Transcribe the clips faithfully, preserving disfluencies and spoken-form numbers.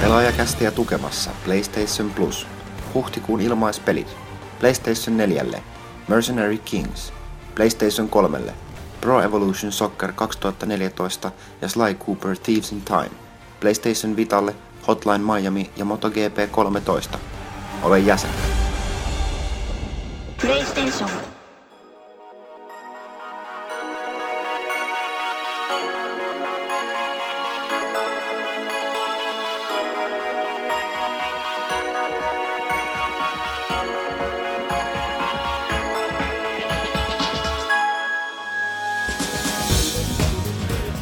Pelaajakästiä tukemassa PlayStation Plus, huhtikuun ilmaispelit, PlayStation neljälle, Mercenary Kings, PlayStation kolmelle, Pro Evolution Soccer kaksituhattaneljätoista ja Sly Cooper Thieves in Time, PlayStation Vitalle, Hotline Miami ja MotoGP kolmetoista. Ole jäsen! PlayStation.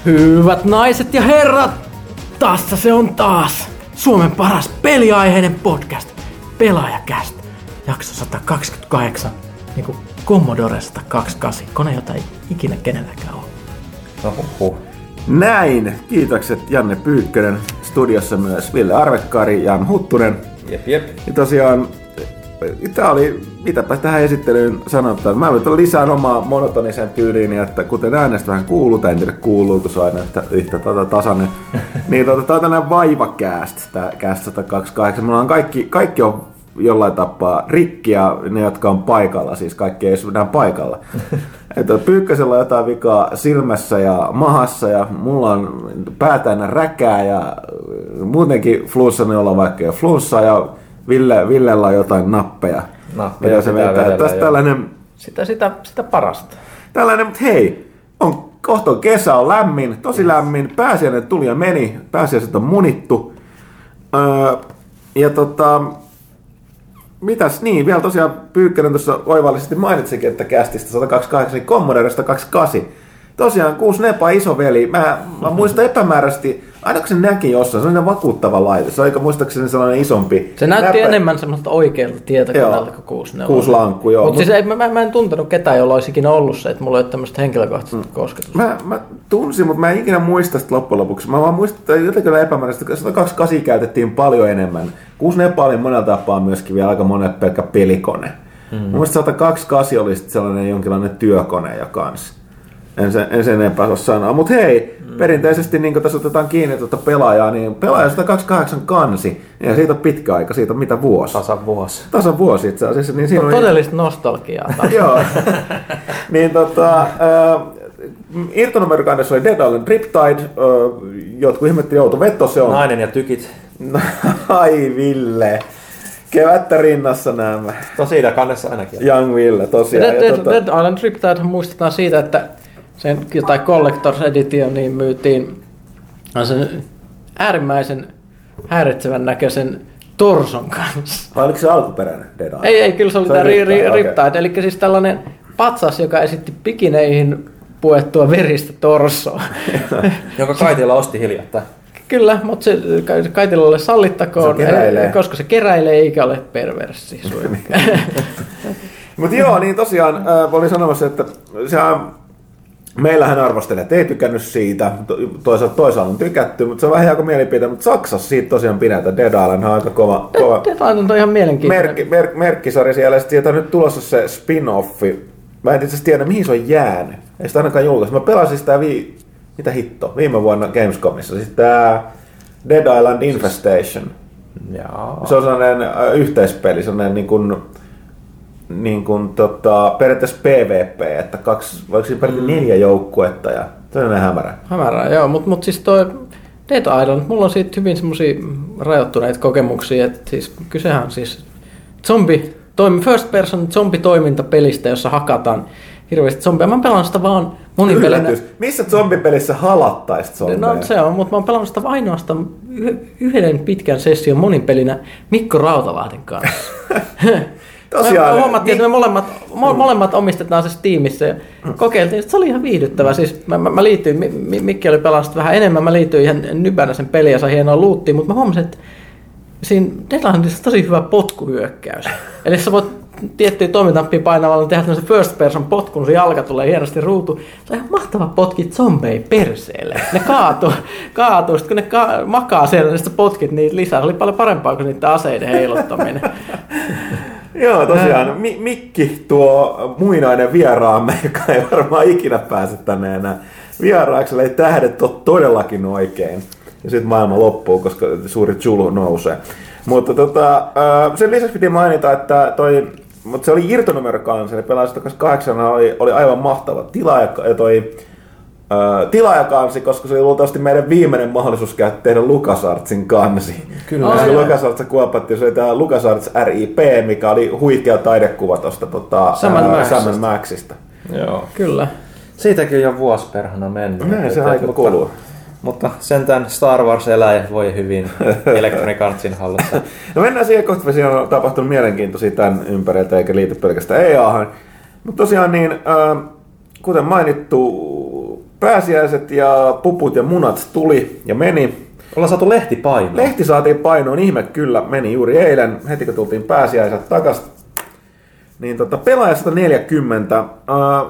Hyvät naiset ja herrat, tässä se on taas Suomen paras peliaiheinen podcast, Pelaajakäst, jakso sata kaksikymmentäkahdeksan, niinku Commodore sata kaksikymmentäkahdeksan, kone jota ei ikinä kenelläkään ole. Ohoho. Näin, kiitokset Janne Pyykkönen, studiossa myös Ville Arvekaari ja Jani Huttunen. Jep, jep. Ja tosiaan, tää oli, mitäpä tähän esittelyyn sanotaan. Mä nyt lisään omaa monotonisen tyyliini, että kuten äänestä vähän kuuluu, tai en tiedä kuuluu, kun se on aina yhtä, yhtä tota, tasainen. Niin tota, tää on tänään Vaivakääst, tää Kääst sata kaksikymmentäkahdeksan. Mulla on kaikki, kaikki on jollain tapaa rikkiä, ne jotka on paikalla, siis kaikki ei edes mennään paikalla. Että Pyykkösellä on jotain vikaa silmässä ja mahassa, ja mulla on päätäinä räkää, ja muutenkin flunssa ne ollaan vaikka jo flunssa, ja Ville, Villellä on jotain nappeja. Nappeja se vetää. Tästä tällainen... Sitä, sitä, sitä parasta. Tällainen, mutta hei, on, kohta on kesä, on lämmin, tosi yes. lämmin. Pääsiäinen tuli ja meni. Pääsiäiset on munittu. Öö, ja tota... Mitäs niin? Vielä tosiaan Pyykkönen tuossa oivallisesti mainitsikin, että kästistä sata kaksikymmentäkahdeksan, niin Commodore sata kaksikymmentäkahdeksan. Tosiaan kuusi nepa isoveli. Mä, mä muistan epämääräisesti, aina kun se näki jossain, se oli vakuuttava laite. Se on aika muistaakseni sellainen isompi. Se näytti näpä... enemmän semmoista oikealta tietokoneelta kuin kuusi nepa. Kuusi lankku, joo. Mutta mut... siis mä, mä en tuntenut ketään, jolla olisi ikinä ollut se, että mulla ei ole tämmöistä henkilökohtaista mm. kosketusta. Mä, mä tunsin, mutta mä en ikinä muista sitä loppujen lopuksi. Mä vaan muistan, että jotenkin epämääräisesti, että sata kaksikymmentäkahdeksan käytettiin paljon enemmän. Kuusi nepa oli monella tapaa myöskin vielä aika monet pelkkä pelikone. Mm. Mun mielestä sata kaksikymmentäkahdeksan oli sitten sellainen jonkinlainen työkone jo kanssa. En sen, en sen enempää saa sanoa, mutta hei, mm. perinteisesti niin kun tässä otetaan kiinni tuota pelaajaa, niin pelaaja sata kaksikymmentäkahdeksan kansi, ja siitä on pitkä aika, siitä on mitä vuosi. Tasan vuosi. Tasan vuosi itse asiassa. Niin siinä on todellista niin... nostalgiaa. Joo. Niin tota, äh, irtonumerokannessa oli Dead Island Riptide, äh, jotkut ihmettä joutu vetto se on. Nainen ja tykit. Ai Ville. Kevättä rinnassa nämä. Tosi siinä kannessa ainakin. Young Ville, tosiaan. Dead, Dead, tota... Dead Island Riptide muistetaan siitä, että sen jotain Collector's Edition niin myytiin sen äärimmäisen häiritsevän näköisen torson kanssa. Vai oliko se alkuperäinen Dead Island? Ei, ei, kyllä se oli tämä Riptide, okay. Eli siis tällainen patsas, joka esitti pikineihin puettua veristä torsoa. Joka Kaitila osti hiljattain. Kyllä, mutta se Kaitilalle sallittakoon, se koska se keräilee eikä ole perverssi. Mutta joo, niin tosiaan olin sanomassa, että se on... Meillähän arvostelijat ei tykännyt siitä, toisaalta, toisaalta on tykätty, mutta se on vähän joko mielipiteitä, mutta Saksassa siitä tosiaan pidetään. Dead Island on aika kova, kova Dead Island on ihan mielenkiintoinen. Merk, merk, merkkisari siellä, ja siitä on nyt tulossa se spin-offi. Mä en itse asiassa tiedä, mihin se on jäänyt. Ei sitä ainakaan julkaista. Mä pelasin sitä vii... Mitä hitto? Viime vuonna Gamescomissa. Siis tää Dead Island Infestation. Jaa. Se on sellainen yhteispeli, sellainen niin kuin... Niin kuin tota, periaatteessa P V P, että kaksi, oliko siinä periaatteessa mm. neljä joukkuetta ja toinen hämärä. Hämärää, joo, mutta mut siis toi Dead Island, mulla on siitä hyvin semmosia rajoittuneita kokemuksia, että siis kysehän siis zombi, toimi, first person zombitoimintapelistä, jossa hakataan hirveästi zombia. Mä pelaan sitä vaan monipelinä. Missä zombipelissä halattaisit zombeja? No se on, mutta mä oon pelannut sitä ainoastaan yhden pitkän session monipelinä Mikko Rautalahtin kanssa. Tosiaan, me huomattiin, niin... että me molemmat, molemmat omistetaan se Steamissa ja kokeiltiin, että se oli ihan viihdyttävä. Siis mä, mä, mä liityin, Mikki oli pelannut vähän enemmän, mä liityin ihan nypänä sen peliä, sai hienoa luuttia, mutta mä huomasin, että siinä Dead Islandissa on tosi hyvä potkuhyökkäys. Eli sä voit tiettyä toimintampia painavalla tehdä tämmöisen first person potkun, sun jalka tulee hienosti ruutuun. Se on ihan mahtava potki zombei perseelle. Ne kaatuu, kaatuu. Sitten kun ne ka- makaa siellä, niin sä potkit niitä lisää. Se oli paljon parempaa kuin niiden aseiden heiluttaminen. Joo, tosiaan. Mi- Mikki, tuo muinainen vieraamme, joka ei varmaan ikinä pääse tänne enää vieraaksi, eli tähdet on todellakin oikein. ja sitten maailma loppuu, koska suuri chulu nousee. Mutta tota, sen lisäksi piti mainita, että toi, mutta se oli irtonumero kanssa, eli P S kahdeksan oli, oli aivan mahtava tilaaja, toi ää, tilaajakansi, koska se oli luultavasti meidän viimeinen mahdollisuus tehdä LucasArtsin kansi. Kyllä. Koska LucasArts kuopattiin, se oli tämä LucasArts R I P, mikä oli huikea taidekuva tuosta tota, Sam and Maxista. Joo. Kyllä. Siitäkin jo vuosperhana mennyt. Näin, se aika kuluu. Mutta sentään Star Wars elää ja voi hyvin Electronic Artsin hallussa. No mennään siihen kohta, siinä on tapahtunut mielenkiintoisia tämän ympäriltä, eikä liity pelkästään E A-han. Mutta tosiaan niin, äh, kuten mainittu, pääsiäiset ja puput ja munat tuli ja meni. Ollaan saatu lehti painoon. Lehti saatiin painoon, ihme kyllä, meni juuri eilen, heti kun tultiin pääsiäiset takaisin. Niin tota, pelaaja sata neljäkymmentä, äh,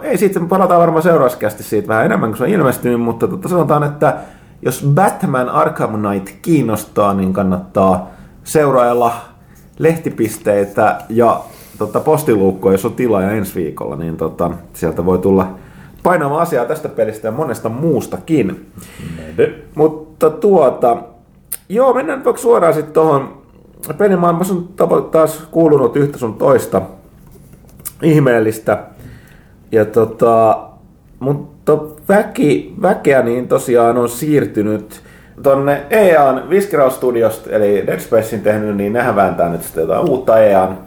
ei siitä, me palataan varmaan seuraavaksi siitä vähän enemmän, kun se on ilmestynyt, mutta tota, sanotaan, että jos Batman Arkham Knight kiinnostaa, niin kannattaa seurailla lehtipisteitä ja tota, postiluukkoa, jos on tilaaja ensi viikolla, niin tota, sieltä voi tulla painamaan asiaa tästä pelistä ja monesta muustakin. Maybe. Mutta tuota, joo, mennään nyt vaikka suoraan sitten tuohon pelimaailmassa on taas kuulunut yhtä sun toista ihmeellistä. Ja tota, mutta väki, väkeä niin tosiaan on siirtynyt tonne E A:n Viskeraustudios, eli Dead Spacein tehnyt, niin nehän vääntää nyt sitten jotain uutta E A:n.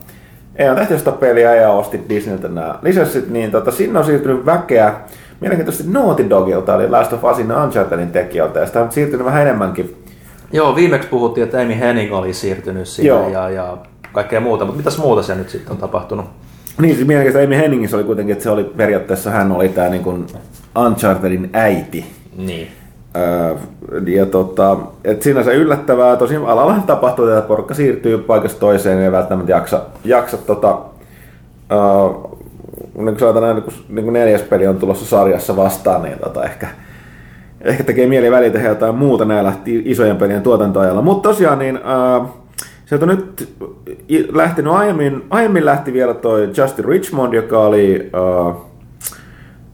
E A on tehty jostain peliä, E A osti Disneyltä nämä lisenssit, niin tota, sinne on siirtynyt väkeä mielenkiintoisesti Naughty Dogilta, eli Last of Usin ja Unchartedin tekijöiltä, ja sitä on siirtynyt vähän enemmänkin. Joo, viimeksi puhuttiin, että Amy Henning oli siirtynyt siihen ja, ja kaikkea muuta, mutta mitäs muuta se nyt sitten on tapahtunut? Niin, siis mielenkiintoista Amy Henningissä oli kuitenkin, että se oli periaatteessa, hän oli tämä niin kuin Unchartedin äiti. Niin. Öö, ja tota, että sinänsä yllättävää, tosin alallahan tapahtuu, että porukka siirtyy paikasta toiseen ja välttämättä jaksa, jaksa tota, öö, niin kuin sanotaan näin, niin kuin neljäs peli on tulossa sarjassa vastaan, niin tota ehkä, ehkä tekee mieli väliin tehdä jotain muuta näillä isojen pelien tuotantoajalla, mutta tosiaan niin... Öö, sieltä on nyt lähtenyt aiemmin, aiemmin lähti vielä toi Justin Richmond, joka oli uh,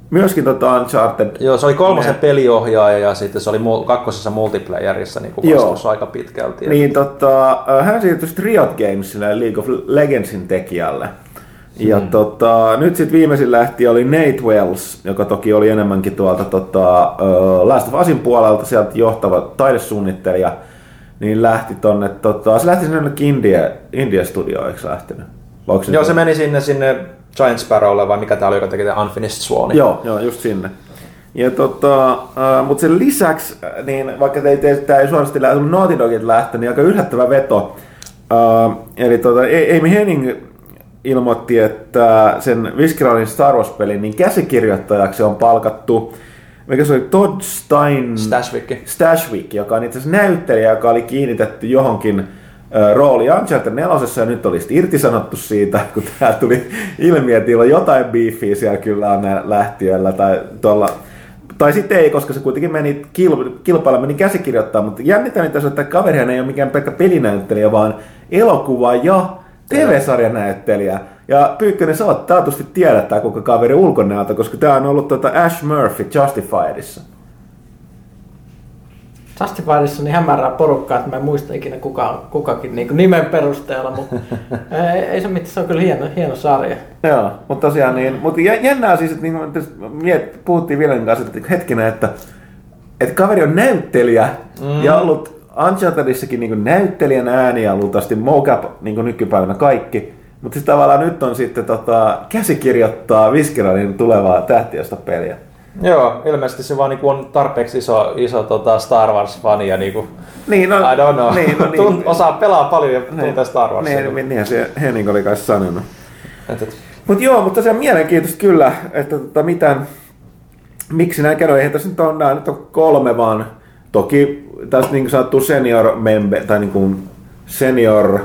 myöskin tota Uncharted. Joo, se oli kolmasen peliohjaaja ja sitten se oli mu- kakkosessa multiplayerissä niin kuin vastuussa aika pitkälti. Niin, tota, hän siirtyi sitten Riot Gamesille, League of Legendsin tekijälle. Hmm. Ja tota, nyt sitten viimeisin lähti oli Nate Wells, joka toki oli enemmänkin tuolta tota, uh, Last of Usin puolelta, sieltä johtava taidesuunnittelija. Niin lähti tonne, tota, se lähti sinne India, India Studio, eikö se lähtenyt? Joo, tullut? Se meni sinne, sinne Giant Sparrowlle, vai mikä tää oli, joka teki tämän Unfinished Swanin. Joo, joo, just sinne. Ja tota, äh, mut sen lisäksi, niin vaikka te, te, tää ei suorasti lähtenyt, Naughty Dogit lähtenyt, niin aika yllättävä veto. Äh, eli tota, Amy Henning ilmoitti, että sen Viskeraalin Star Wars-pelin niin käsikirjoittajaksi on palkattu mikä se oli Todd Stein... Stashwick. Stashwick, joka on itse asiassa näyttelijä, joka oli kiinnitetty johonkin äh, rooli Uncharted nelosessa, ja nyt oli sitten irtisanottu siitä, kun tää tuli ilmi, että niillä on jotain beefiä siellä kyllä on lähtiöllä tai tuolla... Tai sitten ei, koska se kuitenkin meni kilp- kilpailla, meni käsikirjoittaa, mutta jännittävän tässä, että kaverihan ei ole mikään pelkkä pelinäyttelijä, vaan elokuva ja T V-sarjanäyttelijä. Ja Pyykkönen, sä oot taatusti tiedättää kuinka kaveri ulkonäöltä, koska tää on ollut tuota Ash Murphy Justifiedissa. Justifiedissa on niin hämärää porukkaa, että mä en muista ikinä kuka, kukakin niin nimen perusteella, mutta ei, ei se mitään, se on kyllä hieno, hieno sarja. Joo, mutta tosiaan niin, mutta jännää siis, että niin, puhuttiin Villen kanssa että hetkenä, että, että kaveri on näyttelijä mm. ja ollut Unchartedissakin niin näyttelijän ääniä, luultavasti mocap niin kuin nykypäivänä kaikki. Mutta sitten tavallaan nyt on sitten tota, käsikirjoittaa Viskeraalin tulevaa tähtiöstä peliä. Joo, ilmeisesti se vaan niinku on tarpeeksi iso, iso tota Star Wars-fani ja niinku, niin on, I don't know, niin, no, Tunt, niin, osaa pelaa paljon ja tuntee Star Warsia. Niin, niinhän se Henning oli kai sanonut. Mutta joo, mutta tosiaan mielenkiintoista kyllä, että tota, mitään, miksi näin kerroin, eihän tässä nyt on, nää, nyt on kolme vaan, toki tässä niin kuin sanottu senior membe, tai niin kuin senior...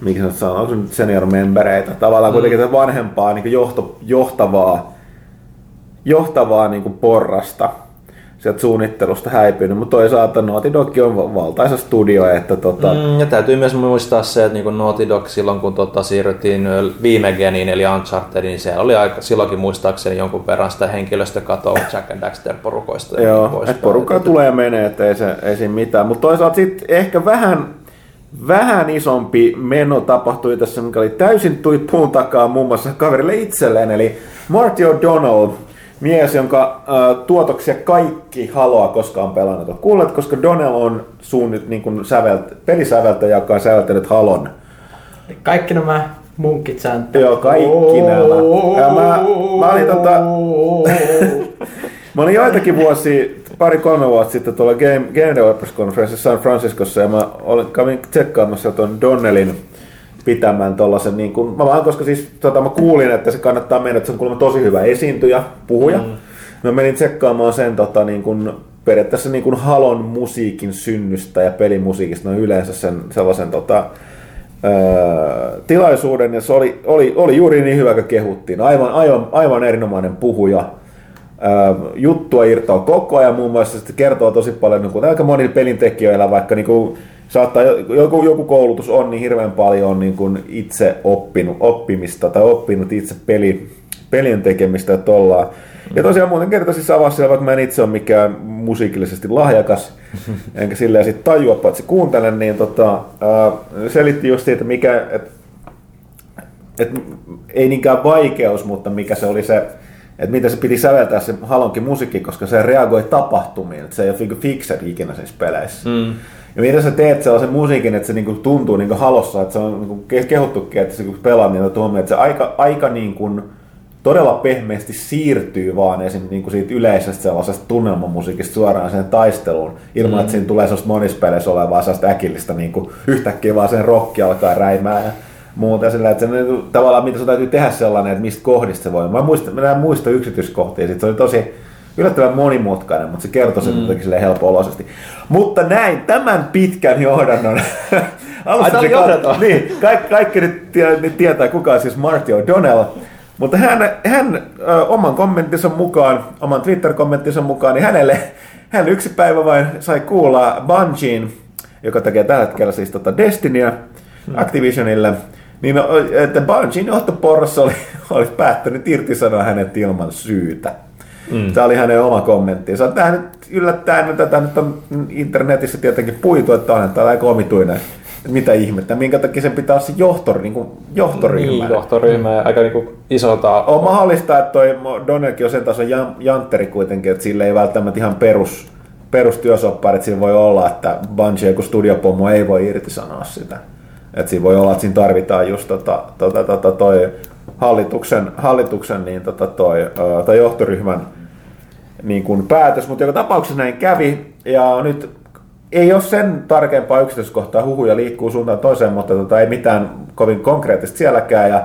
Miksi sä sanoo, onko se nyt senior-membereitä? Tavallaan kuitenkin mm. vanhempaa, niin johto, johtavaa, johtavaa niin porrasta. sieltä suunnittelusta häipynyt, mutta toisaalta Naughty Dog on valtaisa studio. Että tota... mm, ja täytyy myös muistaa se, että niin Naughty Dog silloin kun tota, siirryttiin viime geniin eli Unchartediin, niin se oli aika, silloinkin muistaakseni jonkun verran sitä henkilöstökatoa Jack and Daxter -porukoista. Joo, että porukkaa tulee menee, että ei, se, ei siinä mitään, mutta toisaalta sitten ehkä vähän Vähän isompi meno tapahtui tässä, mikä oli täysin tuli puun takaa muun muassa kaverille itselleen, eli Marty O'Donnell, mies, jonka äh, tuotoksia kaikki Haloa koskaan pelannut on kuullut, koska Donnell on suunnit, niin kuin sävelt, pelisäveltäjä, joka on säveltänyt Halon. Kaikki nämä munkit sääntää. Joo, kaikki nämä. Ja mä, mä olin tota... Mä olin joitakin vuosia, pari-kolme vuotta sitten tuolla Game, Game Developers-konferenssissa San Franciscossa ja mä olin kävin tsekkaamassa tuon Donnellin pitämään tollasen niin kuin, mä vaan koska siis tota, mä kuulin, että se kannattaa mennä, että se on kuulemma tosi hyvä esiintyjä, puhuja. Mm. Mä menin tsekkaamaan sen tota niin kuin periaatteessa niin kuin Halon musiikin synnystä ja pelimusiikista, no yleensä sen sellaisen tota öö, tilaisuuden ja se oli, oli, oli juuri niin hyvä, kuin kehuttiin. Aivan, aivan, aivan erinomainen puhuja. Juttua irtoaa koko ajan, muun muassa se kertoo tosi paljon, niin kuin aika monilla pelintekijöillä, vaikka niin kuin, saattaa, joku, joku koulutus on, niin hirveän paljon on niin kuin itse oppinut oppimista tai oppinut itse peli, pelien tekemistä ja tollaan. Ja tosiaan muuten kertaisi savassa, vaikka mä en itse ole mikään musiikillisesti lahjakas, enkä silleen sit tajua, paitsi kuuntelen, niin tota, selitti just siitä, mikä, et, et, ei niinkään vaikeus, mutta mikä se oli se, että miten se piti säveltää se Halonkin musiikki, koska se reagoi tapahtumiin, että se ei ole fixed ikinä siis peleissä. Mm. Ja miten sä teet sellaisen musiikin, että se niinku tuntuu niinku Halossa, että se on niinku kehuttukin, että se kun pelaa, niin tuomio, että se aika, aika niinku todella pehmeästi siirtyy vaan esimerkiksi niinku siitä yleisestä sellaisesta tunnelmamusiikista suoraan sen taisteluun, ilman mm. että siinä tulee sellaista monissa peleissä olevaa sellaista äkillistä, niinku yhtäkkiä vaan sen rokki alkaa räimään. Muuta sillä, että se, tavallaan mitä sun täytyy tehdä sellainen, että mistä kohdista se voi. Mä muistan, mä en muista yksityiskohtia, sit se oli tosi yllättävän monimutkainen, mutta se kertoi sen mm. silleen helppo-oloisesti. Mutta näin, tämän pitkän johdannon. Alusta oli johdanto. Niin, kaikki, kaikki nyt tietää kuka on siis Marty O'Donnell, mutta hän, hän ö, oman kommenttinsa mukaan, oman Twitter-kommenttinsa mukaan, niin hänelle, hän yksi päivä vain sai kuulla Bungien, joka tekee tällä hetkellä siis tota Destinyä, Activisionille, niin, että Bungien johtoporras oli, oli päättänyt irtisanoa hänet ilman syytä. Mm. Tämä oli hänen oma kommenttinsa. Tämä nyt yllättää, että tämä nyt on internetissä tietenkin puitu, että onhan tämä aika omituinen. Mitä ihmettä, minkä takia sen pitää olla johtor, niin kuin johtoryhmä. Niin, johtoryhmä ja aika niin isolta. On mahdollista, että toi Donnellkin on sen tason jantteri kuitenkin, että sillä ei välttämättä ihan perus, perustyösopparit. Siinä voi olla, että Bungie joku studiopomo ei voi irtisanoa sitä. Että siinä voi olla, että siinä tarvitaan just tota, tota, tota, toi hallituksen, hallituksen niin tota toi, tai johtoryhmän niin kuin päätös, mutta joka tapauksessa näin kävi. Ja nyt ei ole sen tarkempaa yksityiskohtaa, huhuja liikkuu suuntaan toiseen, mutta tota, ei mitään kovin konkreettista sielläkään. Ja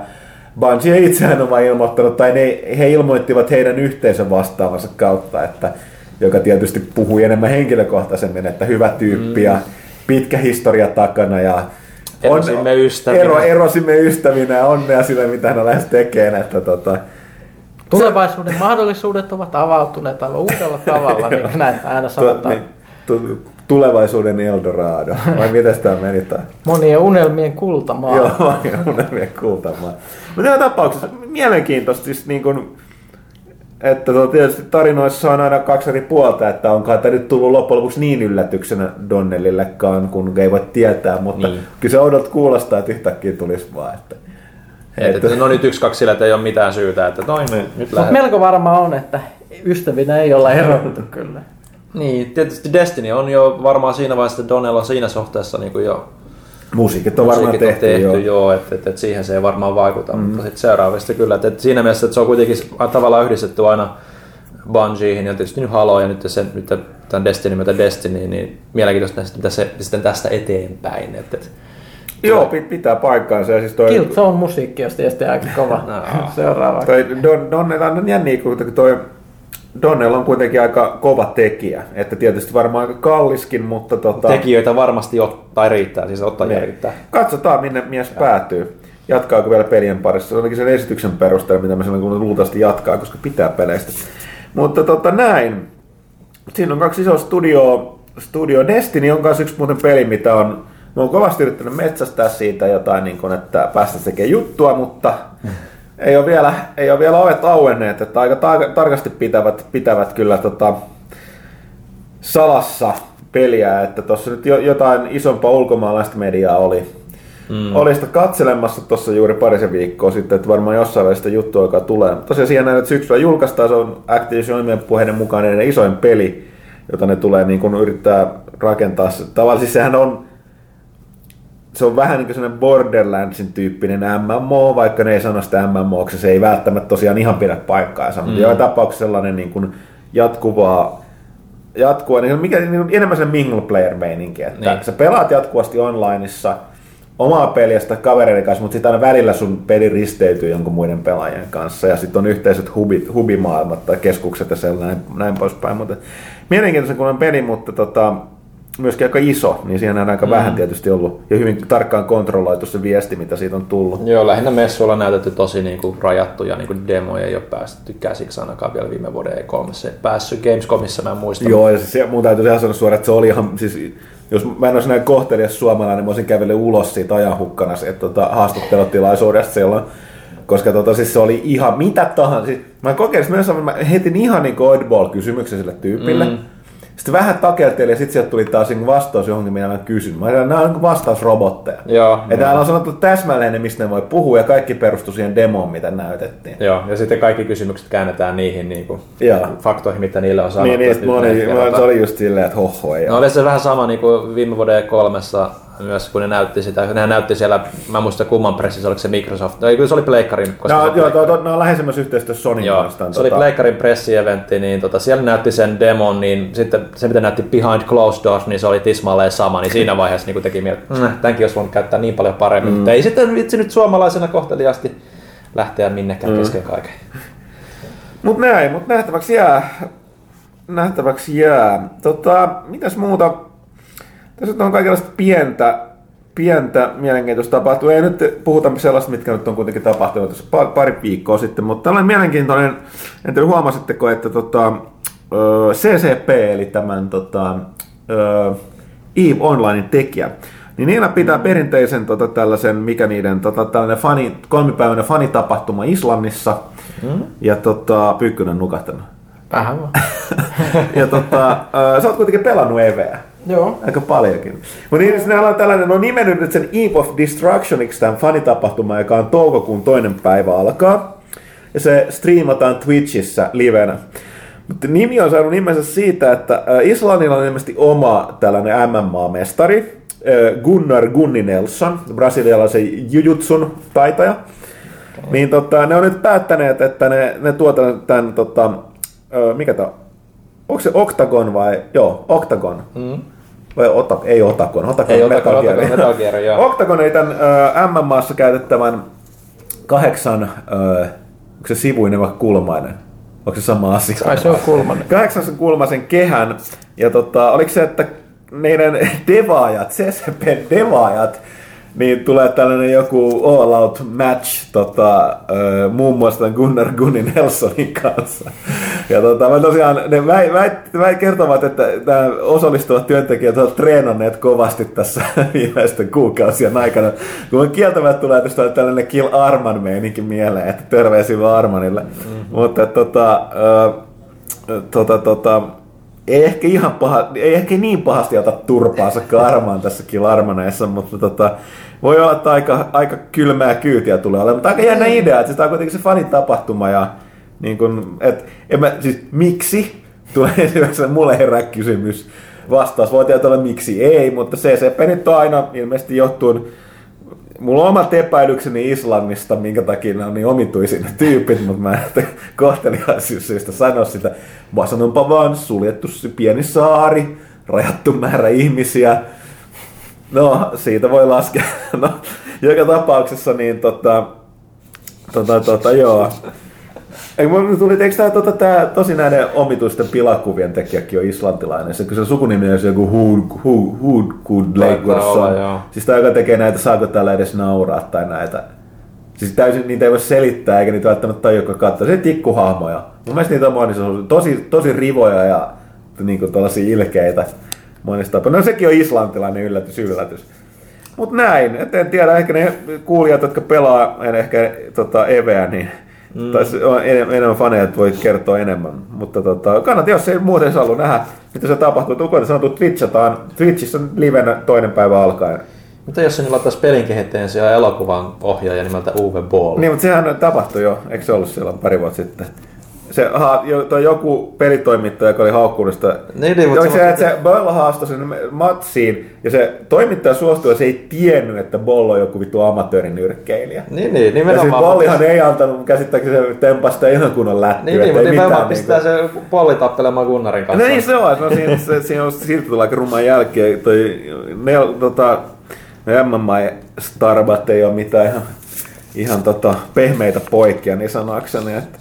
Bungie itseään on vain ilmoittanut, tai ne, he ilmoittivat heidän yhteisön vastaavansa kautta, että, joka tietysti puhui enemmän henkilökohtaisemmin, että hyvä tyyppi ja pitkä historia takana ja erosimme ystävinä. Ero, erosimme ystävinä ja onnea sille, mitä hän lähes tekee. Että tota... Tulevaisuuden mahdollisuudet ovat avautuneet aivan uudella tavalla, niin kuin näin aina sanotaan. Tulevaisuuden Eldorado, vai miten sitä menitään? Monien unelmien kultamaa. Joo, monien unelmien kultamaa. Mutta joka tapauksessa mielenkiintoista, siis niin kuin, että tietysti tarinoissa on aina kaksi eri puolta, että onkaan tämä nyt tullut loppujen lopuksi niin yllätyksenä Donnellillekaan, kun ei voi tietää, mutta niin. Kyllä se odot kuulostaa, että yhtäkkiä tulisi vaan. Että, et, että, no nyt yksi kaksi sillä, ei ole mitään syytä, että toi nyt, nyt lähdetään. Melko varma on, että ystävinä ei olla erottu kyllä. Niin, tietysti Destiny on jo varmaan siinä vaiheessa, että Donnell on siinä suhteessa niin kuin jo. Musiikit on varmaan Musiikit tehty, on tehty joo, joo että et, et siihen se ei varmaan vaikuta, mm-hmm. mutta sitten seuraavasti kyllä, että et siinä mielessä että se on kuitenkin tavallaan yhdistetty aina Bungieen ja tietysti nyt Haloon ja nyt, sen, nyt tämän Destiny myötä Destiny, niin mielenkiintoista näistä, mitä se sitten tästä eteenpäin. Et, et, joo, tuo... pitää paikkaansa. Siis toi... Killzone musiikki on tietysti aika kova no. seuraavaksi. Toi Don, Donnell on jänniä, kun toi Donnell on kuitenkin aika kova tekijä, että tietysti varmaan aika kalliskin, mutta... Tota... Tekijöitä varmasti ottaa riittää, siis ottaa ne. Järkittää. Katsotaan, minne mies ja. päätyy. Jatkaako vielä pelien parissa? Ainakin sen esityksen perusteella, mitä me silloin luultavasti jatkaa, koska pitää peleistä. Mutta tota, näin. siinä on kaksi isoa studioa. Studio Destiny on myös yksi muuten peli, mitä on... Mä oon kovasti yrittänyt metsästää siitä jotain, niin kun, että päästään tekemään juttua, mutta ei ole vielä, ei ole vielä ovet auenneet. Että aika tar- tarkasti pitävät, pitävät kyllä tota salassa peliä. Että tuossa nyt jotain isompaa ulkomaalaista mediaa oli. Mm. Oli sitä katselemassa tuossa juuri parisen viikkoa sitten, että varmaan jossain vaiheessa juttua, joka tulee. Tosiaan siihen näin, että syksyllä julkaistaan, se on Activision puheiden mukaan ennen isoin peli, jota ne tulee niin kun yrittää rakentaa. Tavallaan siis sehän on, se on vähän niin kuin sellainen Borderlandsin tyyppinen M M O, vaikka ne ei sano sitä M M O:ksi, se ei välttämättä tosiaan ihan pidä paikkaansa, mutta mm. joka tapauksessa sellainen niin kuin jatkuvaa, jatkuvaa niin mikä, niin enemmän se mingle player meininki, että niin. Sä pelaat jatkuvasti onlineissa omaa peliä sitä kavereiden kanssa, mutta sitten aina välillä sun peli risteytyy jonkun muiden pelaajien kanssa, ja sitten on yhteiset hubit, hubimaailmat tai keskukset ja sellainen, näin poispäin. Mutta mielenkiintoisen kun on peli, mutta tota, myöskin aika iso, niin siinä on aika mm. vähän tietysti ollut ja hyvin tarkkaan kontrolloitu se viesti, mitä siitä on tullut. Joo, lähinnä messuilla on näytetty tosi niinku rajattuja niinku demoja, ei ole päästy käsiksi ainakaan vielä viime vuoden E kolme. Se ei päässyt Gamescomissa, mä en muista. Joo, ja se, mun täytyy ihan sanoa suoraan, että se oli ihan... Siis, jos mä en olisi näin kohtelias suomalainen, niin mä olisin kävellyt ulos siitä ajanhukkana tuota, haastattelutilaisuudesta silloin, koska tuota, siis se oli ihan mitä tahansa. Siis, mä kokeilin, mä heitin ihan niin oddball-kysymyksen sille tyypille. Mm. Sitten vähän takeltelin ja sitten sieltä tuli taas vastaus johonkin, minä kysyn. Mä sanoin, nämä on vastausrobotteja. Joo, ja täällä on sanottu täsmälleen ne, mistä ne voi puhua, ja kaikki perustui siihen demoon, mitä näytettiin. Joo, ja sitten kaikki kysymykset käännetään niihin niin kuin, faktoihin, mitä niille on sanottu. Niin, niin se oli just silleen, että hoho. Ei no ole. Oli se vähän sama niin kuin viime vuoden kolmessa myös, kun ne näytti sitä. Nehän näytti siellä, mä en muista kumman pressissä, oliko se Microsoft. No, ei, kyllä se oli Pleikkarin. No, joo, pleikkarin. To, to, no, läheisemmässä yhteistyössä Sonyin kanssa. Se tota... oli Pleikkarin pressi-eventti, niin tota, siellä näytti sen demon, niin sitten se, mitä näytti Behind Closed Doors, niin se oli tismalleen sama, niin siinä vaiheessa niin kun teki mieltä, että mmm, tämänkin olisi voinut käyttää niin paljon paremmin, mm. mutta ei sitten vitsi nyt suomalaisena kohteliaasti lähteä minnekään mm. kesken kaiken. Mut näin, mut nähtäväksi jää. Nähtäväksi jää. Tota, mitäs muuta? Tässä on kaikenlaista pientä, pientä mielenkiintoista tapahtunut. Ei nyt puhuta sellaista, mitkä nyt on kuitenkin tapahtunut tässä pari viikkoa sitten, mutta tällainen mielenkiintoinen, en tiedä huomasitteko, että tota, C C P, eli tämän tota, EVE Onlinein tekijä, niin niillä pitää perinteisen tota, tällaisen, mikä niiden, tota, tällainen fani, kolmipäiväinen fanitapahtuma Islannissa, mm. ja tota, Pyykkönen nukahtanut. Vähän vaan. Ja tota, sä oot kuitenkin pelannut EVEä. Joo. Aika paljonkin. Mutta niin, ne on tällainen, on nimennyt nyt sen Eve of Destructioniksi tämän fanitapahtuman, joka on toukokuun toinen päivä alkaa. Ja se striimataan Twitchissä livenä. Mutta nimi on saanut nimensä siitä, että Islannilla on ilmeisesti oma tällainen M M A-mestari, Gunnar Gunninelsson, brasilialaisen jujutsun taitaja. Okay. Niin tota, ne on nyt päättäneet, että ne, ne tuo tämän, tämän tota, mikä tämä on? Onko se Octagon vai? Joo, Octagon. Mm. Vai ota, ei Otakon, Otakon ei, Metal Gear. Metal Gear, joo. Octagon ei tämän äh, M M A:ssa käytettävän kahdeksan, äh, onko se sivuinen vai kulmainen? Onko se sama asia? Ai se on kulmainen. Kahdeksan sen kulmaisen kehän. Ja tota, oliko se, että meidän devaajat, C C P devaajat, niin tulee tällainen joku all out match tota, äh, muun muassa Gunnar Gunninelssonin kanssa. Ja tota, mä tosiaan, ne väit, väit, väit kertovat, että nämä osallistuvat työntekijät ovat treenanneet kovasti tässä viimeisten kuukausien aikana. Kun kieltämättä tulee tietysti tällainen Kill Arman meininki mieleen, että terveisiä vaan Armanille. Mm-hmm. Mutta tota, äh, tota, tota, ei ehkä ihan paha, ei ehkä niin pahasti ota turpaansa Armaan tässä Kill Armaneessa, mutta tota, voi olla, että aika, aika kylmää kyytiä tulee olemaan. Mutta aika jännä idea, että tämä on kuitenkin se fanitapahtuma ja niin kun, et, en mä, siis miksi? Tulee esimerkiksi mulle herää kysymys. Vastaus voi tietysti olla miksi ei, mutta C C P nyt on aina ilmeisesti johtuen. Mulla on omat epäilykseni Islannista, minkä takia ne on niin omituisia tyypit, mutta mä en kohteliaisuussyistä sano sitä. Vaan sanonpa vaan suljettu pieni saari, rajattu määrä ihmisiä. No, siitä voi laskea. No, joka tapauksessa niin tota... Tota, tota, joo. Eikö tämä tota, tosi näiden omituisten pilakuvien tekijäkin on islantilainen? Se, kun se sukunimi on joku Hudgudlegorsson. Siis tämä, joka tekee näitä, saako täällä edes nauraa tai näitä. Siis täysin niitä ei voi selittää, eikä niitä välttämättä tajua, joka katsoo. Se on tikkuhahmoja. Mun mielestä niitä on moni, se on tosi, tosi rivoja ja niinku tuollaisia ilkeitä mainistapa. No sekin on islantilainen yllätys, yllätys. Mut näin, et en tiedä, ehkä ne kuulijat, jotka pelaa ehkä tota Eveä, niin mm. tai on enemmän, enemmän faneja, että voi kertoa enemmän. Mutta tota, kannattaa, jos ei muuten saa ollut nähdä, mitä se tapahtuu. Tukoinen sanottu, Twitchataan, Twitchissä livenä toinen päivä alkaen. Mutta jos se nyt laittaisi pelin kehittäjän sijaan elokuvan ohjaaja nimeltä Uwe Boll? Niin, mutta sehän tapahtui jo, eikö se ollut silloin pari vuotta sitten? Se ha, joku pelitoimittaja, joka oli haukkuudesta. Niin, niin, se, se, että se Boll haastoi sen matsiin ja se toimittaja suostui ja se ei tiennyt, että Boll on joku vittu amatöörinyrkkeilijä. Niin, niin, nimenomaan. Ja Bollihan ei antanut käsittääkseni tempasta ihan kunnon lättyä. Niin, mutta nimenomaan pistää se Bolli tappelemaan Gunnarin kanssa. No niin se on, no, siinä, se, siinä on siirtynyt aika rumaan jälkeen. Toi, nel, tota, M M A-starbat ei ole mitään ihan, ihan tota, pehmeitä poikia, niin sanakseni, että...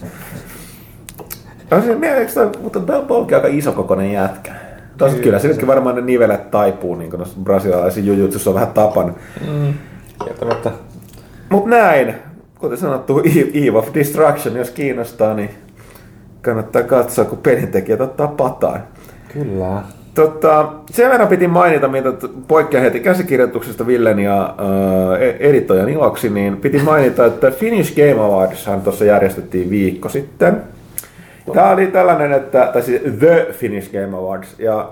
Mutta tämä on polki aika isokokoinen jätkä. Tosin kyllä, kyllä se nytkin varmaan ne nivelet taipuu, niin kuin brasilialaisen jujutsussa on vähän tapan. Mm. Kieltämättä. Mut näin, kuten sanottu, Eve of Destruction, jos kiinnostaa, niin kannattaa katsoa, kun pelintekijät ottaa pataan. Kyllä. Totta, sen verran piti mainita, mitä poikkean heti käsikirjoituksesta Villen ja äh, editoijan iloksi, niin piti mainita, että Finnish Game Awardshan tuossa järjestettiin viikko sitten. Tämä oli tällainen, että, tai siis The Finnish Game Awards, ja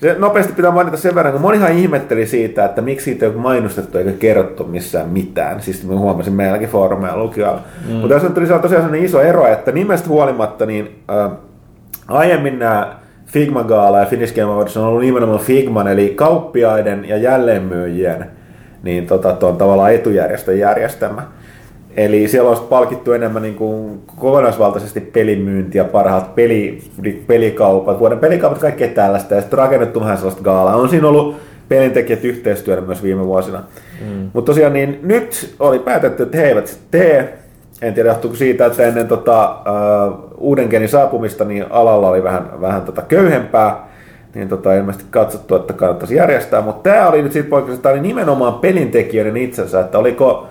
se nopeasti pitää mainita sen verran, kun monihan ihmetteli siitä, että miksi siitä ei ole mainostettu eikä kerrottu missään mitään. Siis mä huomasin meilläkin foorumeja lukijalla. Mm. Mutta tässä tuli tosiaan sellainen iso ero, että nimestä huolimatta, niin äh, aiemmin nämä Figma Gaala ja Finnish Game Awards on ollut nimenomaan Figman, eli kauppiaiden ja jälleenmyyjien niin tota, tuon tavallaan etujärjestön järjestämä. Eli siellä on palkittu enemmän niin kuin kokonaisvaltaisesti pelimyyntiä, parhaat peli, pelikaupat, vuoden pelikaupat, kaikkea tällaista. Ja sitten rakennettu vähän sellaista gaalaa. On siinä ollut pelintekijät yhteistyötä myös viime vuosina. Mm. Mutta tosiaan niin nyt oli päätetty, että he eivät sitten tee. En tiedä, johtuuko siitä, että ennen tota, uh, uuden genin saapumista niin alalla oli vähän, vähän tota köyhempää. Niin tota, ilmeisesti katsottu, että kannattaisi järjestää. Mutta tämä oli nyt siitä poikkeuksesta, tämä oli nimenomaan pelintekijöiden itsensä, että oliko...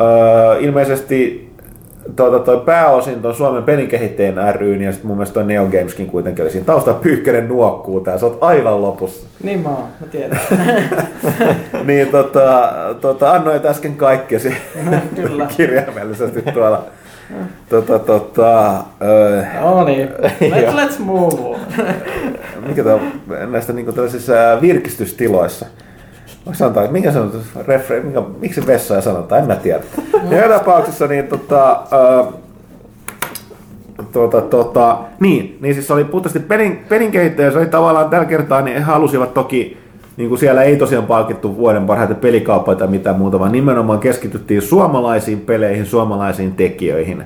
Öö, ilmeisesti tuota, toi pääosin tuon Suomen pelinkehittäjien ry:n ja sitten mun mielestä toi Neo Gameskin kuitenkin oli siinä taustalla. Pyykkönen nuokkuu tää, sä oot aivan lopussa. Niin mä oon, mä tiedän. Niin tota, tota, annoit äsken kaikkesi kirjaimellisesti tuolla. Tota, tota, öö, no niin, let's, let's move on. Mikä tää on näistä niinku tällaisissa virkistystiloissa? Sanotaan, mikä se on refre, mikä, miksi vessoja sanotaan, en mä tiedä. Ja joka tapauksessa niin tota, ää, tota, tota, niin, niin siis oli puhtaasti pelin, pelin kehittäjä, se oli tavallaan tällä kertaa, niin he halusivat toki, niin kuin siellä ei tosiaan palkittu vuoden parhaita pelikauppoja tai mitään muuta, vaan nimenomaan keskityttiin suomalaisiin peleihin, suomalaisiin tekijöihin.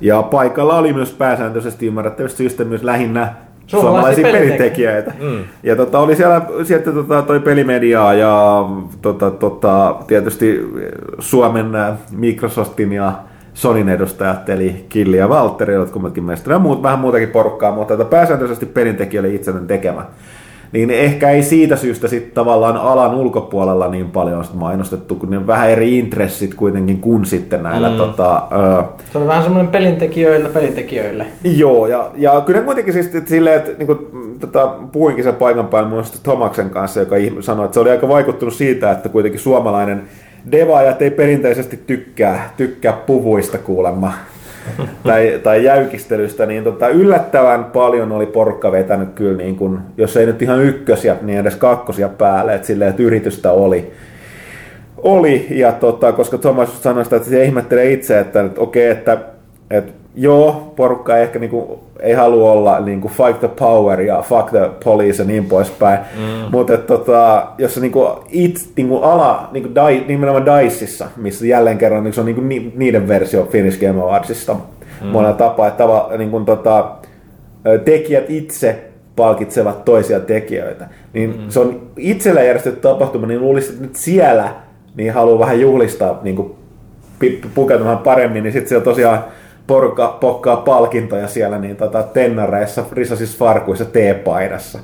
Ja paikalla oli myös pääsääntöisesti ymmärrettävästi syystä myös lähinnä suomalaisia pelintekijöitä. Mm. Ja tota, oli siellä sieltä tota, toi pelimediaa ja tota, tota, tietysti Suomen Microsoftin ja Sonyn edustajat, eli Killi ja Valtteri, jotka mekin meistä ja muut, vähän muutakin porukkaa, mutta pääsääntöisesti pelintekijöille itsellinen tekemä. Niin ehkä ei siitä syystä sitten tavallaan alan ulkopuolella niin paljon on mainostettu, kun ne vähän eri intressit kuitenkin kuin sitten näillä mm. tota... Ö... Se on vähän semmoinen pelintekijöillä pelintekijöille. Joo, ja, ja kyllä kuitenkin siis et silleen, että niin kun, tota, puhuinkin sen paikan päälle muun muassa Tomaksen kanssa, joka sanoi, että se oli aika vaikuttunut siitä, että kuitenkin suomalainen devaajat ei perinteisesti tykkää, tykkää puvuista kuulemma. tai, tai jäykistelystä, niin tota, yllättävän paljon oli porukka vetänyt kyllä, niin kun, jos ei nyt ihan ykkösiä, niin edes kakkosia päälle, että silleen, että yritystä oli. Oli, ja tota, koska Thomas sanoi sitä, että se ihmettelee itse, että nyt, okei, että et, joo, porukka ei ehkä niin kun, ei halua olla niin kun, fuck the power ja fuck the police ja niin poispäin, mm. mutta tota, jos se niin kun, it, niin kun, ala, niin kun, di, nimenomaan Diceissa, missä jälleen kerran niin se on niin kun, ni, niiden versio Finnish Game Awardsista mm. monella tapaa, että tava, niin kun, tota, tekijät itse palkitsevat toisia tekijöitä, niin mm. se on itsellä järjestetty tapahtuma, niin luulisi, että nyt siellä niin haluaa vähän juhlistaa niin pukeutumaan paremmin, niin sitten siellä tosiaan porukka pokkaa palkintoja siellä niin tota tennareissa, risaisissa farkuissa, teepaidassa.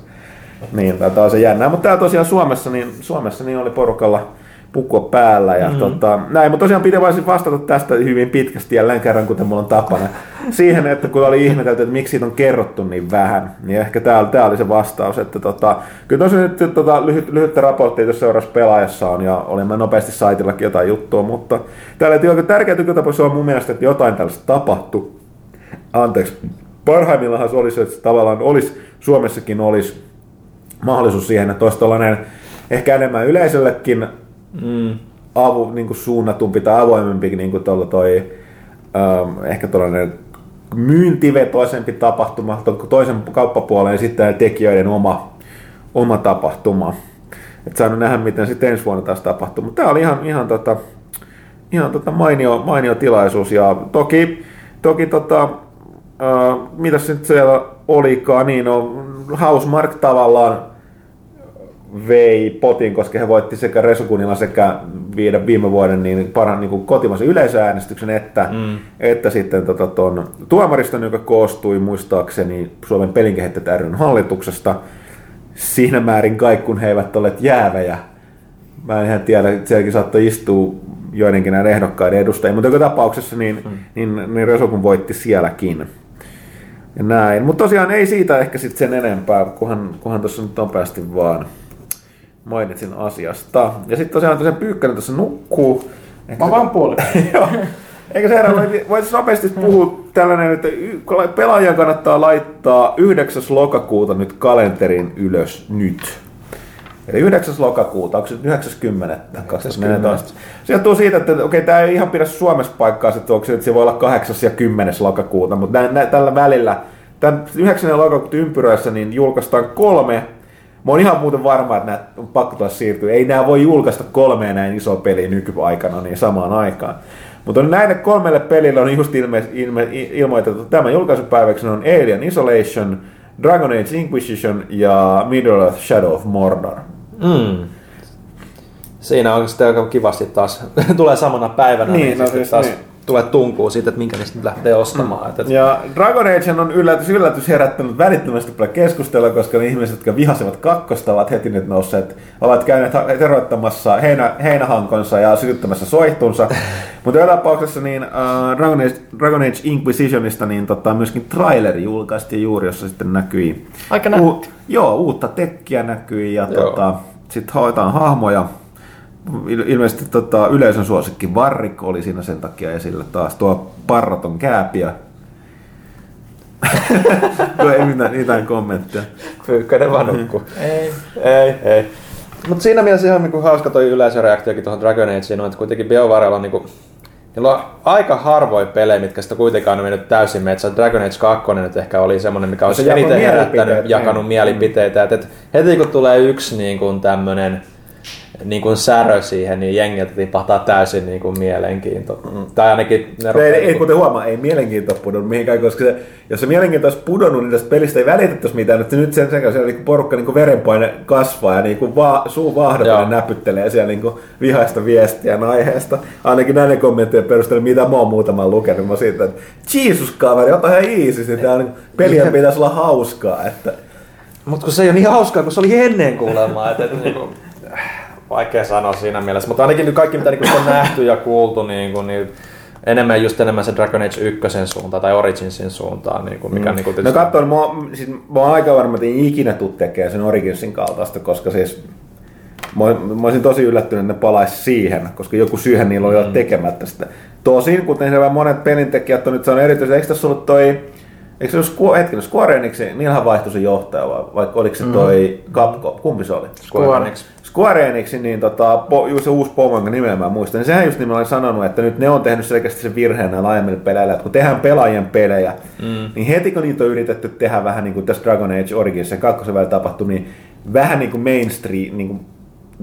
Niin tota on se jännää, mutta tää tosiaan Suomessa niin Suomessa niin oli porukalla pukua päällä. Ja mm. tota, näin, mutta tosiaan pitäisi vastata tästä hyvin pitkästi jälleen kerran, kuten mulla on tapana. Siihen, että kun oli ihmetelty, että miksi siitä on kerrottu niin vähän, niin ehkä tämä oli se vastaus. Että tota, kyllä tosiaan nyt tota, lyhyt, lyhyttä raporttia tuossa seuraavassa Pelaajassa on, ja olimme nopeasti saitillakin jotain juttua, mutta täällä ei ole tärkeää tykötapoissa on mun mielestä, että jotain tällaista tapahtui. Anteeksi. Parhaimmillaanhan se olisi, että tavallaan olisi, Suomessakin olisi mahdollisuus siihen, että olisi tuollainen ehkä enemmän yleisellekin mm. avu, niin kuin suunnatumpi tai avoimempi niin kuin tuolla toi, ähm, ehkä tuollainen myyntivetoisempi tapahtuma toisen kauppapuoleen sitten tekijöiden oma, oma tapahtuma. Et saanut nähdä, miten sitten ensi vuonna taas tapahtuu. Mutta tämä oli ihan, ihan, tota, ihan tota mainio, mainio tilaisuus ja toki, toki tota, Uh, mitäs nyt siellä olikaan, niin on Housemarque tavallaan vei potin, koska he voitti sekä Resukunilla sekä viiden viime vuoden niin parhaan niin kotimaisen yleisöäänestyksen että, mm. että sitten tota, ton tuomariston, joka koostui muistaakseni Suomen pelinkehittäjät ry:n hallituksesta siinä määrin kai, kun he eivät olleet jäävejä. Mä en ihan tiedä, että sielläkin saattoi istua joidenkin näiden ehdokkaiden edustajia, mutta joka tapauksessa niin, mm. niin, niin, niin Resukun voitti sielläkin. Ja näin, mutta tosiaan ei siitä ehkä sitten sen enempää, kunhan, kunhan tuossa nyt nopeasti vaan mainitsin asiasta. Ja sitten tosiaan tosiaan Pyykkönen tuossa nukkuu. Ehkä mä se... vaan puoliksi. Joo. Eikö se herra, voitaisiin nopeasti puhua tällainen, että pelaajan kannattaa laittaa yhdeksäs lokakuuta nyt kalenterin ylös nyt. Eli yhdeksäs lokakuuta, onko se yhdeksäskymmenes kaksituhattaneljätoista? Se johtuu siitä, että okei, tämä ei ihan pidä Suomessa paikkaa, että onko se, että se voi olla kahdeksas ja kymmenes lokakuuta, mutta nä, nä, tällä välillä, tämän yhdeksäs lokakuuta ympyröissä niin julkaistaan kolme, mä oon ihan muuten varma, että nämä on pakko taas siirtyä, ei nämä voi julkaista kolmea näin isoa peliä nykyaikana niin samaan aikaan. Mutta näille kolmelle pelille on just ilme, ilme, ilmoitettu tämän julkaisupäiväksi, on Alien Isolation, Dragon Age Inquisition ja Middle-earth Shadow of Mordor. Mm. Siinä on sitten aika kivasti taas, tulee samana päivänä, niin, niin no siis taas niin. Tulee tunkuun siitä, että minkä niistä lähtee ostamaan. Mm. Et, et... Ja Dragon Age on yllätys, yllätys herättänyt välittömästi paljon keskustelua, koska ne ihmiset, jotka vihasivat kakkosta, ovat heti nyt nousseet, ovat käyneet teroittamassa heinä, heinähankonsa ja sytyttämässä soihtunsa. Mutta joka tapauksessa niin, äh, Dragon, Age, Dragon Age Inquisitionista niin, tota, myöskin traileri julkaistiin juuri, jossa sitten näkyi. Aika nähti. U- joo, uutta tekkiä näkyi ja tota, sitten haetaan hahmoja. Ilmeisesti tota, yleisön suosikki Varrik oli siinä sen takia esillä taas tuo parraton kääpiä. Ei mitään, mitään kommenttia. Pyykkönen vaan nukkuu. Ei, ei, ei. Mutta siinä mielessä ihan niinku hauska toi yleisöreaktiokin tuohon Dragon Ageen on, että kuitenkin BioVarella on, niinku, on aika harvoin pelejä, mitkä sitä kuitenkaan on mennyt täysin metsään. Dragon Age kaksi nyt ehkä oli semmoinen, mikä olisi se eniten herättänyt, jakanut mielipiteitä. Et, et heti kun tulee yksi niinku tämmöinen niin kuin särö siihen, niin jengiltä tipahtaa täysin niin kuin mielenkiinto. Mm. Tai ainakin... Ne ei, ei, niin kuten huomaa, ei mielenkiinto pudonnut mihinkään, koska se, jos se mielenkiinto olisi pudonnut, niin tästä pelistä ei välitettäisi mitään. Että nyt sen sekä siellä niin porukka niin verenpaine kasvaa ja niin va, suu vaahdopaine näpyttelee siellä niin vihaista viestiä aiheesta. Ainakin näiden kommenttien perusteella, mitä mä oon muutaman lukenut, mä siitä, että Jesus kaveri, ota ihan easy, niin tämä peliä pitäisi olla hauskaa. Että... Mutta kun se ei ole niin hauskaa, kun se oli ennen kuulemaa. Että, että niin kuin... Vaikea sanoa siinä mielessä, mutta ainakin nyt kaikki mitä niinku on nähty ja kuultu niinku niin enemmän just enemmän se Dragon Age ykkösen suuntaan tai Originsin suuntaan niinku mikä mm. niinku tietysti... No katsoin, mä oon, siis, mä oon aika varma, että ei ikinä tuu tekemään sen Originsin kaltaista, koska siis mä, mä olisin tosi yllättynyt, että ne palaisi siihen, koska joku syyhän niillä oli mm. olla tekemättä sitä. Tosin, kuten siellä monet pelintekijät on nyt saanut erityisesti, eikö tässä ollut toi Eikö se ole hetken, Square Enix, niillähän vaihtui se johtaja, vai oliko se toi mm. Capcom, kumpi se oli? Square Enix. Square Enix, niin tota, se uusi Pomonga nimeä mä muistan, niin sehän just niin mä olen sanonut, että nyt ne on tehnyt selkeästi sen virheen näillä aiemmilla peleillä, että kun tehdään pelaajien pelejä, mm. niin heti kun niitä on yritetty tehdä vähän niin kuin tässä Dragon Age Origins ja kakkosen välillä tapahtui, niin vähän niin kuin mainstream, niin kuin,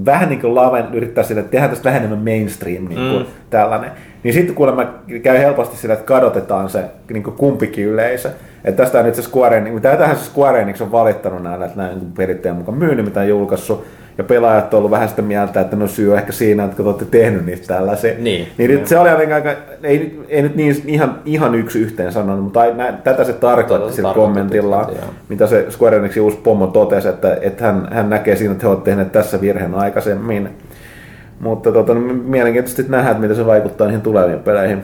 vähän niin kuin laven yrittää sille, että tehdään tästä vähän enemmän mainstream niin kuin mm. tällainen. Niin sitten kuulemma käy helposti sillä, että kadotetaan se niin kuin kumpikin yleisö. Että tästä on nyt se Square Enix, tätähän se Square Enix on valittanut näillä, että näin niin peritteen mukaan myynyt, mitä on julkaissut. Ja pelaajat on ollut vähän sitä mieltä, että no syy on ehkä siinä, että kun te olette tehnyt niitä tällaisia. Niin. Niin nyt se oli aika, ei, ei nyt niin ihan, ihan yksi yhteen sanonut, mutta nä, tätä se tarkoitti sillä kommentillaan, mitä se Square Enixin uusi pomo totesi, että, että hän, hän näkee siinä, että he ovat tehneet tässä virheen aikaisemmin. Mutta tota, mielenkiintoisesti nähdään, että miten se vaikuttaa niihin tuleviin peleihin.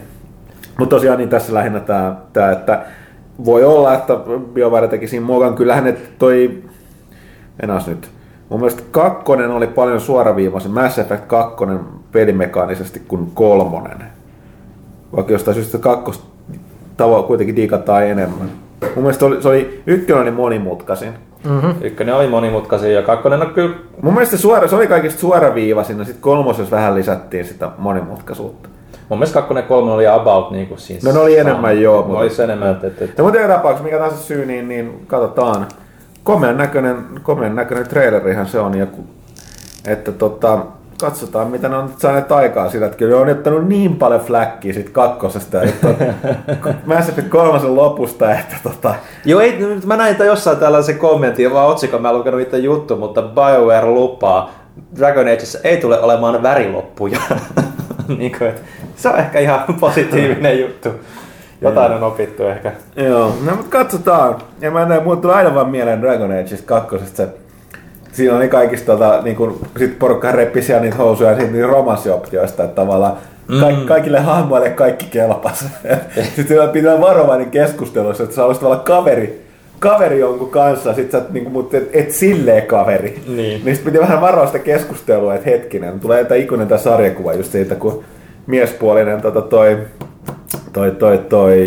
Mutta tosiaan niin tässä lähinnä tämä, että voi olla, että BioWare tekisi mukaan. Kyllähän ne toi, enäs nyt, mun mielestä kakkonen oli paljon suoraviivaisin, Mass Effect kakkonen pelimekaanisesti kuin kolmonen. Vaikka jostain syystä kakkosta tavoin kuitenkin diikataan enemmän. Mun mielestä oli, se oli ykkönen oli monimutkaisin. Mm-hmm. Ykkönen oli monimutkaisin ja kakkonen on kyllä... Mun mielestä suora, se oli kaikista suoraviivaisin ja sitten kolmosessa vähän lisättiin sitä monimutkaisuutta. Mun mielestä kakkonen ja kolmonen oli about niin kuin siis... No ne oli enemmän saan, joo. Mutta... Olisi enemmän, että... että, että... Ja muuten tapauksessa, mikä taas syy, niin, niin katsotaan. Komean näköinen, komean näköinen trailerihan se on. Ja ku, että tota, katsotaan, mitä ne on saaneet aikaa sillä. Että kyllä on ottanut niin paljon fläkkiä siitä kakkosesta. Mass Effect kolmasen lopusta, että tota... Joo, ei, mä näin jossain tällaisen kommentin, vaan otsikon mä en lukenut itse juttu, mutta BioWare lupaa. Dragon Ageissa ei tule olemaan väriloppuja. Niin kuin, että se on ehkä ihan positiivinen juttu. Jotain on opittu ehkä. Joo, no mutta katsotaan. Ja mä en tiedä, mulle tulee aina vaan mieleen Dragon Ageista kakkosesta se... Siinä oli kaikista, tota, niin kun sit porukka reppisiä niitä housuja ja niitä romanssioptioista, että tavallaan ka- kaikille hahmoille kaikki kelpasi. Sitten pitää varovainen keskustelussa, että sä olisit olla kaveri, kaveri jonkun kanssa, sit sä et, niin kun, et, et silleen kaveri. Niin. Niin sit piti vähän varoa sitä keskustelua, että hetkinen, tulee tää ikuinen tää sarjakuva just siitä, kun miespuolinen tota, toi... Toi, toi, toi...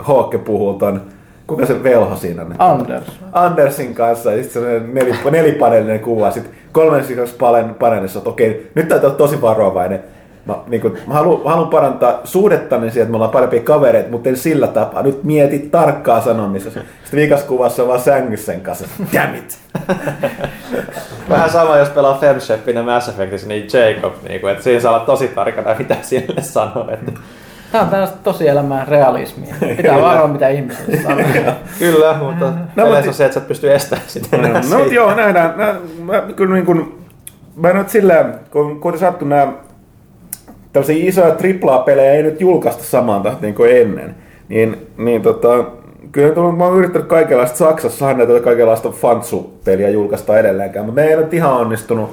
Hawke puhuu ton... Kuka se velho siinä? Anders. Andersin kanssa. Ja sit semmonen nel, nelipaneelinen kuva. Sit kolmannessa paneelissa oot okei, nyt täytyy olla tosi varovainen. Mä, niin kun, mä haluun, haluun parantaa suhdettani siihen, että me ollaan parempia kavereita, mutta en sillä tapaa. Nyt mieti tarkkaa sanomista. Sitten viikas kuvassa on vaan sängyssä sen kanssa. Damn it! Vähän sama, jos pelaa Femshepinä Mass Effectissä, niin Jacob. Niin kun, että siinä saa olla tosi tarkana, mitä sille sanoo. Että... Tämä on tällaista tosielämää realismia. Pitää varoa, mitä ihmiselle sanoo. Kyllä, mutta no, yleensä on se, että sä et pysty estämään sitä. No, no mutta joo, nähdään. Nä, mä, kyllä niin kun, mä en nyt silleen, kun, kun sattu nämä tällaisia isoja triplaa-pelejä ei nyt julkaista samaan tahtiin kuin ennen, niin, niin tota, kyllä mä oon yrittänyt kaikenlaista Saksassa, näitä kaikenlaista fantsu-peliä julkaista edelleenkään, mutta ne ei nyt ihan onnistunut.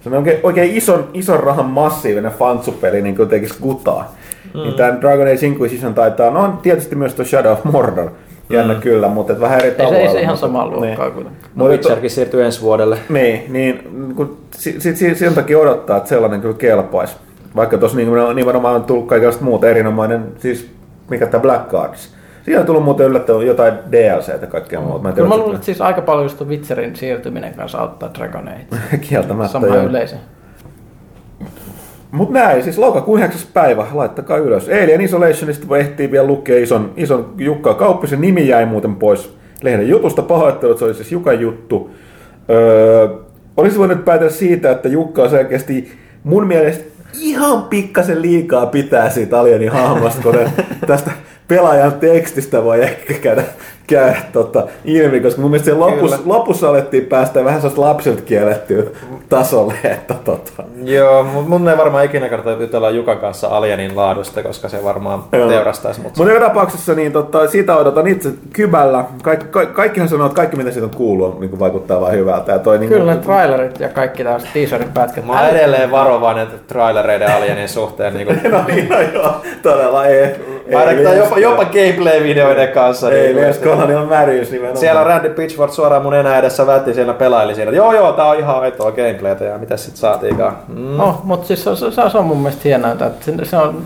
Se on oikein, oikein ison, ison rahan massiivinen fantsu-peli, niin kuin tekisi kutaa. Mm. Niin tämän Dragon Age Inquisition taitaa, no on tietysti myös tuo Shadow of Mordor, jännä mm. kyllä, mutta vähän eri tavalla. Ei se, ei se ihan samaa luokkaa niin. Kuitenkin. No Witcherkin siirtyy ensi vuodelle. Niin, niin kun, si, si, si, sen takia odottaa, että sellainen kyllä kelpaisi. Vaikka tuossa niin, niin varmaan on tullut kaikenlaista muuta erinomainen, siis mikä tämä Black Cards. Siinä on tullut muuten yllättävän jotain D L C:tä kaikkea muuta. Mä, mä luulen, että siis aika paljon just Witcherin siirtyminen kanssa auttaa Dragon Age. Kieltämättä joo. Samaan yleisöön. Mut näin, siis lokakuun yhdeksäs päivä, laittakaa ylös. Alien Isolationista ehtii vielä lukea ison, ison Jukka Kauppisen, nimi jäi muuten pois lehden jutusta, pahoittelut, se oli siis Jukan juttu. Öö, olisi voinut päätellä siitä, että Jukka on selkeästi mun mielestä ihan pikkasen liikaa pitää siitä Alienin hahmosta, kun tästä pelaajan tekstistä voi ehkä käydä, käydä tota, ilmi, koska mun mielestä lopussa, lopussa alettiin päästä vähän sellaista lapsilta kiellettyä tasolle. Että, tota. Joo, mun ei varmaan ikinä kertaa jutella Jukan kanssa Alienin laadusta, koska se varmaan joo. teurastaisi mut. Mun joka tapauksessa niin, tota, sitä odotan itse kybällä. Kaik, ka, kaikkihan sanoo, että kaikki mitä siitä on kuullut niin vaikuttaa vaan hyvältä. Ja toi, niin kyllä kun... trailerit ja kaikki tällaiset teaserin pätkät. Mä olen edelleen varovainen trailereiden Alienin suhteen. Niin kun... no niin, no joo, todella ei. Mä jopa, jopa gameplay-videoiden kanssa. Ei, niin, ei niin on märjys nimenomaan. Siellä Randy Pitchford suoraan mun enää edessä vätti siellä pelaili siinä. Joo joo, tää on ihan aitoa gameplaytä ja mitä sit saatiinkaan. Mm. No, mutta siis se, se, se on mun mielestä hienoa, että se on,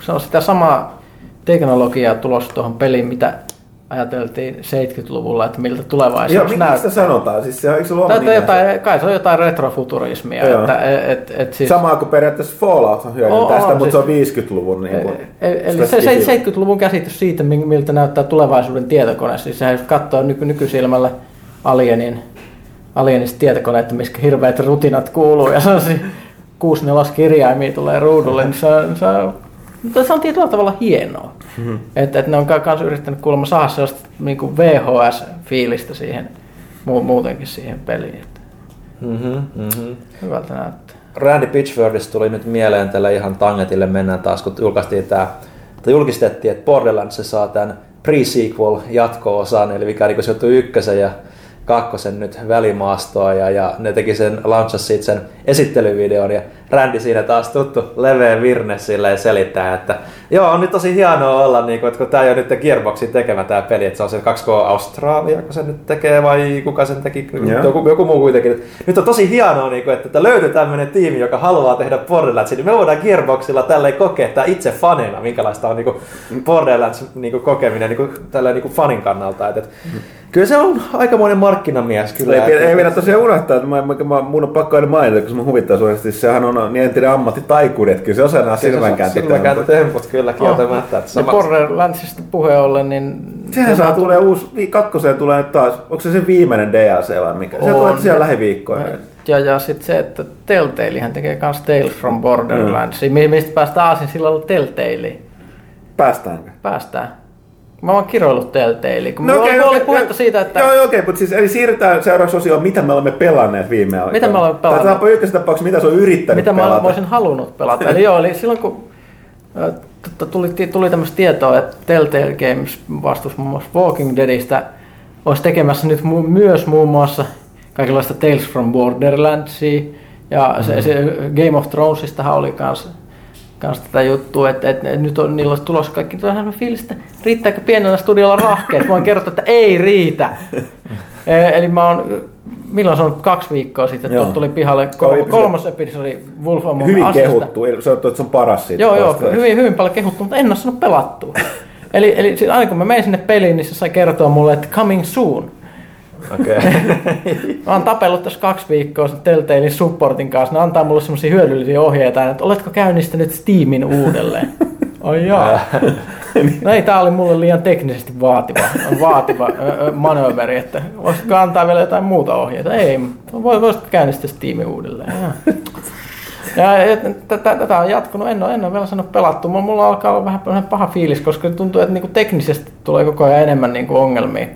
se on sitä samaa teknologiaa tulossa tuohon peliin, mitä ajateltiin seitsemänkymmentäluvulla, että miltä tulevaisuus näyttää. Mistä sanotaan? Siis se on, eikö se luoma nimeä? Jotain, kai se on jotain retrofuturismia. Että, et, et, siis... Samaa kuin periaatteessa Fallout on hyödyn tästä, mutta siis... se on viidenkymmenenluvun. Niin kuin, eli se, se seitsemänkymmentäluvun käsitys siitä, miltä näyttää tulevaisuuden tietokone. Siis sehän jos katsoo nyky- nykysilmällä Alienin, Alienista tietokoneita, missä hirveät rutinat kuuluu ja sellaisia kuusi neljä kirjaimia tulee ruudulle, niin se on... Se on mutta se on tietyllä tavalla hienoa, mm-hmm. että et ne on myös yrittänyt kuulemma saada sellaista niin V H S-fiilistä siihen, muutenkin siihen peliin. Mm-hmm, mm-hmm. Hyvältä näyttää. Randy Pitchfordista tuli nyt mieleen tällä ihan tangetille mennään taas, kun julkaistiin tää, tai julkistettiin, että Borderlands se saa tämän pre-sequel-jatko-osan, eli mikä niin sijoittui ykkösen ja kakkosen nyt välimaastoa ja, ja ne teki sen, launchasi sen esittelyvideon ja Randy siinä taas tuttu leveä virne silleen selittää, että joo, on nyt tosi hienoa olla, niin kun, että kun tämä ei ole nyt Gearboxin tekemä tämä peli, että se on se kaksi K Australia, kun se nyt tekee vai kuka sen teki, yeah. joku, joku muu kuitenkin. Nyt on tosi hienoa, niin kun, että, että löytyy tämmöinen tiimi, joka haluaa tehdä Borderlandsia, niin me voidaan Gearboxilla tälleen kokea tämä itse fanina, minkälaista on niin Borderlands niin kokeminen niin tälleen niin fanin kannalta. Että, mm. Kyllä se on aikamoinen markkinamies. Kyllä. Ei, ei minä tosiaan unohtaa, että mä, mä, mun on pakko aina mainita, koska mä huvittaa suuresti. Sehän on niin entinen ammattitaikuudet. Kyllä se osaa nämä silmänkääntötemput. Kyllä kieltämättä. Oh. Ja Borderlandsista puheen ollen, niin... Sehän saa tulee uusi, kakkoseen tulee nyt taas. Onko se se viimeinen D L C vai mikä? Se tulee siellä lähiviikkoina. Ja, ja sitten se, että Telltalehän tekee myös Tales from Borderlands. Mm. Mistä päästään aasin silloin Telltaleen? Päästäänkö? Päästään. Mä oon kiroillut Telltale, kun no, okay, oli okay, puhetta okay, siitä, että... Joo, okei, okay, mutta siis eli siirrytään seuraavaksi osioon, mitä me olemme pelanneet viime aikoina. Mitä me olemme pelanneet? Tämä on ykkösen tapauksessa, mitä se on yrittänyt mitä pelata. Mitä mä olisin halunnut pelata. Eli joo, eli silloin kun tuli, tuli tämmöistä tietoa, että Telltale Games vastuus muun muassa Walking Deadistä olisi tekemässä nyt myös muun muassa kaikenlaista Tales from Borderlandsia, ja se, mm-hmm. se Game of Thronesistahan oli kanssa. Kanssa tätä juttua, että, että, että nyt on, niillä olisi tulossa kaikki tuollainen fiilistä, riittääkö pienellä studiolla rahkeet? Voin kertoa, että ei riitä. Eli mä oon, milloin se on kaksi viikkoa sitten, että tuli pihalle kol- kolmas episodi Wolf Among Usista. Hyvin kehuttu, eli sanottu, että se on paras siitä. Joo, joo hyvin, hyvin paljon kehuttu, mutta en ole sanonut pelattua. Eli, eli siis aina kun mä menin sinne peliin, niin se sai kertoa mulle, että coming soon. Okay. Mä oon tapellut tässä kaksi viikkoa Telltalein supportin kanssa. Ne antaa mulle semmosia hyödyllisiä ohjeita, että oletko käynnistänyt Steamin uudelleen? Ai joo. No ei, tää oli mulle liian teknisesti vaativa, vaativa ö, ö, manöveri, että voisitko antaa vielä jotain muuta ohjeita? Ei, voisitko käynnistää Steamin uudelleen? Tätä on jatkunut, en ole, en ole vielä sanonut pelattu. Mulla alkaa olla vähän paha fiilis, koska tuntuu, että niinku teknisesti tulee koko ajan enemmän niinku ongelmia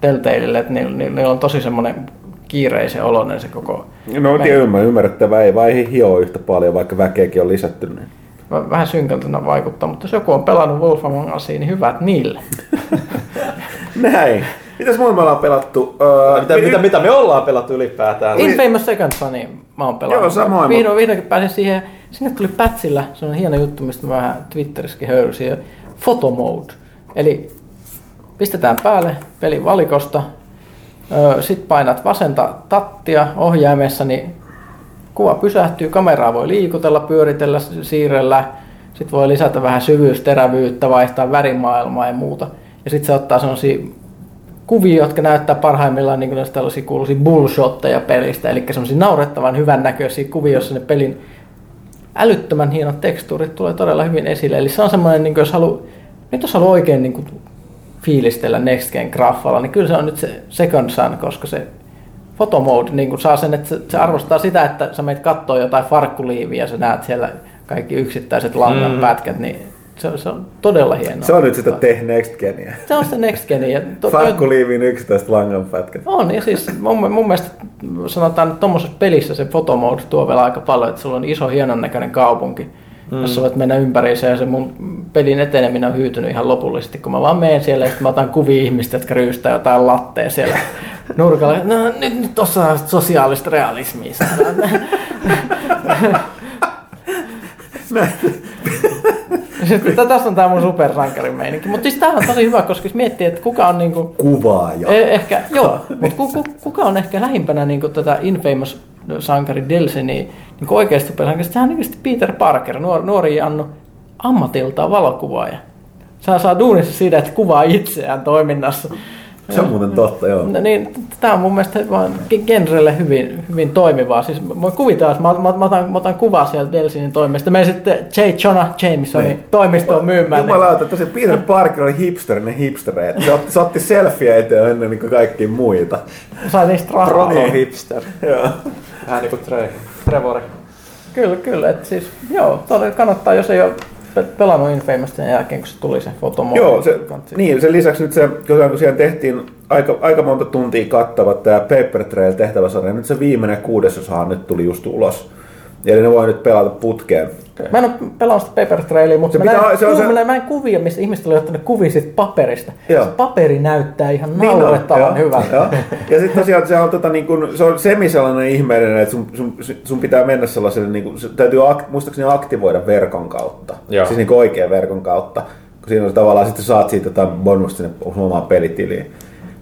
Telltaleille, että niillä, niillä on tosi semmoinen kiireisen oloinen se koko... No on ymmär, ymmärrettävä, ei vaan hioa yhtä paljon, vaikka väkeäkin on lisätty. Niin. Vähän synkältänä vaikuttaa, mutta jos joku on pelannut Wolf Among Usia, niin hyvät niille. Näin. Mitäs muun me ollaan pelattu? Öö, mitä, me, mitä, mitä me ollaan pelattu ylipäätään? Infamous Second Sonia mä oon pelannut. Joo, samoin. Vihdoin, vihdoinkin pääsin siihen. Sinne tuli patchilla, se on hieno juttu, mistä mä vähän Twitterissäkin höyrysin. Photo mode. Eli... pistetään päälle pelin valikosta, sitten painat vasenta tattia ohjaimessa, niin kuva pysähtyy, kameraa voi liikutella, pyöritellä, siirrellä, sitten voi lisätä vähän syvyysterävyyttä, vaihtaa värimaailmaa ja muuta. Ja sitten se ottaa sellaisia kuvia, jotka näyttää parhaimmillaan niin tällaisia kuuluisia bullshotteja pelistä, eli sellaisia naurettavan hyvän näköisiä kuvia, jossa ne pelin älyttömän hienot tekstuurit tulee todella hyvin esille. Eli se on semmoinen, niin jos haluaa, nyt jos haluaa oikein... Niin kuin, fiilistellä Next Gen graffalla, niin kyllä se on nyt se Second Sun, koska se photo mode niin saa sen, että se arvostaa sitä, että sä menet kattoo jotain farkkuliiviä ja sä näet siellä kaikki yksittäiset langan mm. pätkät, niin se, se on todella hienoa. Se on nyt sitä teh Next Genia. Se on sitä Next Genia. To- Farkkuliivin yksittäiset langan pätkät. On, ja siis mun, mun mielestä sanotaan, että tuommoisessa pelissä se photo mode tuo vielä aika paljon, että sulla on iso hienon näköinen kaupunki. Mm. Jos sä voit mennä ympäriinsä ja se mun pelin eteneminen on hyytynyt ihan lopullisesti, kun mä vaan menen siellä ja mä otan kuvia ihmistä, jotka ryystää jotain lattea siellä nurkalla. No nyt, nyt osaa sosiaalista realismia. Tässä on tää mun supersankarin meininki, mutta siis tämähän on tosi hyvä, koska jos miettii, että kuka on niinku... Kuvaaja. Ehkä, joo, mutta ku, ku, kuka on ehkä lähimpänä niinku tätä Infamous sankari Delsi, niin, niin oikeasti pelaankin. Sehän on oikeasti Peter Parker, nuori, nuori Annu, ammatiltaan valokuvaaja. Sehän saa duunissa siitä, että kuvaa itseään toiminnassa. Se on muuten totta, joo. Niin, tämä on mun mielestä vaan genrelle hyvin, hyvin toimivaa. Siis voin kuvitella, että mä, mä, mä, otan, mä otan kuvaa sieltä Delsinin toimesta. Menen sitten J. Jonah Jamesonin toimistoon myymään. Jumalauta, niin. Tosiaan Peter Parker oli hipsterinen hipstereet. Se otti, otti selfieä eteen ennen niin kuin kaikkia muita. Sai niistä rahaa. Proto-hipster. Joo. Vähän niin kuin tre, Trevori. Kyllä, kyllä. Että siis, joo, kannattaa, jos ei ole... pelannut Infamous sen jälkeen, kun se tuli se fotomo. Joo, se, niin, sen lisäksi nyt se, kun siellä tehtiin aika, aika monta tuntia kattavat tämä Paper Trail -tehtäväsarja, nyt se viimeinen kuudesosahan nyt tuli just ulos. Eli ne voi nyt pelata putkeen. Mä en ole pelannut sitä Paper Trailia, mutta se mä, pitää, näin, se se... mä näin kuvia, missä ihmiset oli ottanut kuvia siitä paperista. Joo. Se paperi näyttää ihan naurettavan niin hyvältä. Joo. Ja sitten tosiaan se on, tota, niin kun, se on semi-sellainen ihmeellinen, että sun, sun, sun pitää mennä sellaiselle, niin kun, se täytyy muistaakseni aktivoida verkon kautta, joo, siis niin oikean verkon kautta. Kun siinä on tavallaan, sitten saat siitä jotain bonusta sinne omaan pelitiliin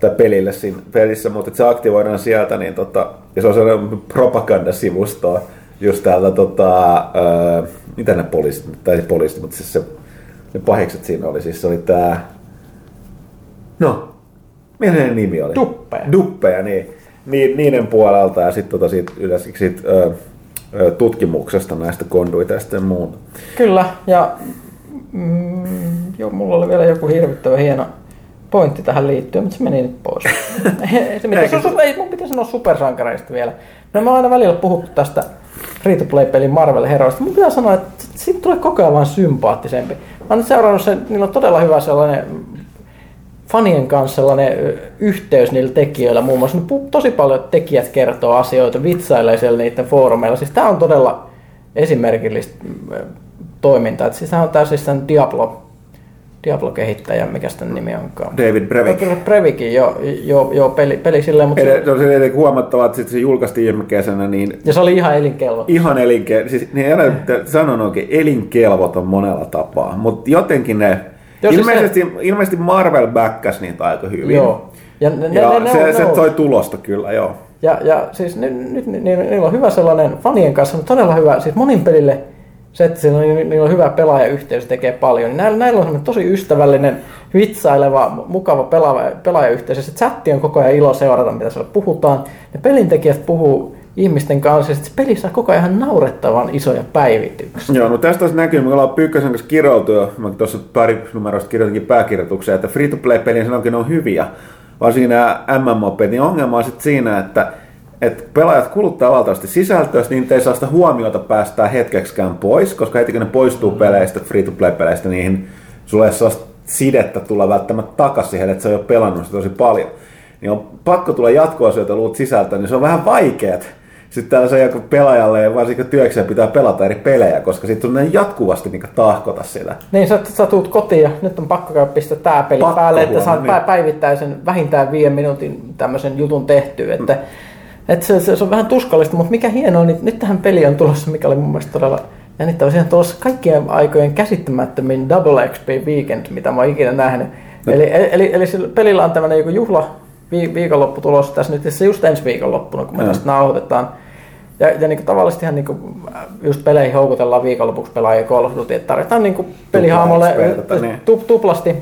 tai pelille siinä pelissä, mutta se aktivoidaan sieltä, niin tota, ja se on sellainen propagandasivustoa. Just täältä tota, öö, mitä ne poliisit, tai poliisit, mutta siis se, ne pahikset siinä oli, siis se oli tää, no, mikä ne nimi oli? Duppeja. Duppeja, niin, niin niiden puolelta ja sitten tota siitä yleensä siitä öö, tutkimuksesta näistä konduiteista ja muuta. Kyllä, ja mm, joo, mulla oli vielä joku hirvittävän hieno pointti tähän liittyen, mutta se meni nyt pois. Ei, mun pitäisi sanoa supersankareista vielä. No mä oon aina välillä puhuttu tästä free-to-play-pelin Marvel-heroista. Mun pitää sanoa, että siitä tulee koko ajan vaan sympaattisempi. Mä oon nyt seurannut sen, niillä on todella hyvä sellainen fanien kanssa sellainen yhteys niillä tekijöillä muun muassa. Tosi paljon tekijät kertoo asioita, vitsailee siellä niiden foorumeilla. Siis tää on todella esimerkillistä toimintaa. Siis tää on täysin sen Diablo. Diablo-kehittäjä, mikä sitä nimi onkaan. David Brevik. David Brevikin, joo, joo, joo peli, peli silleen. Mutta Ede, se on silleen huomattavaa, että se julkaistiin viime kesänä. Niin ja se oli ihan elinkelvoton. Ihan elinkelvoton. Siis ne elä, sanon oikein, elinkelvoton monella tapaa. Mutta jotenkin ne, joo, ilmeisesti, siis ne, ilmeisesti Marvel backkasi niitä aika hyvin. Joo. Ja, ne, ja ne, ne, se, ne se toi tulosta kyllä, joo. Ja, ja siis nyt niillä on hyvä sellainen fanien kanssa, mutta todella hyvä, siis monin pelille. Se, että siellä on, niillä on hyvä pelaajayhteys, tekee paljon. Näillä, näillä on tosi ystävällinen, vitsaileva, mukava pelaaja, pelaajayhteys. Se chatti on koko ajan ilo seurata, mitä siellä puhutaan. Ne pelintekijät puhuu ihmisten kanssa, ja se peli saa koko ajan naurettavan isoja päivityksiä. Joo, no tästä olisi näkynyt, me ollaan Pyykkösen kanssa kirjoiltu jo, mä tuossa pari numeroista kirjoitinkin pääkirjoituksia, että free-to-play-peliä sanonkin on hyviä, varsinkin nämä M M O-pelit. Niin ongelma on sitten siinä, että että pelaajat kuluttaa valtavasti sisältöä, niin te ei saa sitä huomiota päästää hetkeksikään pois, koska heti kun ne poistuu peleistä, free-to-play-peleistä, niihin sulla ei saa sidettä tulla välttämättä takaisin siihen, että sä oot pelannut sitä tosi paljon. Niin on pakko tulla jatkoasioita luut sisältöä, niin se on vähän vaikeet. Sitten tällaisen pelaajalle ja varsinkin työkseen pitää pelata eri pelejä, koska sitten on jatkuvasti niin tahkota sitä. Niin, sä, sä tuut kotiin ja nyt on pakko käydä pistää tää peli pakko päälle, että saat niin päivittäisen vähintään viiden minuutin tämmöisen jutun tehtyä, että mm. Että se, se, se on vähän tuskallista, mutta mikä hienoa, niin nyt tähän peli on tulossa, mikä oli mun mielestä todella jännittävä. Siinä on tulossa kaikkien aikojen käsittämättömin Double X P Weekend, mitä mä oon ikinä nähnyt. No. Eli, eli, eli sillä pelillä on tämmöinen joku juhla viikonloppu tulossa tässä nyt, se just ensi viikonloppuna, kun me no. tästä nauhoitetaan. Ja, ja niin tavallisestihan niin just peleihin houkutellaan viikonlopuksi pelaajia koulutusti, että tarjotaan niin pelihahmolle niin. tu, tuplasti.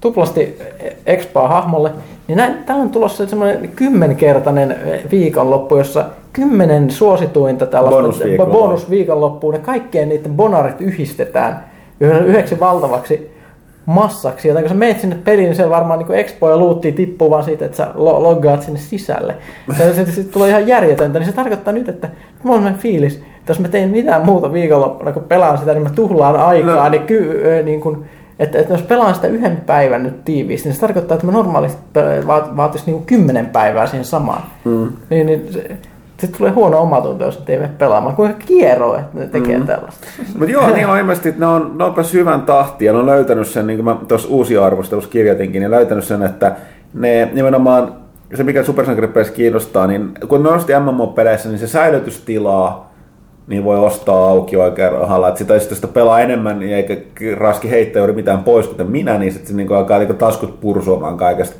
tuplasti expaa hahmolle, niin näin, täällä on tulossa semmoinen kymmenkertainen viikonloppu, jossa kymmenen suosituinta tällaista bonusviikonloppua, ne kaikkien niiden bonarit yhdistetään yhdeksi valtavaksi massaksi. Ja kun sä menet sinne peliin, niin siellä varmaan niin expo ja luuttia tippuu vaan siitä, että sä loggaat sinne sisälle. Se, se, se tulee ihan järjetöntä, niin se tarkoittaa nyt, että mulla on semmoinen fiilis, että jos mä tein mitään muuta viikonloppuna, kun pelaan sitä, niin mä tuhlaan aikaa, no. niin, ky, äh, niin kuin Että, että jos pelaan sitä yhden päivän nyt tiiviisti, niin se tarkoittaa, että mä normaalisti vaatisin niinku kymmenen päivää siihen samaan. Mm. Niin, niin sitten tulee huono omatunto, jos ei mene pelaamaan. Kuinka kieroo, että ne tekee mm. tällaista. Mutta joo, niin on ilmeisesti, että ne on, ne on päässyt hyvän tahtia. Ne on löytänyt sen, niin kuin mä tuossa uusia arvostelussa kirjoitinkin, niin löytänyt sen, että ne nimenomaan, se mikä supersankaripelissä kiinnostaa, niin kun ne nosti M M O-peleissä, niin se säilytystilaa, niin voi ostaa auki oikein rahalla. Että sitä, sitä pelaa enemmän niin eikä raski heittää juuri mitään pois, kuten minä, niin sitten niin alkaa niin taskut pursuamaan kaikesta,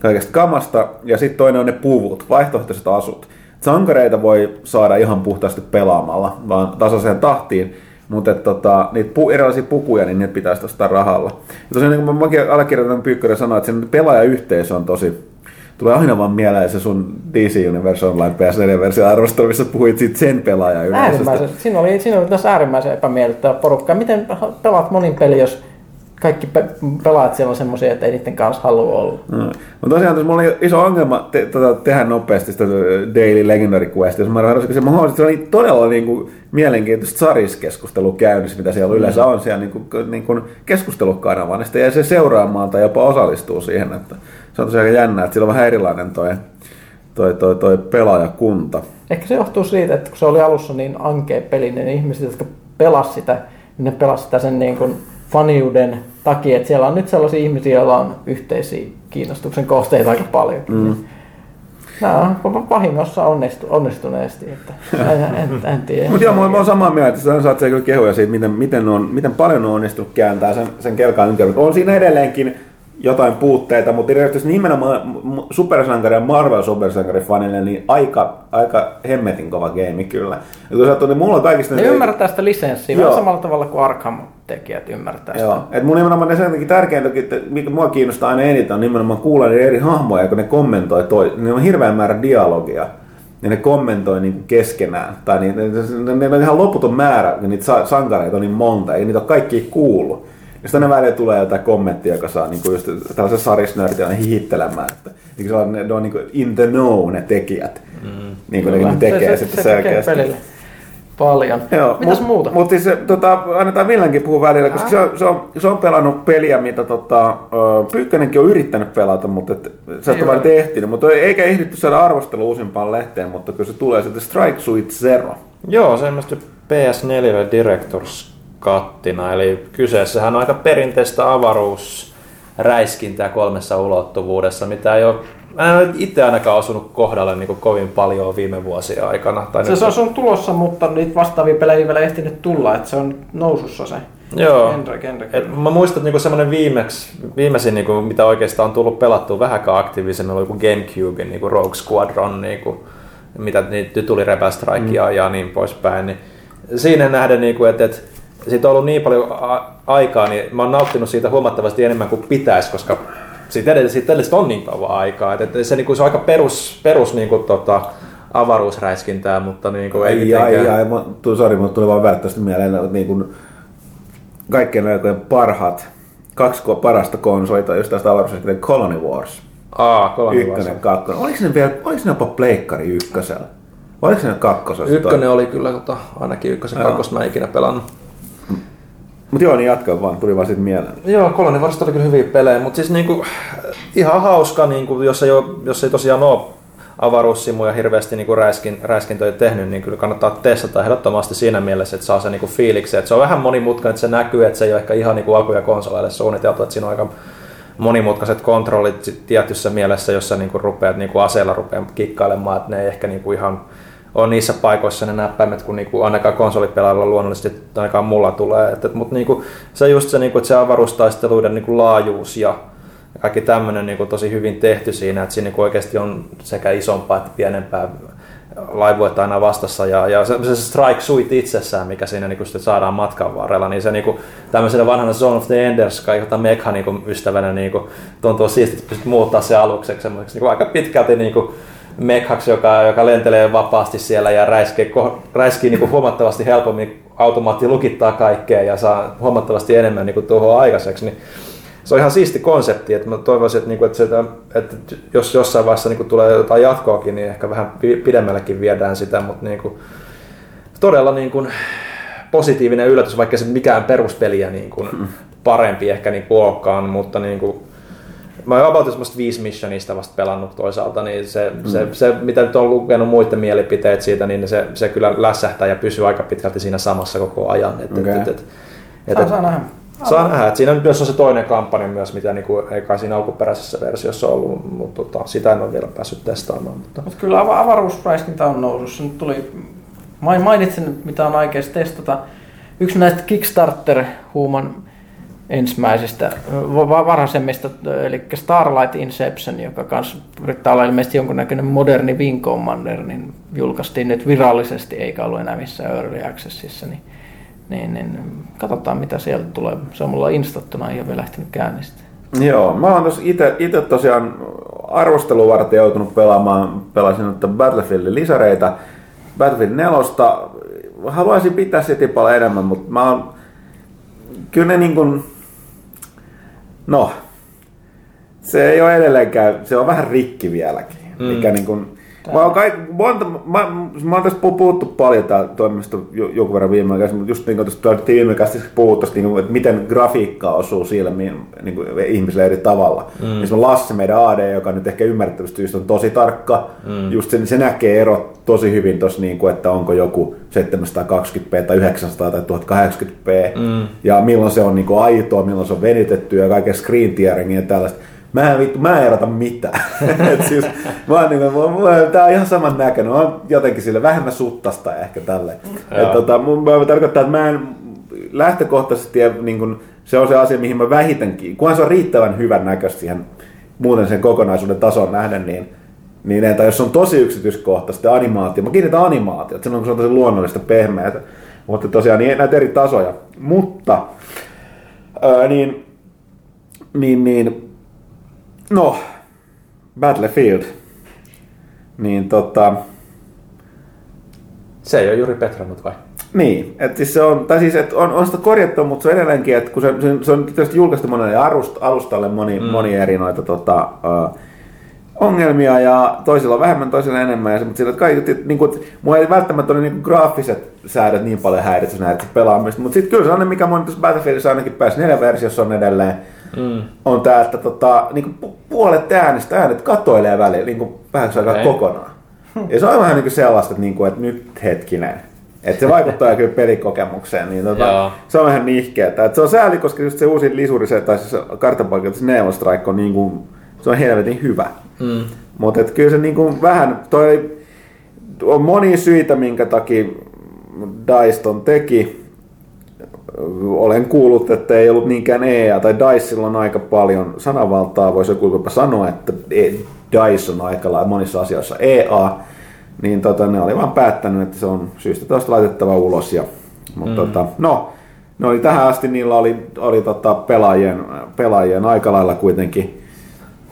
kaikesta kamasta. Ja sitten toinen on ne puvut, vaihtoehtoiset asut. Sankareita voi saada ihan puhtaasti pelaamalla, vaan tasaiseen tahtiin, mutta tota, niitä pu- erilaisia pukuja, niin ne pitäisi ostaa rahalla. Ja tosiaan niin kuin mäkin allekirjoitan Pyykkönen sanoa, että sen pelaajayhteisö on tosi... Tulee aina vaan mieleen se sun D C Universe Online P S neljä-versio arvostelu, missä puhuit siitä sen pelaajan yleisöstä. Siinä oli, siinä oli tässä äärimmäisen epämiellyttävä porukka. Miten pelaat monin peli, jos kaikki pe- pelaat siellä on semmoisia, että ei niiden kanssa halua olla? No. Mutta tosiaan, mulla oli iso ongelma te- tota, tehdä nopeasti sitä Daily Legendary Questia. Mä arvostin, että mä huomasin, että se oli todella niin kuin mielenkiintoista sariskeskustelua käynnissä, mitä siellä mm-hmm. yleensä on siellä niin kuin, niin kuin keskustelukanavaan. Ja sitä jäi se seuraamaan tai jopa osallistuu siihen, että se on tosiaan aika jännää, että sillä on vähän erilainen toi toi, toi, toi pelaajakunta. Ehkä se johtuu siitä, että kun se oli alussa niin ankea peli, niin ihmiset, jotka pelasivat sitä, niin ne pelasivat sitä sen niin kuin faniuden takia, että siellä on nyt sellaisia ihmisiä, joilla on yhteisiä kiinnostuksen kohteita aika paljon. Mm. Nämä on vahingossa onnistu, onnistuneesti, että en, en, en tiedä. Mutta joo, mä oon samaa mieltä, että saat kyllä kehuja siitä, miten, miten, on, miten paljon on onnistunut kääntää sen, sen kelkaan ympärillä. On siinä edelleenkin jotain puutteita, mutta erityisesti nimenomaan supersankarien ja Marvel-supersankarien fanille niin aika, aika hemmetin kova game kyllä. Ja kun sä oot, niin mulla on kaikista... Ne te... ymmärtää sitä lisenssiä vähän samalla tavalla kuin Arkham-tekijät ymmärtää sitä. Joo, että mun nimenomaan ne sen tärkeintä, mikä mua kiinnostaa aina eniten, on nimenomaan kuulla niiden eri hahmoja, kun ne kommentoi toi. Niillä on hirveän määrä dialogia. Ja ne kommentoi niinku keskenään. Tai niitä, ne on ihan loputon määrä, kun niitä sankareita on niin monta, ei niitä ole kaikki kuullut. Ja sitten aina väliin tulee jotain kommenttia, joka saa niinku just tällaisen sarisnörtin hihittelemään, että niinku on, ne on niinku in the know ne tekijät, mm. niinku ne, ne tekee se, sitten se, selkeästi. Se tekee pelille paljon. Joo, mitäs mut, muuta? Mutta siis tota, annetaan Villenkin puhua välillä, koska se on, se, on, se on pelannut peliä, mitä tota, Pyykkönenkin on yrittänyt pelata, mutta et, sä et ole vaan ehtinyt. Mutta eikä ehditty saada arvostelua uusimpaan lehteen, mutta kyllä se tulee sitten Strike Suit Zero. Joo, se ilmestyi P S neljälle Directors Kattina, eli kyseessähän on aika perinteistä avaruusräiskintää kolmessa ulottuvuudessa, mitä ei ole itse ainakaan osunut kohdalle niin kovin paljon viime vuosien aikana. Tai se, se on tulossa, mutta niitä vastaavia pelejä ei vielä ehtinyt tulla, että se on nousussa se. Joo, genre, genre. Et mä muistan, että niinku semmoinen viimeisin, niinku, mitä oikeastaan on tullut pelattua vähänkään aktiivisemmin, oli joku GameCuben niinku Rogue Squadron, niinku, mitä niitä tuli repästraikia mm. ja niin poispäin. Niin siinä nähden, niinku, että et, siitä on ollut niin paljon a- aikaa, niin mä oon nauttinut siitä huomattavasti enemmän kuin pitäisi, koska siitä edellisestä on niin kauan aikaa. Et, et se, niinku, se on aika perus, perus niinku, tota, avaruusräiskintää, mutta niinku, ei mitenkään. Sori, mutta tuli vaan välttämättä mieleen, että niinku, kaikkien aikojen parhaat, kaksi parasta konsolita, just tästä avaruusräiskintää, Colony Wars. Aa, Colony Wars. Ykkönen, kakkonen. Oliko ne vielä, oliko ne jopa pleikkari ykkösellä? Oliko ne kakkosessa? Ykkönen toi? Oli kyllä tota, ainakin ykkösen, kakkosta mä en ikinä pelannut. Mutta joo, niin jatkaa vaan, tuli vaan siitä mieleen. Joo, Colony Wars oli kyllä hyviä pelejä, mutta siis niinku, ihan hauska, niinku, jos, ei ole, jos ei tosiaan ole avaruussimuja hirveästi niinku räiskin, räiskintöjä tehnyt, niin kyllä kannattaa testata ehdottomasti siinä mielessä, että saa sen niinku fiiliksen. Et se on vähän monimutkainen, että se näkyy, että se ei ole ehkä ihan niinku alkuja konsoleille suunniteltu, että siinä on aika monimutkaiset kontrollit tietyssä mielessä, jossa niinku rupeat niinku aseella rupeat kikkailemaan, että ne ei ehkä niinku ihan... on niissä paikoissa ne näppäimet, kun niinku ainakaan konsolipelailla luonnollisesti ainakaan mulla tulee. Et, et, mut niinku, se just se, niinku, että se avaruustaisteluiden niinku, laajuus ja kaikki tämmöinen niinku, tosi hyvin tehty siinä, että siinä niinku, oikeasti on sekä isompaa että pienempää laivuetta aina vastassa. Ja, ja se, se Strike Suit itsessään, mikä siinä niinku, saadaan matkan varrella, niin se niinku, tämmöisenä vanhana Zone of the Enders, kaikilta mekha-ystävänä niinku, niinku, tuntuu siistiä, että pystyt muuttaa se alukseksi niinku, aika pitkälti niinku, mekhaksi, joka, joka lentelee vapaasti siellä ja räiskii, räiskii niinku huomattavasti helpommin, automaatti lukittaa kaikkea ja saa huomattavasti enemmän niinku tuohon aikaiseksi. Niin se on ihan siisti konsepti, että mä toivoisin, että, niinku, että, se, että jos jossain vaiheessa niinku tulee jotain jatkoakin, niin ehkä vähän pidemmällekin viedään sitä, mutta niinku, todella niinku positiivinen yllätys, vaikka se mikään peruspeliä niinku parempi ehkä niinku olekaan, mutta niinku, mä oon about semmoista viisi missionista vasta pelannut toisaalta, niin se, mm. se, se mitä nyt on lukenut muiden mielipiteet siitä, niin se, se kyllä lässähtää ja pysyy aika pitkälti siinä samassa koko ajan. Et, okay. et, et, et, saa, saa nähdä. Saa nähdä. Et siinä myös on se toinen kampanja myös, mitä niinku, ei kai siinä alkuperäisessä versiossa ollut, mutta tota, sitä en ole vielä päässyt testaamaan. Mutta Mut kyllä avaruusräiskintä on nousussa. Nyt tuli, mä mainitsin, mitä on aikeissa testata. Yksi näistä Kickstarter-huuman ensimmäisistä varhaisemmista, eli Starlight Inception, joka kanssa yrittää olla ilmeisesti jonkunnäköinen moderni Wing Commander, niin julkaistiin nyt virallisesti, eikä ollut enää missään Early Accessissa, niin, niin, niin katsotaan mitä sieltä tulee. Se on mulla instattuna, ei ole vielä lähtenyt käynnistämään. Joo, mä oon itse tosiaan arvostelun varten joutunut pelaamaan, pelasin että Battlefieldin lisäreitä, Battlefield nelosta, haluaisin pitää sitä paljon enemmän, mutta mä oon kyllä ne niin kuin... No, se ei ole edelleenkään, se on vähän rikki vieläkin. Mm. Mikä niin kuin, Mä oon, kaik, monta, mä, mä oon tässä puhuttu paljon tää toimista jonkun verran viime aikaisesti, mutta just niinku tästä viimekästi puhuttaisiin, niinku, että miten grafiikka osuu silmiin niinku, ihmisille eri tavalla. Mm. Esimerkiksi Lassi, meidän A D, joka nyt ehkä ymmärrettävästi just on tosi tarkka, mm. just se, se näkee erot tosi hyvin tossa, niinku, että onko joku seitsemänsataakaksikymmentä p tai yhdeksänsataa tai tuhatkahdeksankymmentä p, mm. ja milloin se on niinku, aitoa, milloin se on venitetty ja kaiken screen tearingia ja tällaista. Mä en vittu, mä en erota mitään. Siis, niin, tää on ihan saman näköinen. Mä oon jotenkin sille vähemmän suttasta ehkä tälleen. Tota, mä tarkoittaa, että mä en lähtökohtaisesti, niin kun, se on se asia, mihin mä vähitänkin, kunhan se on riittävän hyvän näköistä siihen muuten sen kokonaisuuden tasoon nähden, niin, niin että jos se on tosi yksityiskohtaista animaatio, mä kiinnitän animaatiot, silloin kun se on tosi luonnollista, pehmeätä, mutta tosiaan niin näitä eri tasoja. Mutta, öö, niin, niin, niin no, Battlefield, niin tota... Se ei ole juuri petrannut vai? Niin, että siis se on, tai siis että on, on sitä korjattu, mutta se on edelleenkin, että kun se, se on tietysti julkaistu monelle alustalle moni, mm. moni eri noita tota, uh, ongelmia ja toisilla on vähemmän, toisilla enemmän ja se, mutta sillä, että kaikki, niin kuin, että mua ei välttämättä ole niin graafiset säädöt niin paljon häiritse näitä pelaamista, mutta sitten kyllä se on ne, mikä moni tuossa Battlefieldissä ainakin pääsi neljä versiossa on edelleen. Mm. On tää, että tota, niinku puolet äänistä äänet katoilee välillä niinku vähäksi aikaa kokonaan. Ja se on vähän niinku sellaista, että, niinku, että nyt hetkinen. Että se vaikuttaa kyllä pelikokemukseen. Niin tota, se on vähän nihkeetä. Et se on sääli, koska just se uusi lisuri, se, tai siis kartanpaikalta se Neo Strike on, niinku, se on helvetin hyvä. Mm. Mutta kyllä se niinku vähän, toi on monia syitä, minkä takia Dyston teki. Olen kuullut, että ei ollut niinkään E A tai DICEilla on aika paljon sananvaltaa, voisi joku jopa sanoa, että DICE on aika lailla monissa asioissa E A, niin tota, ne oli vaan päättänyt, että se on syystä taas laitettava ulos. Ja, mutta mm. tota, no, no niin tähän asti niillä oli, oli tota pelaajien, pelaajien aika lailla kuitenkin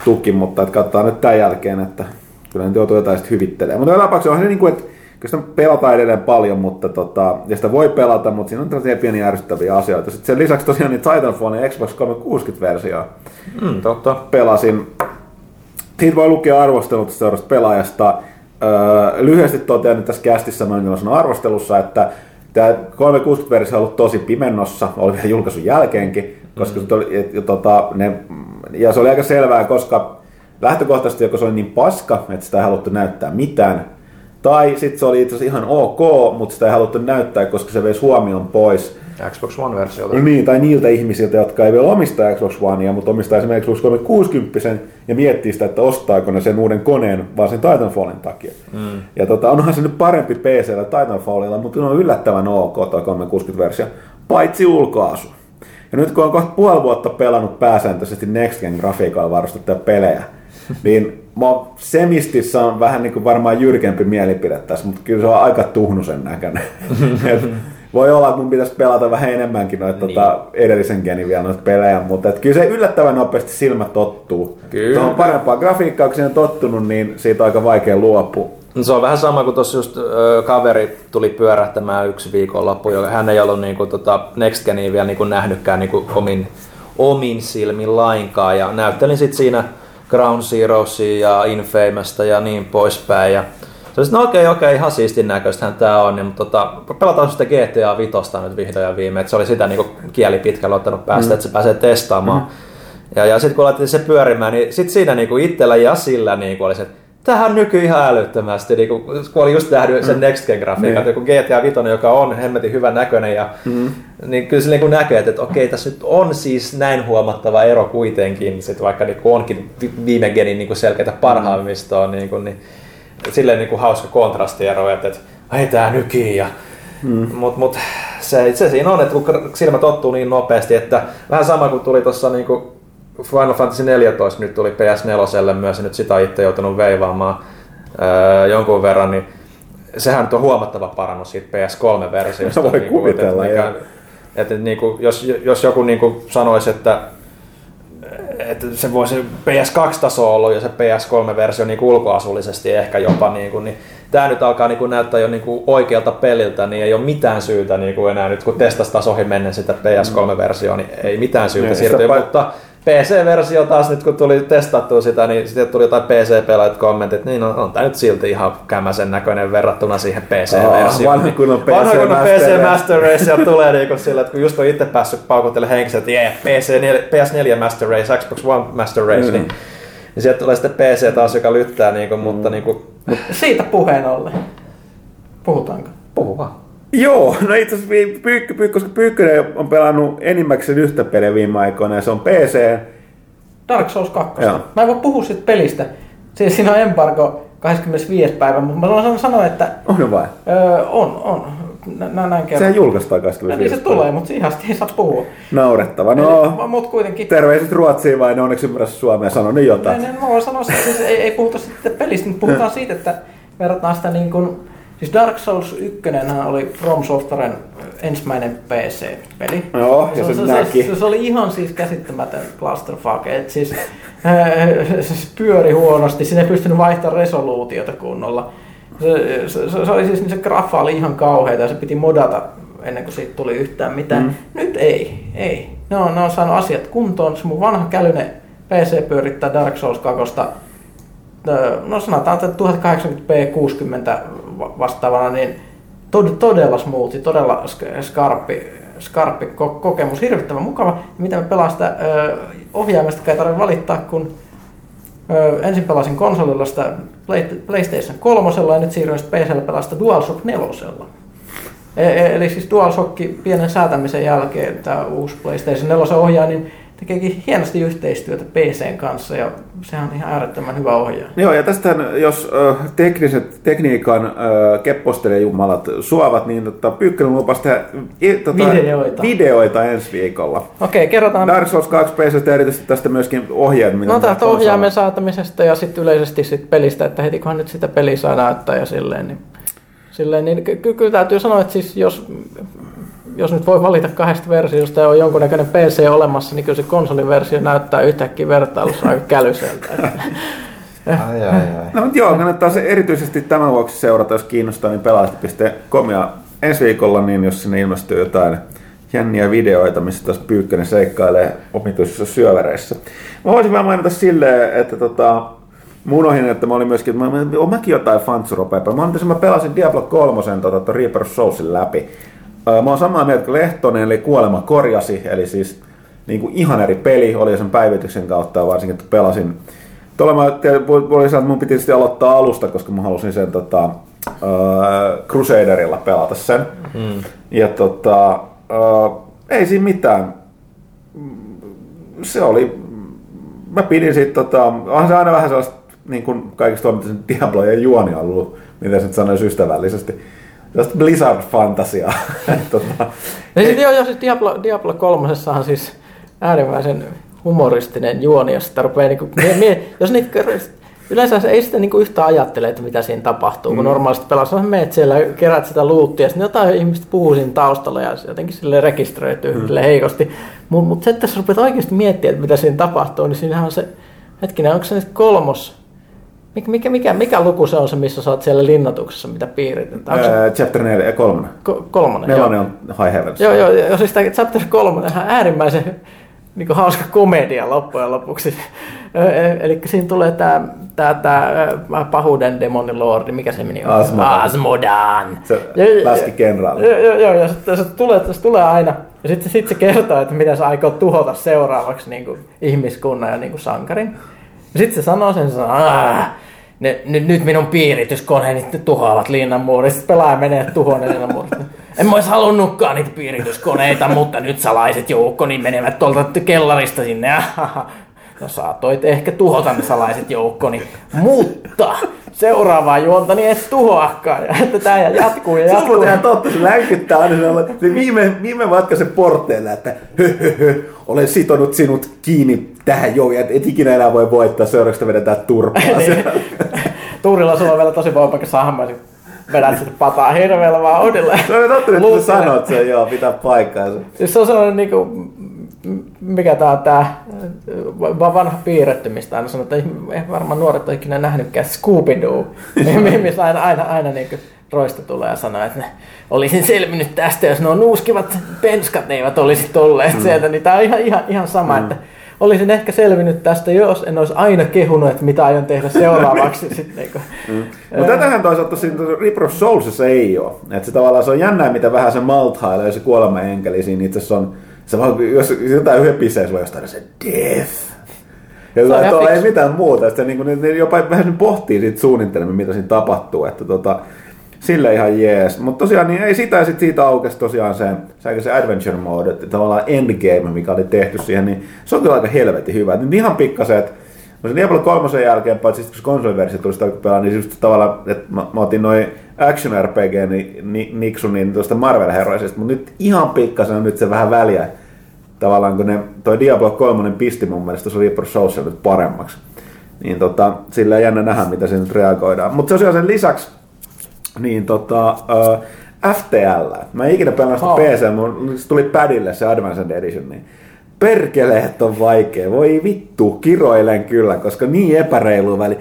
tuki, mutta katsotaan nyt tämän jälkeen, että kyllä nyt joutuu jotain sitten hyvittelemään. Mutta tapauksessa on se niin kuin, että kyllä sitä pelataan edelleen paljon, mutta tota, ja sitä voi pelata, mutta siinä on tällaisia pieniä ärsyttäviä asioita. Sitten sen lisäksi tosiaan niin Titanfallin Xbox kolmesataakuusikymmentä-versioa mm, totta. pelasin. Siitä voi lukea arvostelut seuraavasta pelaajasta. Öö, lyhyesti totean nyt tässä kästissä arvostelussa, että tämä kolmesataakuusikymmentä-versio on ollut tosi pimennossa, oli vielä julkaisun jälkeenkin, koska mm. se oli, et, ja, tota, ne, ja se oli aika selvää, koska lähtökohtaisesti joko se oli niin paska, että sitä ei haluttu näyttää mitään, tai sitten se oli itse asiassa ihan ok, mutta sitä ei haluttu näyttää, koska se veisi huomion pois Xbox One-versiolta. Niin, tai niiltä ihmisiltä, jotka ei vielä omista Xbox Onea, mutta omistaa esimerkiksi Xbox kolmesataakuusikymmentä ja miettii sitä, että ostaako ne sen uuden koneen vaan sen Titanfallin takia. Mm. Ja tota, onhan se nyt parempi P C:llä Titanfallilla, mutta on yllättävän ok tuo kolmesataakuusikymmentä-versio, paitsi ulkoasu. Ja nyt kun on kohta puoli vuotta pelannut pääsääntöisesti Next Gen grafiikalla varustettuja pelejä, niin mä semistissä on vähän niin kuin varmaan jyrkempi mielipide tässä, mutta kyllä se on aika tuhnusen näköinen. Voi olla, että mun pitäisi pelata vähän enemmänkin noita niin. tota, edellisen genin vielä noita pelejä, mutta et kyllä se yllättävän nopeasti silmä tottuu. Kyllä. Se on parempaa grafiikkaa, kun siinä on tottunut, niin siitä on aika vaikea luopua. No se on vähän sama kuin tuossa just ö, kaveri tuli pyörähtämään yksi viikonloppu, joka hän ei ollut niinku, tota, Next Geniä vielä niinku, nähnytkään niinku, omin, omin silmin lainkaan ja näyttelin sitten siinä Ground Zeroesia ja Infamousta ja niin poispäin. Ja se oli, no okei, okei, ihan siistin näköistähän tää on, mutta tota, pelataan sitä G T A Vitosta nyt vihdoin ja viimein. Se oli sitä niinku kieli pitkällä ottanut päästä, mm. että se pääsee testaamaan. Mm. Ja, ja sitten kun laitettiin se pyörimään, niin sitten siinä niinku itsellä ja sillä niinku oli se, että tämähän nyky ihan älyttömästi, niinku, kun oli just nähnyt sen mm. Next Gen grafiikan, joku G T A Vitonen, joka on hemmetin hyvän näköinen. Ja, mm. niin kyllä se niin näkee, että, että okei, tässä nyt on siis näin huomattava ero kuitenkin, sit vaikka niin onkin viime genin niin selkeitä parhaimmistoa. Mm. Niin, niin, silleen niin hauska kontrastiero, että, että ei tää nyki. Ja, mm. Mutta mut, se, se siinä on, että kun silmä tottuu niin nopeasti, että vähän sama kuin tuli tuossa niin Final Fantasy neljätoista nyt tuli P S neljälle myös, ja nyt sitä on itse joutunut veivaamaan öö, jonkun verran, niin sehän nyt on huomattava parannus siitä P S kolme-versiosta. No voi niin kuvitella, että, että, että niin kuin, jos, jos joku niin kuin sanoisi, että, että se voisi P S kaksi-taso olla ja se P S kolme-versio niin ulkoasullisesti ehkä jopa, niin, kuin, niin tämä nyt alkaa niin kuin näyttää jo niin kuin oikealta peliltä, niin ei ole mitään syytä niin kuin enää nyt, kun testasi taas ohi mennen sitä P S kolme-versioa, niin ei mitään syytä siirtyä, mutta P C-versio taas nyt kun tuli testattua sitä, niin sitten tuli jotain P C-pelaajat kommentit, niin on, on tää nyt silti ihan kämäsen näköinen verrattuna siihen P C-versioon. Vanha kun on P C Master Race ja tulee niin kuin sillä, että kun just on itse päässyt paukuttelemaan henkisesti, että jee, P S neljä Master Race, Xbox One Master Race, mm. niin, niin sieltä tulee sitten P C taas, joka lyttää, niin kuin, mm. mutta niin kuin... Mutta... Siitä puheen ollen. Puhutaanko? Puhu vaan. Joo, no itse asiassa Pyykkönen, pyy, koska Pyykkönen on pelannut enimmäkseen yhtä peliä viime aikoina, ja se on P C. Dark Souls kaksi. Joo. Mä en voi puhua siitä pelistä. Siis siinä on embargo kahdeskymmenesviides päivä, mutta mä olen sanonut, että... On vai? Öö, on, on. Nä, näin kerran. Sehän julkaistaan kahdeskymmenesviides päivä. Niin se tulee, mutta ihan ei saa puhua. Naurettava. No, mut kuitenkin... Terveiset Ruotsiin vai ne onneksi ymmärrä Suomea sanonut niin jotain? Mä voin sanoa, että siis ei, ei puhuta sitten pelistä, mutta puhutaan siitä, että verrataan sitä niin kuin... Siis Dark Souls yksi oli From Softwaren ensimmäinen P C-peli. Joo, ja se, se näki. Se, se oli ihan siis käsittämätön clusterfuck. Et siis, siis pyöri huonosti, siinä ei pystynyt vaihtamaan resoluutiota kunnolla. Se, se, se, se, oli siis, niin se graffa oli ihan kauheita ja se piti modata ennen kuin siitä tuli yhtään mitään. Mm. Nyt ei, ei. Ne on, ne on saanut asiat kuntoon. Se mun vanha kälyne P C pyörittää Dark Souls kakosta. No sanotaan, että tuhat kahdeksankymmentä p kuusikymmentä vastaavana, niin todella smoothi, todella skarppi, skarppi kokemus, hirvittävän mukava. Mitä me pelaan sitä ohjaimesta, ei tarvitse valittaa, kun ensin pelasin konsolilla sitä PlayStation kolmosella ja nyt siirryin P C:llä pelaa sitä DualShock nelosella. Eli siis DualShock pienen säätämisen jälkeen tämä uusi PlayStation nelosen ohjaa, niin tekeekin hienosti yhteistyötä P C:n kanssa ja sehän on ihan äärettömän hyvä ohjaaja. Joo, ja tästähän jos äh, tekniset, tekniikan äh, kepposteliejumalat suovat, niin tota, Pyykkönen lupas tehdä e, tota, videoita. videoita ensi viikolla. Okei, kerrotaan. Dark Souls kaksi P C:stä erityisesti tästä myöskin ohjaiminen. No tästä ohjaimen saatamisesta ja sitten yleisesti sit pelistä, että heti kunhan nyt sitä peliä saa näyttää ja silleen, niin, silleen, niin ky- ky- kyllä täytyy sanoa, että siis jos... Jos nyt voi valita kahdesta versiosta ja on jonkunnäköinen P C olemassa, niin kyllä se konsoliversio näyttää yhtäkkiä vertailussa aika kälyseltä. ai, ai, ai. No mutta joo, kannattaa se erityisesti tämän vuoksi seurata, jos kiinnostaa, niin pelaaja piste com ja ensi viikolla, niin jos sinne ilmestyy jotain jänniä videoita, missä taas Pyykkönen seikkailee omituisissa syövereissä. Mä voisin vaan mainita silleen, että tota, mun ohin, että mä olin myöskin, mä, on mäkin jotain fantsuropeipä. Mä, mä pelasin Diablo kolme tota, Reaper of Soulsin läpi. Mä oon samaa mieltä kuin Lehtonen, eli Kuolema korjasi, eli siis niin kuin ihan eri peli, oli sen päivityksen kautta varsinkin, että pelasin. Tuolla mä olin sanonut, että mun piti sitten aloittaa alusta, koska mä halusin sen tota, uh, Crusaderilla pelata sen. Mm. Ja tota, uh, ei siinä mitään. Se oli, mä pidin siitä, tota, onhan se aina vähän sellaista, niin kuin kaikista toimintaisen Diablojen juoni ollut, mitä se nyt sanoisi ystävällisesti. Just Blizzard-fantasiaa. tota, no siis, joo, joo, siis Diablo, Diablo kolmosessahan siis äärimmäisen humoristinen juoni, jos sitä rupeaa... Niinku, mie, mie, jos niitä, yleensä ei sitä niinku yhtään ajattele, että mitä siinä tapahtuu, mm. kun normaalisti pelassa on menet siellä, kerät sitä luuttia, ja sitten jotain ihmistä puhuu siinä taustalla, ja se jotenkin sille rekisteröityy mm. heikosti. Mutta mut se, että jos rupeat oikeasti miettimään, mitä siinä tapahtuu, niin siinähän on se... Hetkinen, onko se nyt kolmos... Mikä, mikä, mikä, mikä luku se on se, missä sä oot siellä linnatuksessa, mitä piiritetään? Öö, chapter neljä, kolmonen. Ko, kolmonen, Nelonen on High Heavens. Joo, joo, joo siis tämä chapter kolmonen on äärimmäisen niin kuin hauska komedia loppujen lopuksi. Eli siinä tulee tämä, tämä, tämä pahuuden demonilordi, mikä se meni? Asmodan. Asmodan. Se laski kenraali. Joo, joo, joo, ja sitten se tulee, se tulee aina. Ja sitten sit se kertoo, että miten sä aikoo tuhota seuraavaksi niin kuin ihmiskunnan ja niin kuin sankarin. Sitten se sanoo sen, se sanoo, nyt, nyt minun piirityskoneet tuhoavat linnanmuurit. Sitten pelaaja menee tuhoon linnanmuurit. En mä olisi halunnutkaan niitä piirityskoneita, mutta nyt salaiset joukkoni menevät tuolta kellarista sinne. No saatoit ehkä tuhota ne salaiset joukkoni, mutta seuraavaa juonta niin et tuhoakaan. Ja tämä jatkuu ja jatkuu. Se on ihan totta, se länkyttää aina. Se viime, viime matkaisen porteilla, että höhöhö, olen sitonut sinut kiinni tähän joo, et, et ikinä enää voi voittaa, seuraavaksi vedetään turpaa. Niin. Tuurilla sulla on vielä tosi voimakas sahma, ja vedät sitä pataa hirveellä vaan odilla. Se on totta, että sä sanot sen, joo, pitää paikkaansa. Siis se on sellainen niinku... Mikä tää on tää vanha piirretty, mistä aina sanoo, että varmaan nuoret on ikinä nähnytkään Scooby-Doo, missä aina, aina, aina niin roista tulee ja sanoo, että olisin selvinnyt tästä, jos nuo nuuskivat penskat eivät olisi tolleet mm. sieltä, niin tää on ihan, ihan, ihan sama, mm. että olisin ehkä selvinnyt tästä, jos en olisi aina kehunut, että mitä aion tehdä seuraavaksi. sitten, mm. no, tätähän toisaalta siinä Reaper of Soulsissa ei ole. Että se tavallaan se on jännää, mitä vähän se malthailee, ja se kuolemaenkeli siinä itse asiassa on, se vaan, jos jotain höpisee sulla jostain, se death. Ja se tuolla ei mitään muuta. Sitten niin kuin, ne jopa vähän pohtii siitä suunnitelmia, mitä siinä tapahtuu. Että tota, sille ihan jees. Mutta tosiaan niin ei sitä, ja sit siitä aukesi tosiaan se, se adventure mode, tavallaan endgame, mikä oli tehty siihen, niin se on kyllä aika helvetin hyvä. Nyt ihan pikkasen, että no se Diablo kolmosen jälkeen, paitsi kun se konsoliversio tuli sitä pelaa, niin just tavallaan, että mä, mä otin noin action R P G niin niksun niin tuosta Marvel-heroisesta, mutta nyt ihan pikkasen on nyt se vähän väliä. Tavallaan kun ne, toi Diablo kolme pisti mun mielestä se Reaper Soulsilla nyt paremmaksi. Niin tota, sillä ei jännä nähdä, mitä se nyt reagoidaan. Mutta tosiaan sen lisäksi, niin tota, äh, F T L. Mä en ikinä pelannut sitä P C, mun tuli padille se Advanced Edition, niin perkeleet on vaikea. Voi vittu, kiroilen kyllä, koska niin epäreilu väli.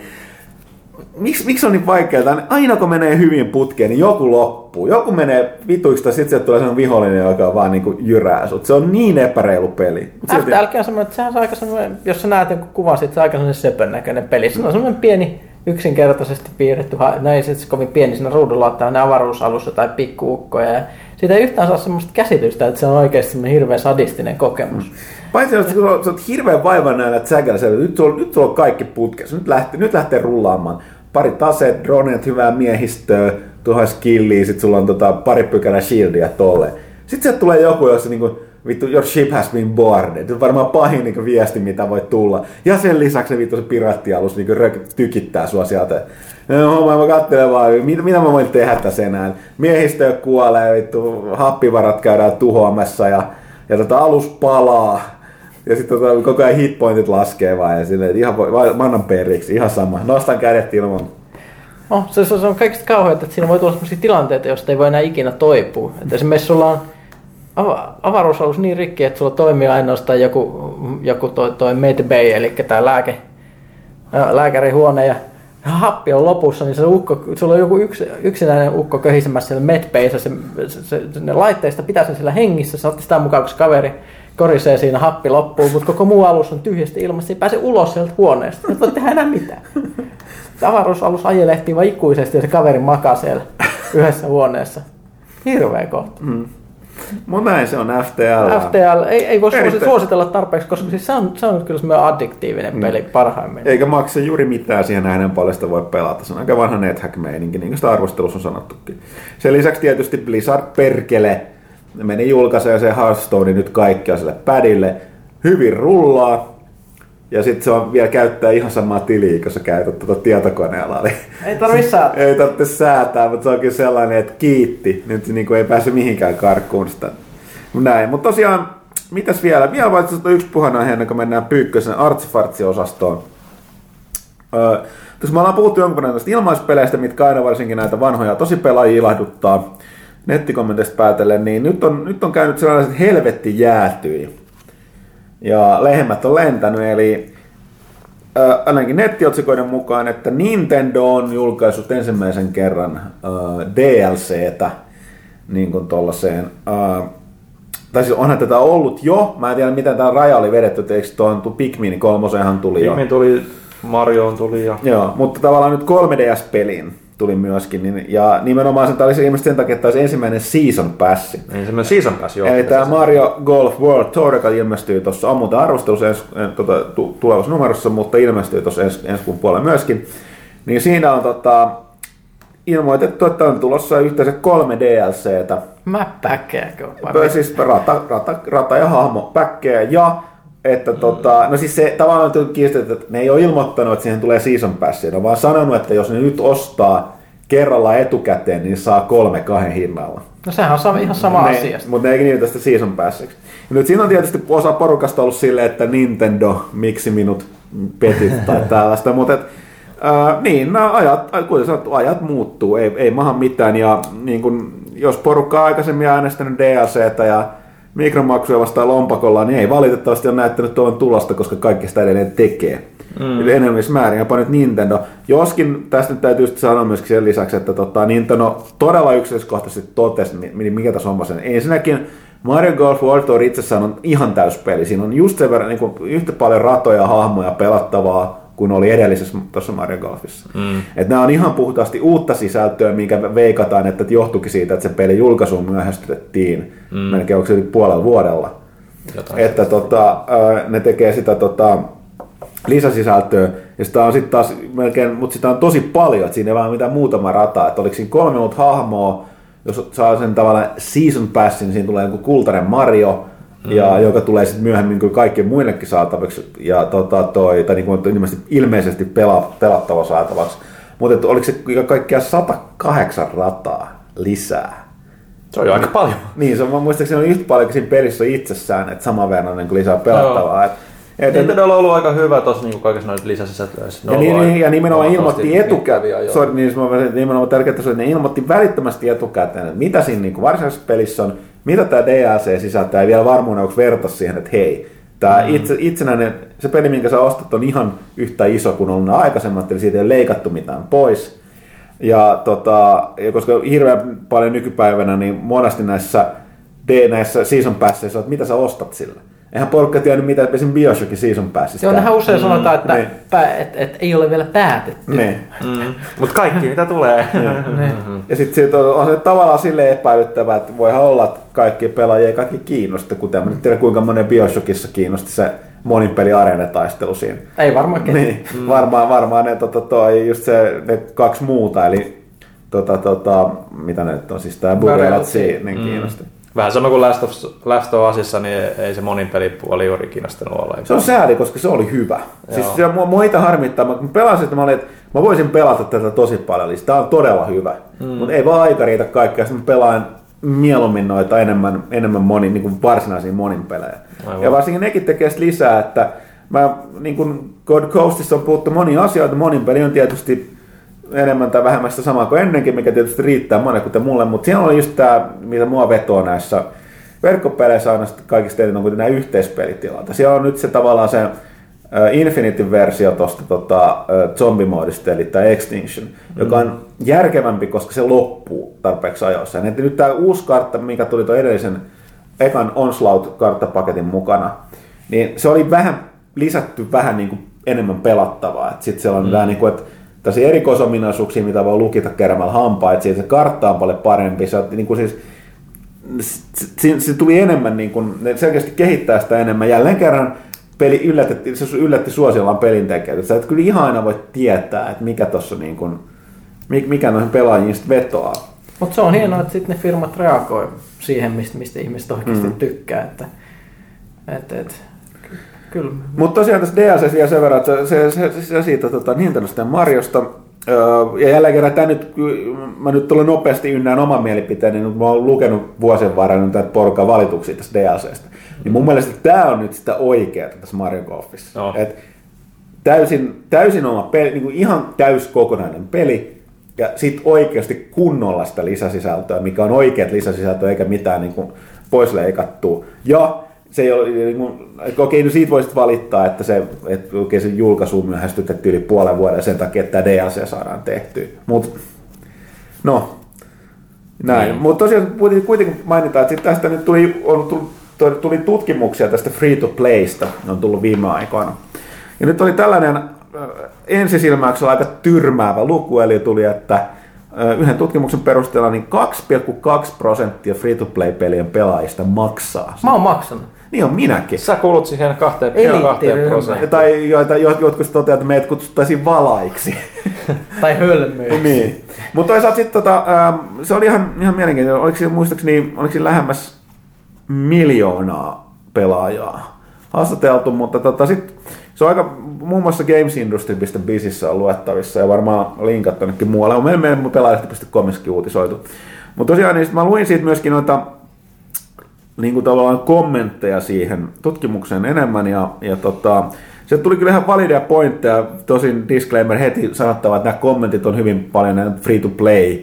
Miks, miksi on niin vaikeaa? Aina kun menee hyvin putkeen, niin joku loppuu. Joku menee vituiksi, tai sitten tulee sellainen vihollinen, joka vaan niin kuin jyrää sut. Se on niin epäreilu peli. F T L on semmoinen, että sehän on aika semmoinen, jos sä näet jonkun kuvan, se on aika semmoinen söpön näköinen peli. Se on semmoinen pieni, yksinkertaisesti piirretty, näin se kovin pieni siinä ruudulla ottaa ne avaruusalussa tai pikkuukkoja. Ja siitä ei yhtään saa semmoista käsitystä, että se on oikeasti semmoinen hirveän sadistinen kokemus. Paitsi jos sä oot hirveän vaivan näillä tsäkällä, nyt sulla on kaikki putkessa, nyt lähtee, nyt lähtee rullaamaan. Pari taseet, droneet, hyvää miehistöä, tuohon skilliä, sit sulla on tota pari pykälä shieldia tolle. Sitten se tulee joku, jossa niinku, vittu, your ship has been boarded. Se on varmaan pahin niinku viesti, mitä voi tulla. Ja sen lisäksi vittu se piraattialus niinku tykittää sua sieltä. No, mä katselen vaan, mitä, mitä mä voin tehdä tässä enää. Miehistö kuolee, vittu, happivarat käydään tuhoamassa ja, ja tota, alus palaa. Ja sitten tota, koko ajan hitpointit laskee vaan ja silleen, että ihan voi, mä annan periksi, ihan sama. Nostan kädet ilman. No, se, se on kaikista kauheata, että siinä voi tulla sellaisia tilanteita, joista ei voi enää ikinä toipua. Että esimerkiksi sulla on av- avaruusalus niin rikki, että sulla toimii ainoastaan joku, joku toi, toi medbay, eli tää lääke, lääkärihuone ja happi on lopussa, niin se ukko, sulla on joku yks, yksinäinen ukko köhisemässä siellä medbayssä, se, se, se, ne laitteista pitää sen siellä hengissä, sä otti sitä mukaan, koska kaveri korisee siinä happi loppuu, mutta koko muu alus on tyhjästi ilmassa, ei pääse ulos sieltä huoneesta. Nyt voi tehdä enää mitään. Avaruusalus ajelehtii vaan ikuisesti ja se kaveri makaa siellä yhdessä huoneessa. Hirveä kohta. Mm. Mun näin se on F T L. F T L ei, ei voi Eritte... suositella tarpeeksi, koska siis se, on, se on kyllä semmoinen addiktiivinen peli mm. parhaimmillaan. Eikä maksa juuri mitään siihen nähden paljon sitä voi pelata. Se on aika vanha NetHack-meininki, niin kuin sitä arvostelussa on sanottukin. Sen lisäksi tietysti Blizzard perkele. Ne meni julkaisee se Hearthstone nyt kaikkia sille padille. Hyvin rullaa. Ja sitten se on vielä käyttää ihan samaa tiliä, kun sä käytät tuota tietokoneella. Eli ei tarvitse säätää. Ei tarvitse säätää, mutta se onkin sellainen, että kiitti. Nyt se niinku ei pääse mihinkään karkuun sitä. Näin, mutta tosiaan, mitäs vielä? Vielä vain yksi puhanaihe, kun mennään Pyykkösen artsifartsiosastoon. Öö, tässä me ollaan puhuttu jonkun näistä ilmaispeleistä, mitkä aina varsinkin näitä vanhoja tosi pelaajia ilahduttaa. Nettikommenteista päätellen, niin nyt on, nyt on käynyt sellainen, että helvetti jäätyi. Ja lehmät on lentänyt, eli äh, ainakin nettiotsikoiden mukaan, että Nintendo on julkaissut ensimmäisen kerran äh, D L C:tä niin kuin tollaiseen. Äh, tai siis onhan tätä ollut jo, mä en tiedä miten tää raja oli vedetty, että eikö tuon Pikmin kolmoseenhan tuli Pikmin jo. Pikmin tuli, Marioon tuli ja... Joo, mutta tavallaan nyt kolme D S-pelin. Tuli myöskin, ja nimenomaan sen, oli se ilmeisesti sen takia, että tämä olisi ensimmäinen season passi. Ensimmäinen season pass, joo. Eli tämä Mario Golf World Tour, joka ilmestyy tuossa, on muuten arvostelussa ens, tuota, tulevassa numerossa, mutta ilmestyy tuossa ens, ensi kuun puolella myöskin. Niin siinä on tota, ilmoitettu, että on tulossa yhteensä kolme D L C:tä. Mä päkkääkö? Siis rata, rata, rata ja hahmo päkkää, ja että tota, no siis se tavallaan on kiistetty, että ne ei ole ilmoittanut, että siihen tulee season passia, ne on vaan sanonut, että jos ne nyt ostaa kerralla etukäteen, niin saa kolme kahden hinnalla. No sehän on ihan sama ne, asia. Mutta ne ei niitä sitä season passiksi. Ja nyt siinä on tietysti osa porukasta ollut silleen, että Nintendo, miksi minut petit tai tällaista, mutta et, äh, niin, nämä ajat, kuten sanottu, ajat muuttuu, ei, ei maha mitään ja niin kun, jos porukka on aikaisemmin äänestänyt D L C:tä ja mikromaksuja vastaan lompakolla, niin ei valitettavasti ole näyttänyt tuon tulosta, koska kaikki sitä edelleen tekee. Mm. Eli enemmissä määrin, jopa nyt Nintendo. Joskin tästä nyt täytyy sanoa myöskin sen lisäksi, että tota, Nintendo todella yksityiskohtaisesti totesi, mikä tässä on sen. Ensinnäkin Mario Golf World Tour itsessään on ihan täyspeli. Siinä on just sen verran niin kuin yhtä paljon ratoja, hahmoja, pelattavaa kuin oli edellisessä tuossa Mario Golfissa. Mm. Et nämä on ihan puhtaasti uutta sisältöä, minkä veikataan, että johtuikin siitä, että se pelin julkaisuun myöhästytettiin mm. melkein onko se yli puolella vuodella. Jotain että tota, ne tekee sitä tota, lisäsisältöä, ja sitä on sitten taas melkein, mutta sitä on tosi paljon, että siinä ei vaan mitään muutama rataa, että oliko siinä kolme muuta hahmoa, jos saa sen tavallaan season passin, niin siinä tulee joku kultainen Mario, mm. ja, joka tulee sitten myöhemmin kuin kaikkien muillekin saatavaksi, ja tota toi, tai niin kuin ilmeisesti, ilmeisesti pela, pelattava saatavaksi, mutta oliko se kaikkia sata kahdeksan rataa lisää? Se on jo aika paljon. Niin, se on, mä muistaakseni on yhtä paljon siinä pelissä itsessään, että saman verran niin lisää pelattavaa. No. Et, niin, ne on ollut aika hyvä tuossa niin kaikessa noita lisäsisältöissä. Ja, niin, aika, ja nimenomaan ilmoitti etukäteen, sorry, niin, nimenomaan tärkeää, että ne ilmoitti välittömästi etukäteen, että mitä siinä niin varsinaisessa pelissä on, mitä tämä D L C sisältää, ja vielä varmuuden onko vertaisi siihen, että hei, tämä mm. itse, itsenäinen, se peli, minkä sä ostat, on ihan yhtä iso kuin on aikaisemmat, eli siitä ei leikattu mitään pois. Ja tota, koska hirveän paljon nykypäivänä, niin monesti näissä, näissä season passissa, että mitä sä ostat sillä. Eihän porukka tiennyt mitään, että esim. Bioshockin season passista. Joo, nehän usein mm. sanotaan, että niin. pä, et, et ei ole vielä päätetty. Niin. Mm. Mutta kaikki mitä tulee. niin. Ja sitten on se tavallaan silleen epäilyttävää, että voihan olla, että kaikki pelaajia ei kaikki kiinnosta, kuten en tiedä kuinka monen Bioshockissa kiinnosti se monipeli areenataistelu siinä. Ei varmaan ketään. Niin, mm. varmaan, varmaan ne, to, to, to, just se, ne kaksi muuta, eli tota, tota, mitä ne nyt on, siis tämä Burelatsi, niin mm. kiinnosti. Vähän sama kuin Last of, Last of Usissa, niin ei se monipelipuoli juuri kiinnostanut ollenkaan. Se on sääli, koska se oli hyvä. Siis se, mua, mua itse harmittaa, mä pelasin, että mä, olin, että mä voisin pelata tätä tosi paljon, eli tämä on todella hyvä. Mm. Mutta ei vaan aika riitä kaikkea, sitten mä pelaan mieluummin noita enemmän, enemmän moni, niin kuin varsinaisia monin pelejä. Aivan. Ja varsinkin nekin tekee lisää, että mä, niin kuin God Coastissa on puhuttu monia asioita, monin peli on tietysti enemmän tai vähemmän sitä samaa kuin ennenkin, mikä tietysti riittää monen kuten mulle, mutta siellä on just tämä, mitä mua vetoo näissä verkkopeleissä aina kaikista eniten on kuitenkin nämä yhteispelitilalta. Siellä on nyt se tavallaan se Infinity-versio tuosta tota, zombimoodista, eli tämä Extinction, mm. joka on järkevämpi, koska se loppuu tarpeeksi ajoissa. Ja nyt tämä uusi kartta, mikä tuli tuon edellisen ekan Onslaught-karttapaketin mukana, niin se oli vähän lisätty vähän niin kuin enemmän pelattavaa. Sitten siellä on mm. vähän niin kuin, että tässä erikoisominaisuuksia, mitä voi lukita keräämällä hampaa, että siitä se kartta on paljon parempi. Se, niin kuin siis, se, se tuli enemmän, niin kuin, ne selkeästi kehittää sitä enemmän jälleen kerran. Peli yllätti, se yllätti suosiolla pelintekijät. Sä et kyllä ihan aina voi tietää, että mikä tuossa niin kuin, mikä noihin pelaajiin sitten vetoaa. Mutta se on hienoa, että sitten ne firmat reagoi siihen, mistä, mistä ihmiset oikeasti mm. tykkää. Että, et, et, kyllä. Mutta tosiaan tässä D L C vielä sen verran, että se, se, se, se siitä tota, Nintendosta ja Mariosta. Ja jälleen kerran tämä nyt, mä nyt tulen nopeasti ynnään oman mielipiteeni, niin mä oon lukenut vuosien varrella näitä porukan valituksia tästä D L C:stä. Niin mun mielestä tämä on nyt sitä oikeaa tässä Mario Golfissa. No. Et täysin, täysin oma peli, niin kuin ihan täyskokonainen peli, ja sit oikeasti kunnolla sitä lisäsisältöä, mikä on oikeat lisäsisältöä, eikä mitään niin kuin pois leikattua. Ja se ei ole, niin kuin, okei, no siitä voisit valittaa, että se, että oikein se julkaisuun myöhästytettiin yli puolen vuoden sen takia, että tämä D L C saadaan tehtyä. Mut, no, näin. Mm. Mutta tosiaan kuitenkin mainitaan, että tästä nyt tuli, on tullut tuli tutkimuksia tästä free-to-playsta, ne on tullut viime aikoina. Ja nyt oli tällainen ensisilmäyksellä aika tyrmäävä luku, eli tuli, että yhden tutkimuksen perusteella niin kaksi pilkku kaksi prosenttia free-to-play-pelien pelaajista maksaa. Mä oon maksanut. Niin on minäkin. Sä kuulut siihen kahteen, kahteen prosenttiin. Tai jotkut toteaa, että meidät kutsuttaisiin valaiksi. tai hölmöiksi. Niin. Mutta toisaalta sitten tota, se oli ihan, ihan mielenkiintoinen. Oliko siinä muistaakseni, oliko siinä lähemmäs miljoonaa pelaajaa haastateltu, mutta tota, sit, se on aika muun muassa gamesindustry piste bisissä on luettavissa ja varmaan linkattu jonnekin muualle, on meillä meidän pelaajalehti piste comissakin uutisoitu. Mutta tosiaan niin mä luin siitä myöskin noita niin kuin tavallaan kommentteja siihen tutkimukseen enemmän ja, ja tota, se tuli kyllä ihan valideja pointteja, tosin disclaimer heti sanottava, että nämä kommentit on hyvin paljon free to play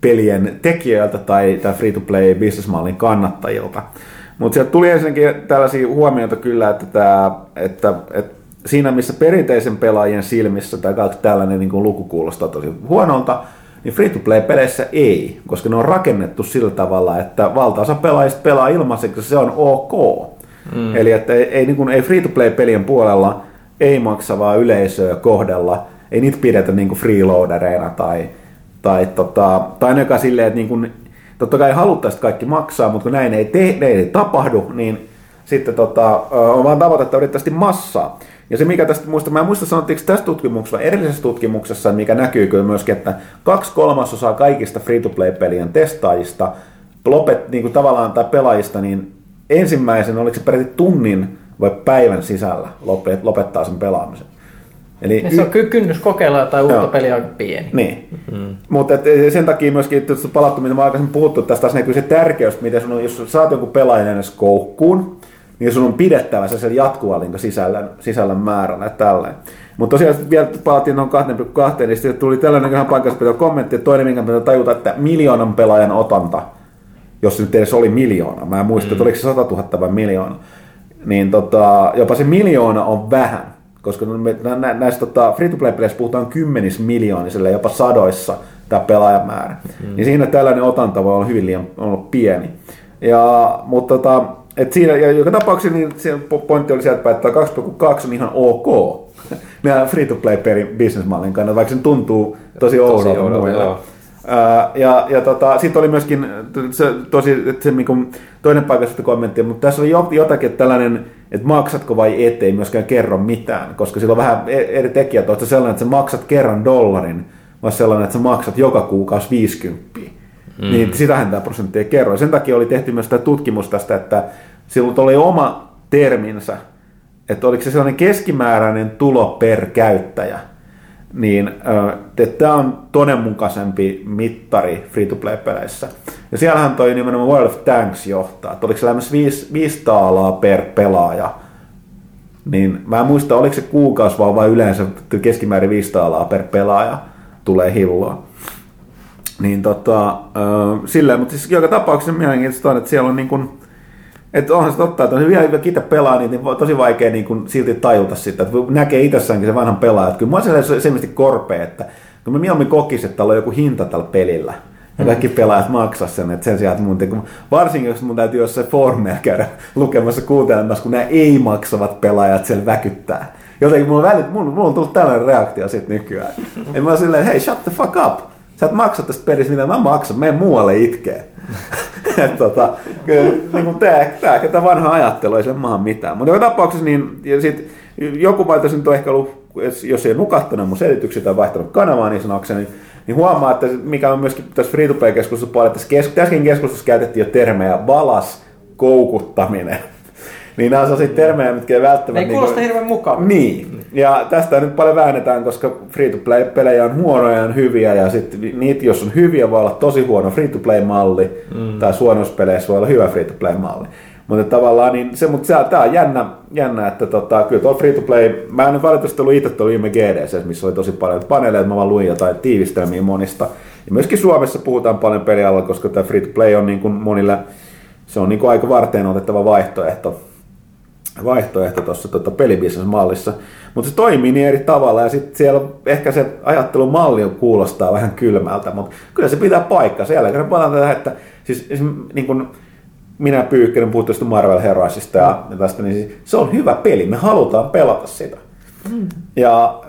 pelien tekijöiltä tai free-to-play businessmallin kannattajilta. Mutta sieltä tuli ensinnäkin tällaisia huomioita kyllä, että, tää, että, että siinä missä perinteisen pelaajien silmissä tai tällainen niin kuin luku kuulostaa tosi huonolta, niin free-to-play-peleissä ei, koska ne on rakennettu sillä tavalla, että valtaosa pelaajista pelaa ilmaiseksi, se on ok. Mm. Eli että ei, ei, niin kuin, ei free-to-play-pelien puolella ei maksavaa yleisöä kohdella, ei niitä pidetä niin kuin freeloadereina tai, tai, tota, tai ainakaan silleen, että niin kuin, totta kai haluttaisiin kaikki maksaa, mutta kun näin ei, te, näin ei tapahdu, niin sitten tota, on vaan tavoitetta yrittävästi massaa. Ja se mikä tästä muista, mä en muista sanottiinko tässä tutkimuksessa vai erillisessä tutkimuksessa, mikä näkyy kyllä myöskin, että kaksi kolmasosaa kaikista free-to-play-pelien testaajista, lopet, niin kuin tavallaan tai pelaajista, niin ensimmäisen, oliko se peräti tunnin vai päivän sisällä lopettaa sen pelaamisen. Eli se on y- kynnys kokeilla jotain uutta peliä aika pieni. Niin. Mm-hmm. Mutta sen takia myöskin palattu, mitä mä aikaisemmin puhuttu, tästä taas näkyy se tärkeys, miten sun on, jos saat jonkun pelaajan edes koukkuun, niin sun on pidettävä se jatkuvalinko sisällön, sisällön määränä ja tälleen. Mutta tosiaan vielä palattiin noin kahteen pilkku kahteen, niin sitten tuli tällainen ihan paikallispeliä kommentti, että toinen minkä pitää tajuta, että miljoonan pelaajan otanta, jos se nyt edes oli miljoona, mä en muista, mm-hmm. että oliko se satatuhatta vai miljoona, niin tota, jopa se miljoona on vähän. Koska nä- näissä tota, free-to-play-peleissä puhutaan kymmenis miljoonisille, jopa sadoissa tämä pelaajamäärä. Mm. Niin siinä tällainen otanta voi olla hyvin liian ollut pieni. Ja, mutta tota, et siinä, ja joka tapauksessa niin pointti oli sieltä, että kaksi pilkku kaksi on ihan ok. Meillä free-to-play-bisnesmallin kannalta, vaikka se tuntuu tosi oudolta muille. Ja, ja tota, sitten oli myöskin se, tosi, se, niin toinen paikasta kommentti, mutta tässä oli jotakin tällainen, että maksatko vai et, ei myöskään kerro mitään, koska sillä on vähän eri tekijät. Oletko sellainen, että sä maksat kerran dollarin, vai sellainen, että sä maksat joka kuukausi viisikymmentä. Mm. Niin sitähän tämä prosentti ei kerro. Ja sen takia oli tehty myös tämä tutkimus tästä, että silloin oli oma terminsä, että oliko se sellainen keskimääräinen tulo per käyttäjä. Niin tämä on todenmukaisempi mittari free-to-play-peleissä. Ja siellähän toi nimenomaan World of Tanks johtaa. Että oliko se lähes viisi taalaa per pelaaja? Niin mä en muista, oliko se kuukausi vaan vai yleensä keskimäärin viisi taalaa per pelaaja tulee hilloa. Niin tota, silleen, mutta siis joka tapauksessa mielenkiintoista on, että siellä on niin kuin, että onhan se totta, että on vielä itse pelaa, niin tosi vaikea niin kuin silti tajuta sitä, että näkee itsessäänkin se vanhan pelaaja. Että kyllä mä olen sellaisesti korpea, että kun mä mieluummin kokisin, että täällä on joku hinta tällä pelillä, ja kaikki pelaajat maksaa sen, että sen sijaan, että mun tekee, varsinkin jos mun täytyy jossain foorumilla käydä lukemassa kuuntelemassa, kun nämä ei-maksavat pelaajat sen väkyttää. Jotenkin mulla on, välit, mulla on tullut tällainen reaktio sitten nykyään. Ja mä oon silleen, hei, shut the fuck up! Sä et maksa tästä pelissä, mitä mä maksan, mene muualle itkee. Että tota, niin tää, tää vanha ajattelu ei sille maahan mitään. Mutta joka tapauksessa niin, ja sit, joku vai tässä nyt on ehkä ollut, jos ei nukahtanut mun selityksiä tai vaihtanut kanavaa niin sanokseni, niin huomaa, että mikä on myöskin tässä free-to-play-keskustelussa paljon, että kesk- tässäkin keskustelussa käytettiin jo termejä valas, koukuttaminen. Niin nämä on sellaisia termejä, mitkä ei välttämättä... Ei kuulosta niin kuin... hirveän mukaan. Niin. Ja tästä nyt paljon väännetään, koska free-to-play-pelejä on huonoja ja on hyviä. Ja sitten niitä, jos on hyviä, voi olla tosi huono free-to-play-malli. Mm. Tai suonouspeleissä voi olla hyvä free-to-play-malli. Mutta tavallaan niin se, mutta tämä on jännä, jännä että tota, kyllä tuolla free-to-play... Mä en valitettavasti ollut itse tuolla I M G D:ssä, missä oli tosi paljon paneeleja. Mä vaan luin jotain tiivistelmiä monista. Ja myöskin Suomessa puhutaan paljon pelialalla, koska tämä free-to-play on niin kuin monilla... Se on niin kuin aika varteen otettava vaihtoehto. vaihtoehto tuossa tota, pelibisnesmallissa, mutta se toimii niin eri tavalla ja sitten siellä ehkä se ajattelumalli kuulostaa vähän kylmältä, mutta kyllä se pitää paikkaa. Sen jälkeen palaan tähän, että siis niin kuin minä Pyykkönen puhuttu tuosta Marvel Heroesista ja tästä, niin siis, se on hyvä peli, me halutaan pelata sitä. Mm. Ja,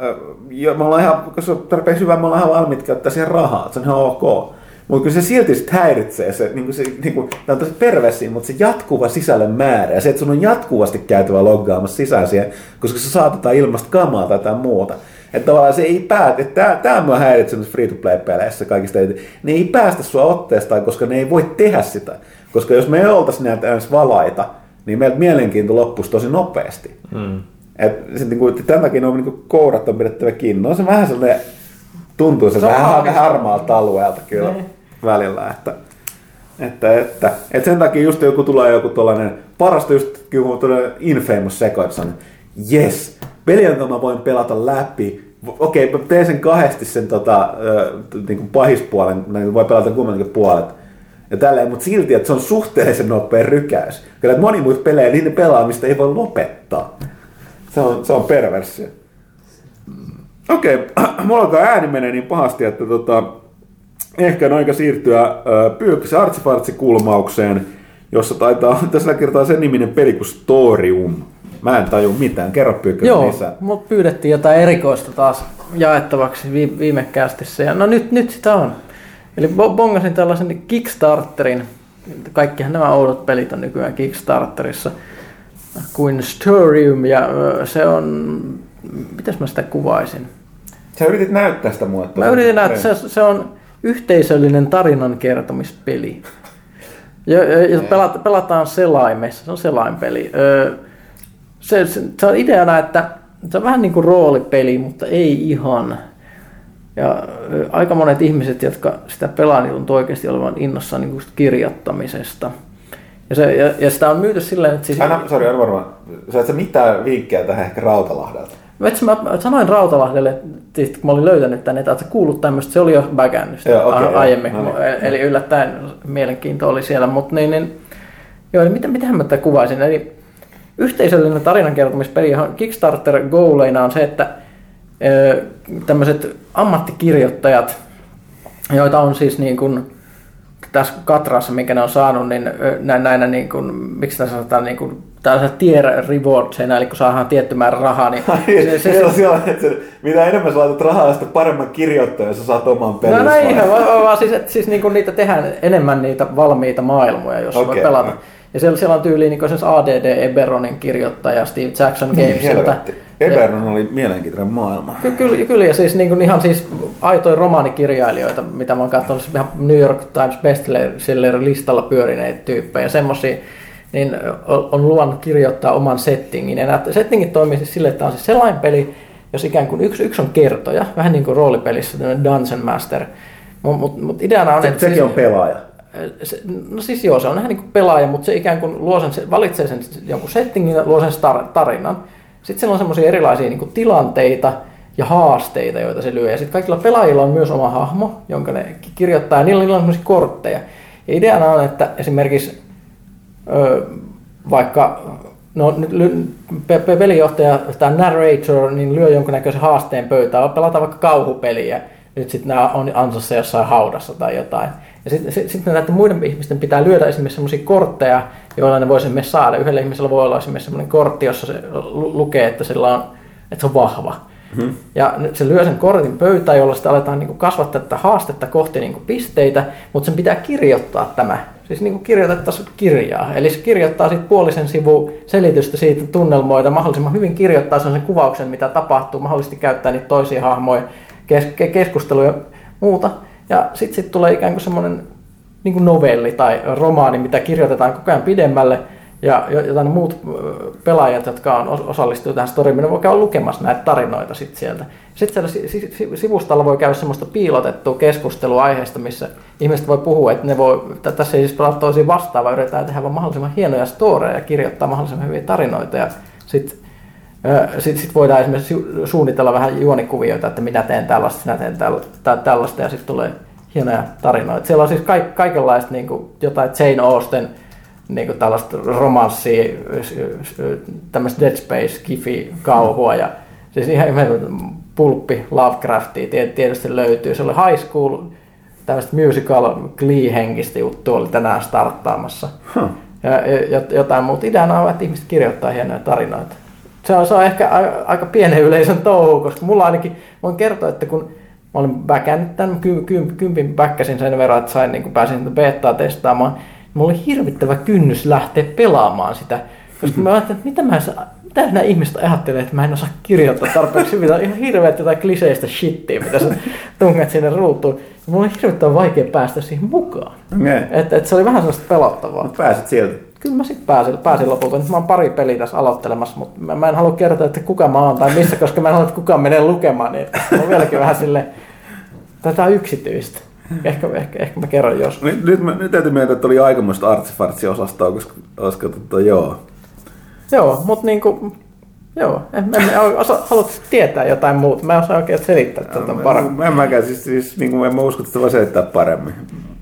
ja me ollaan ihan, kun se on tarpeeksi hyvä, me ollaan ihan valmiit käyttää siihen rahaa, se on ihan ok. Mutta kyllä se silti sit häiritsee, se, niinku se, niinku, tämä on tosi perversiä, mutta se jatkuva sisällön määrä ja se, että sun on jatkuvasti käytävä loggaamassa sisään siihen, koska se saatetaan ilmasta kamaa tai jotain muuta. Että tavallaan se ei päätä, tämä on häiritsenyt free-to-play-peleissä kaikista, ne ei päästä sua otteestaan, koska ne ei voi tehdä sitä. Koska jos me ei oltaisi näitä äänes valaita, niin meiltä mielenkiinto loppuisi tosi nopeasti. Mm. Että niinku, tämän takia ne on niinku, kourat on pidettävä kiinni, no se vähän sellainen... Tuntuu se vähän harmaalta alueelta kyllä ne. Välillä, että, että, että, että sen takia just joku tulee joku tuollainen, parasta just kyllä tuollainen infamous sekoitus on, jes, peli jonka mä voin pelata läpi, okei okay, mä teen sen kahdesti sen tota, niin pahispuolen, voi pelata kummankin puolet ja tälleen, mutta silti, että se on suhteellisen nopea rykäys, kyllä moni muista pelejä, niin ne pelaamista ei voi lopettaa, se on, se on perversiä. Okei, mulla alkaa ääni menee niin pahasti, että tota, Ehkä on aika siirtyä Pyykkösen artsifartsikulmaukseen, jossa taitaa tässä kertaa sen niminen peli kuin Storium. Mä en tajua mitään. Kerro Pyykkönen lisää. Joo, pyydettiin jotain erikoista taas jaettavaksi viime kästissä. Ja no nyt, nyt sitä on. Eli bongasin tällaisen Kickstarterin. Kaikkihan nämä oudot pelit on nykyään Kickstarterissa. Kuin Storium, ja se on... Mitäs mä sitä kuvaisin? Sä yritit näyttää sitä mua. Mä yritin näyttää. Se, se on yhteisöllinen tarinan kertomispeli. Ja, ja pelata, pelataan selaimessa. Se on selainpeli. Se, se, se on ideana, että se on vähän niin kuin roolipeli, mutta ei ihan. Ja aika monet ihmiset, jotka sitä pelaa, niin on oikeasti olevan innossa niin kuin kirjoittamisesta. Ja, se, ja, ja sitä on myyty silleen, että... Siis... Aina, sori, arvo varmaan. Saat sä mitään vinkkejä tähän ehkä Rautalahdelta? Mä sanoin Rautalahdelle, että kun mä olin löytänyt tänne, että oletko kuullut tämmöistä, se oli jo väkännyt okay, aiemmin, no, eli yllättäen mielenkiinto oli siellä, mutta niin, niin joo, niin miten, mitähän mä tätä kuvaisin, eli yhteisöllinen tarinankertomispeli, johon Kickstarter-goaleina on se, että tämmöiset ammattikirjoittajat, joita on siis niin kuin tässä katrassa, minkä ne on saanut, niin näinä niin kuin, miksi tässä sanotaan niin kuin, tällaisena tier rewardsena, eli kun saadaan tietty määrä rahaa, niin... Se, se, se, se, se, mitä enemmän sä laitat rahaa, sitä paremman kirjoittajan, jos sä saat oman pelin. No näin, vaan siis, siis niin niitä tehdään enemmän niitä valmiita maailmoja, jos okay, voi pelata. No. Ja siellä, siellä on tyyliin niin esimerkiksi A D D Eberonin kirjoittaja Steve Jackson Gamesilta. Eberon oli mielenkiintoinen maailma. Ky- kyllä, kyllä, ja siis, niin kuin, ihan siis aitoja romaanikirjailijoita, mitä mä oon katsonut, ihan New York Times bestseller listalla pyörineitä tyyppejä, semmosia. Niin on luvannut kirjoittaa oman settingin. Ja nämä settingit toimii siis silleen, että tämä on siis sellainen peli, jos ikään kuin yksi, yksi on kertoja, vähän niin kuin roolipelissä, Dungeon Master. Mutta mut, mut ideana on... Se, että sekin siis, on pelaaja. Se, no siis joo, se on vähän niin kuin pelaaja, mutta se ikään kuin luo sen, valitsee sen jonkun settingin ja luo sen tarinan. Sitten siellä on semmoisia erilaisia niin kuin tilanteita ja haasteita, joita se lyö. Ja sitten kaikilla pelaajilla on myös oma hahmo, jonka ne kirjoittaa, ja niillä, niillä on semmoisia kortteja. Ja ideana on, että esimerkiksi... vaikka no, pelijohtaja tai narrator niin lyö jonkunnäköisen haasteen pöytään, pelataan vaikka kauhupeliä, nyt sitten nämä on ansassa jossain haudassa tai jotain. Ja sitten sit, sit näiden muiden ihmisten pitää lyödä esimerkiksi semmoisia kortteja, joilla ne voi sen saada. Yhdellä ihmisellä voi olla esimerkiksi semmoinen kortti, jossa se lukee, että, sillä on, että se on vahva. Mm-hmm. Ja nyt se lyö sen kortin pöytään, jolla sitten aletaan niin kuin kasvattaa tätä haastetta kohti niin kuin pisteitä, mutta sen pitää kirjoittaa tämä. Siis niin kuin kirjoitettaisiin kirjaa. Eli se kirjoittaa siitä puolisen sivun selitystä siitä tunnelmoita, mahdollisimman hyvin kirjoittaa sen kuvauksen, mitä tapahtuu, mahdollisesti käyttää niitä toisia hahmoja, kes- keskusteluja ja muuta. Ja sitten sit tulee ikään kuin semmoinen niin kuin novelli tai romaani, mitä kirjoitetaan koko ajan pidemmälle, ja jotain muut pelaajat, jotka on osallistuneet tähän storimiin, voi käydä lukemassa näitä tarinoita sitten sieltä. Sitten siellä sivustalla voi käydä semmoista piilotettua keskustelua aiheesta, missä ihmiset voi puhua, että ne voi, tässä ei siis pelata toisiin vastaan, vaan yritetään tehdä vaan mahdollisimman hienoja storeja ja kirjoittaa mahdollisimman hyviä tarinoita. Ja sitten sit, sit voidaan esimerkiksi suunnitella vähän juonikuvioita, että minä teen tällaista, sinä teen tällaista, ja sitten tulee hienoja tarinoita. Siellä on siis kaik, kaikenlaista niin kuin jotain Jane Austen, niinku tällaista romanssia, tämmöistä Dead Space, kifi, kauhua ja siis ihan pulppi Lovecraftia tietysti löytyy. Se oli High School, tämmöistä musical Glee-henkistä juttua oli tänään starttaamassa. Huh. Ja jotain muuta. Ideana on, että ihmiset kirjoittaa hienoja tarinoita. Se on, se on ehkä aika pienen yleisön touhu, koska mulla ainakin voin kertoa, että kun mä olin backannut tämän, kympin backasin sen verran, että sain, niin kun pääsin betaa testaamaan, mulla oli hirvittävä kynnys lähteä pelaamaan sitä, koska mä ajattelin, että mitä, mä saa, mitä nämä ihmiset ajattelee, että mä en osaa kirjoittaa tarpeeksi. Mitä on ihan hirveät jotain kliseistä shittia, mitä sä tunget sinne ruutuun. Mulla oli hirvittävän vaikea päästä siihen mukaan. Okay. Et, et se oli vähän sellaista pelottavaa. Mut pääsit sieltä? Kyllä mä sitten pääsin, pääsin lopulta. Nyt mä oon pari peliä tässä aloittelemassa, mutta mä, mä en halua kertoa, että kuka mä oon tai missä, koska mä en halua, että kukaan menee lukemaan. Niin mä oon vieläkin vähän silleen, tätä on yksityistä. Ehkä, ehkä, ehkä mä kerron jos. Nyt, nyt, nyt täytyy mieltä, että oli aikamoista artsifartsi-osastoa, koska, koska tota, joo. Joo, mutta niinku, joo, en, en, en osa, haluat tietää jotain muuta. Mä en osaa oikein selittää tätä paremmin. Mä en mäkään, siis, siis niin kuin, en mä usko, että voi selittää paremmin.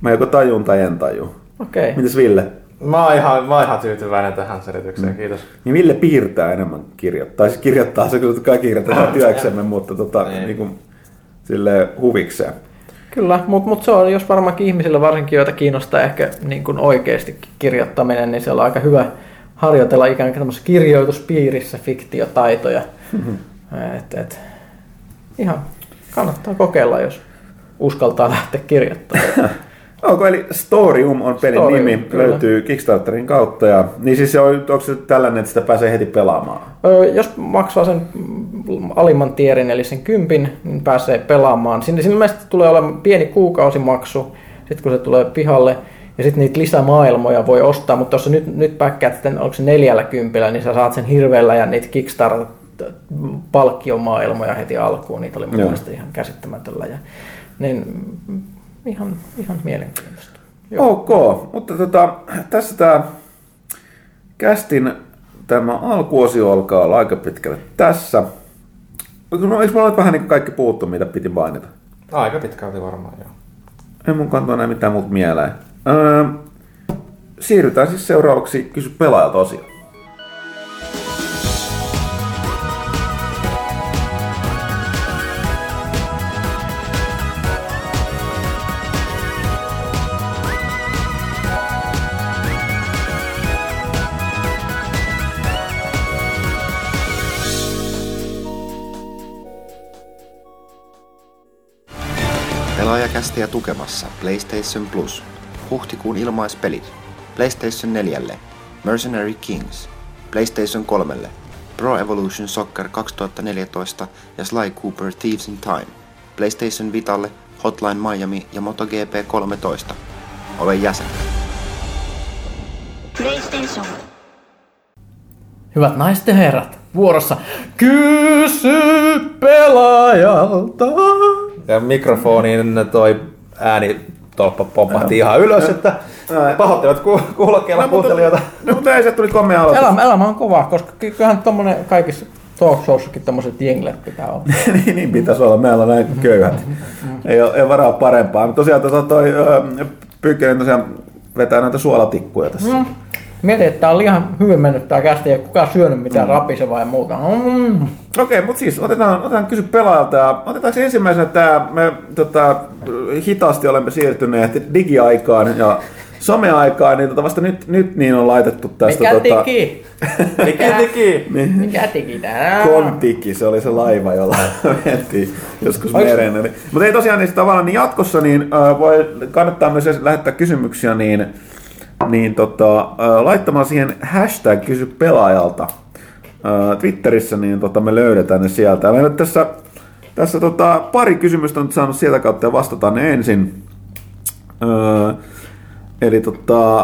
Mä joko tajun tai en taju. Okei. Okay. Mites Ville? Mä oon ihan, mä oon ihan tyytyväinen tähän selitykseen, kiitos. Niin Ville piirtää enemmän kirjoittaa. Tai kirjoittaa se, kun kaikki kirjoittaa työksemme, mutta tota, niin kuin, silleen huvikseen. Kyllä, mutta mut se on, jos varmaankin ihmisillä varsinkin, joita kiinnostaa ehkä niin kuin oikeasti kirjoittaminen, niin se on aika hyvä harjoitella ikään kuin kirjoituspiirissä fiktiotaitoja. Mm-hmm. Et, et, ihan kannattaa kokeilla, jos uskaltaa lähteä kirjoittamaan. Onko, eli Storium on pelin Storium, nimi, kyllä. Löytyy Kickstarterin kautta. Ja, niin siis se on, onko se tällainen, että sitä pääsee heti pelaamaan? Öö, jos maksaa sen alimman tierin, eli sen kympin, niin pääsee pelaamaan. Sinne, sinne mielestäni tulee olemaan pieni kuukausimaksu, sitten kun se tulee pihalle. Ja sitten niitä lisämaailmoja voi ostaa, mutta jos nyt, nyt päkkäät sitten, onko se neljällä kympillä, niin sä saat sen hirveellä ja niitä Kickstarter-palkkiomaailmoja heti alkuun. Niitä oli mun mielestä ihan käsittämätöllä. Ja, niin, Ihan, ihan mielenkiintoista. Ok, mutta tota, tässä tämä kästin tämä alkuosio alkaa olla aika pitkälle tässä. No, eikö me ole vähän niin kuin kaikki puhuttu, mitä piti mainita? Aika pitkälti varmaan, joo. En mun kantaa enää mitään muuta mieleen. Öö, siirrytään siis seuraavaksi kysy pelaajalta osioon. Pelaajakästiä tukemassa PlayStation Plus, huhtikuun ilmaispelit, PlayStation neljälle, Mercenary Kings, PlayStation kolmelle, Pro Evolution Soccer kaksituhattaneljätoista ja Sly Cooper Thieves in Time, PlayStation Vitalle, Hotline Miami ja MotoGP kolmetoista. Ole jäsen. PlayStation. Hyvät naiset ja herrat, vuorossa Kysy pelaajalta. Ja mikrofonin toi ääni tolppa pompahti ihan ylös, että pahoittelut kuulokkeella kuuntelijoita. No mutta ei se tuli komea aloitus. Elämä, elämä on kovaa, koska kyllähän tommonen kaikissa talk showssakin tommoset jenglet pitää olla. niin, niin pitäisi olla, meillä on näin köyhät. ei, ole, ei varaa parempaa. Mutta tosiaan tuossa toi Pyykkönen tosiaan vetää näitä suolatikkuja tässä. Mm. Mietin, että tää on liian hyvin mennyt tää kästi, ei kukaan syönyt mitään mm. rapisevaa ja muuta. Mm. Okei, okay, mutta siis otetaan, otetaan kysy pelaajalta. Otetaanko ensimmäisenä tää, me tota, hitaasti olemme siirtyneet digiaikaan ja someaikaan, niin tota vasta nyt, nyt niin on laitettu tästä... Mikä tota, tiki? Mikä tiki? Mikä tiki tää? Kontiki, se oli se laiva, jolla mentiin joskus mereen. Eli, mutta ei tosiaan niin tavallaan niin jatkossa, niin äh, voi kannattaa myös lähettää kysymyksiä, niin... Niin tota, laittamaan siihen hashtag kysy pelaajalta Twitterissä, niin tota, me löydetään ne sieltä. Meillä tässä, tässä tota, pari kysymystä on saanut sieltä kautta ja vastataan ne ensin. Öö, eli tota,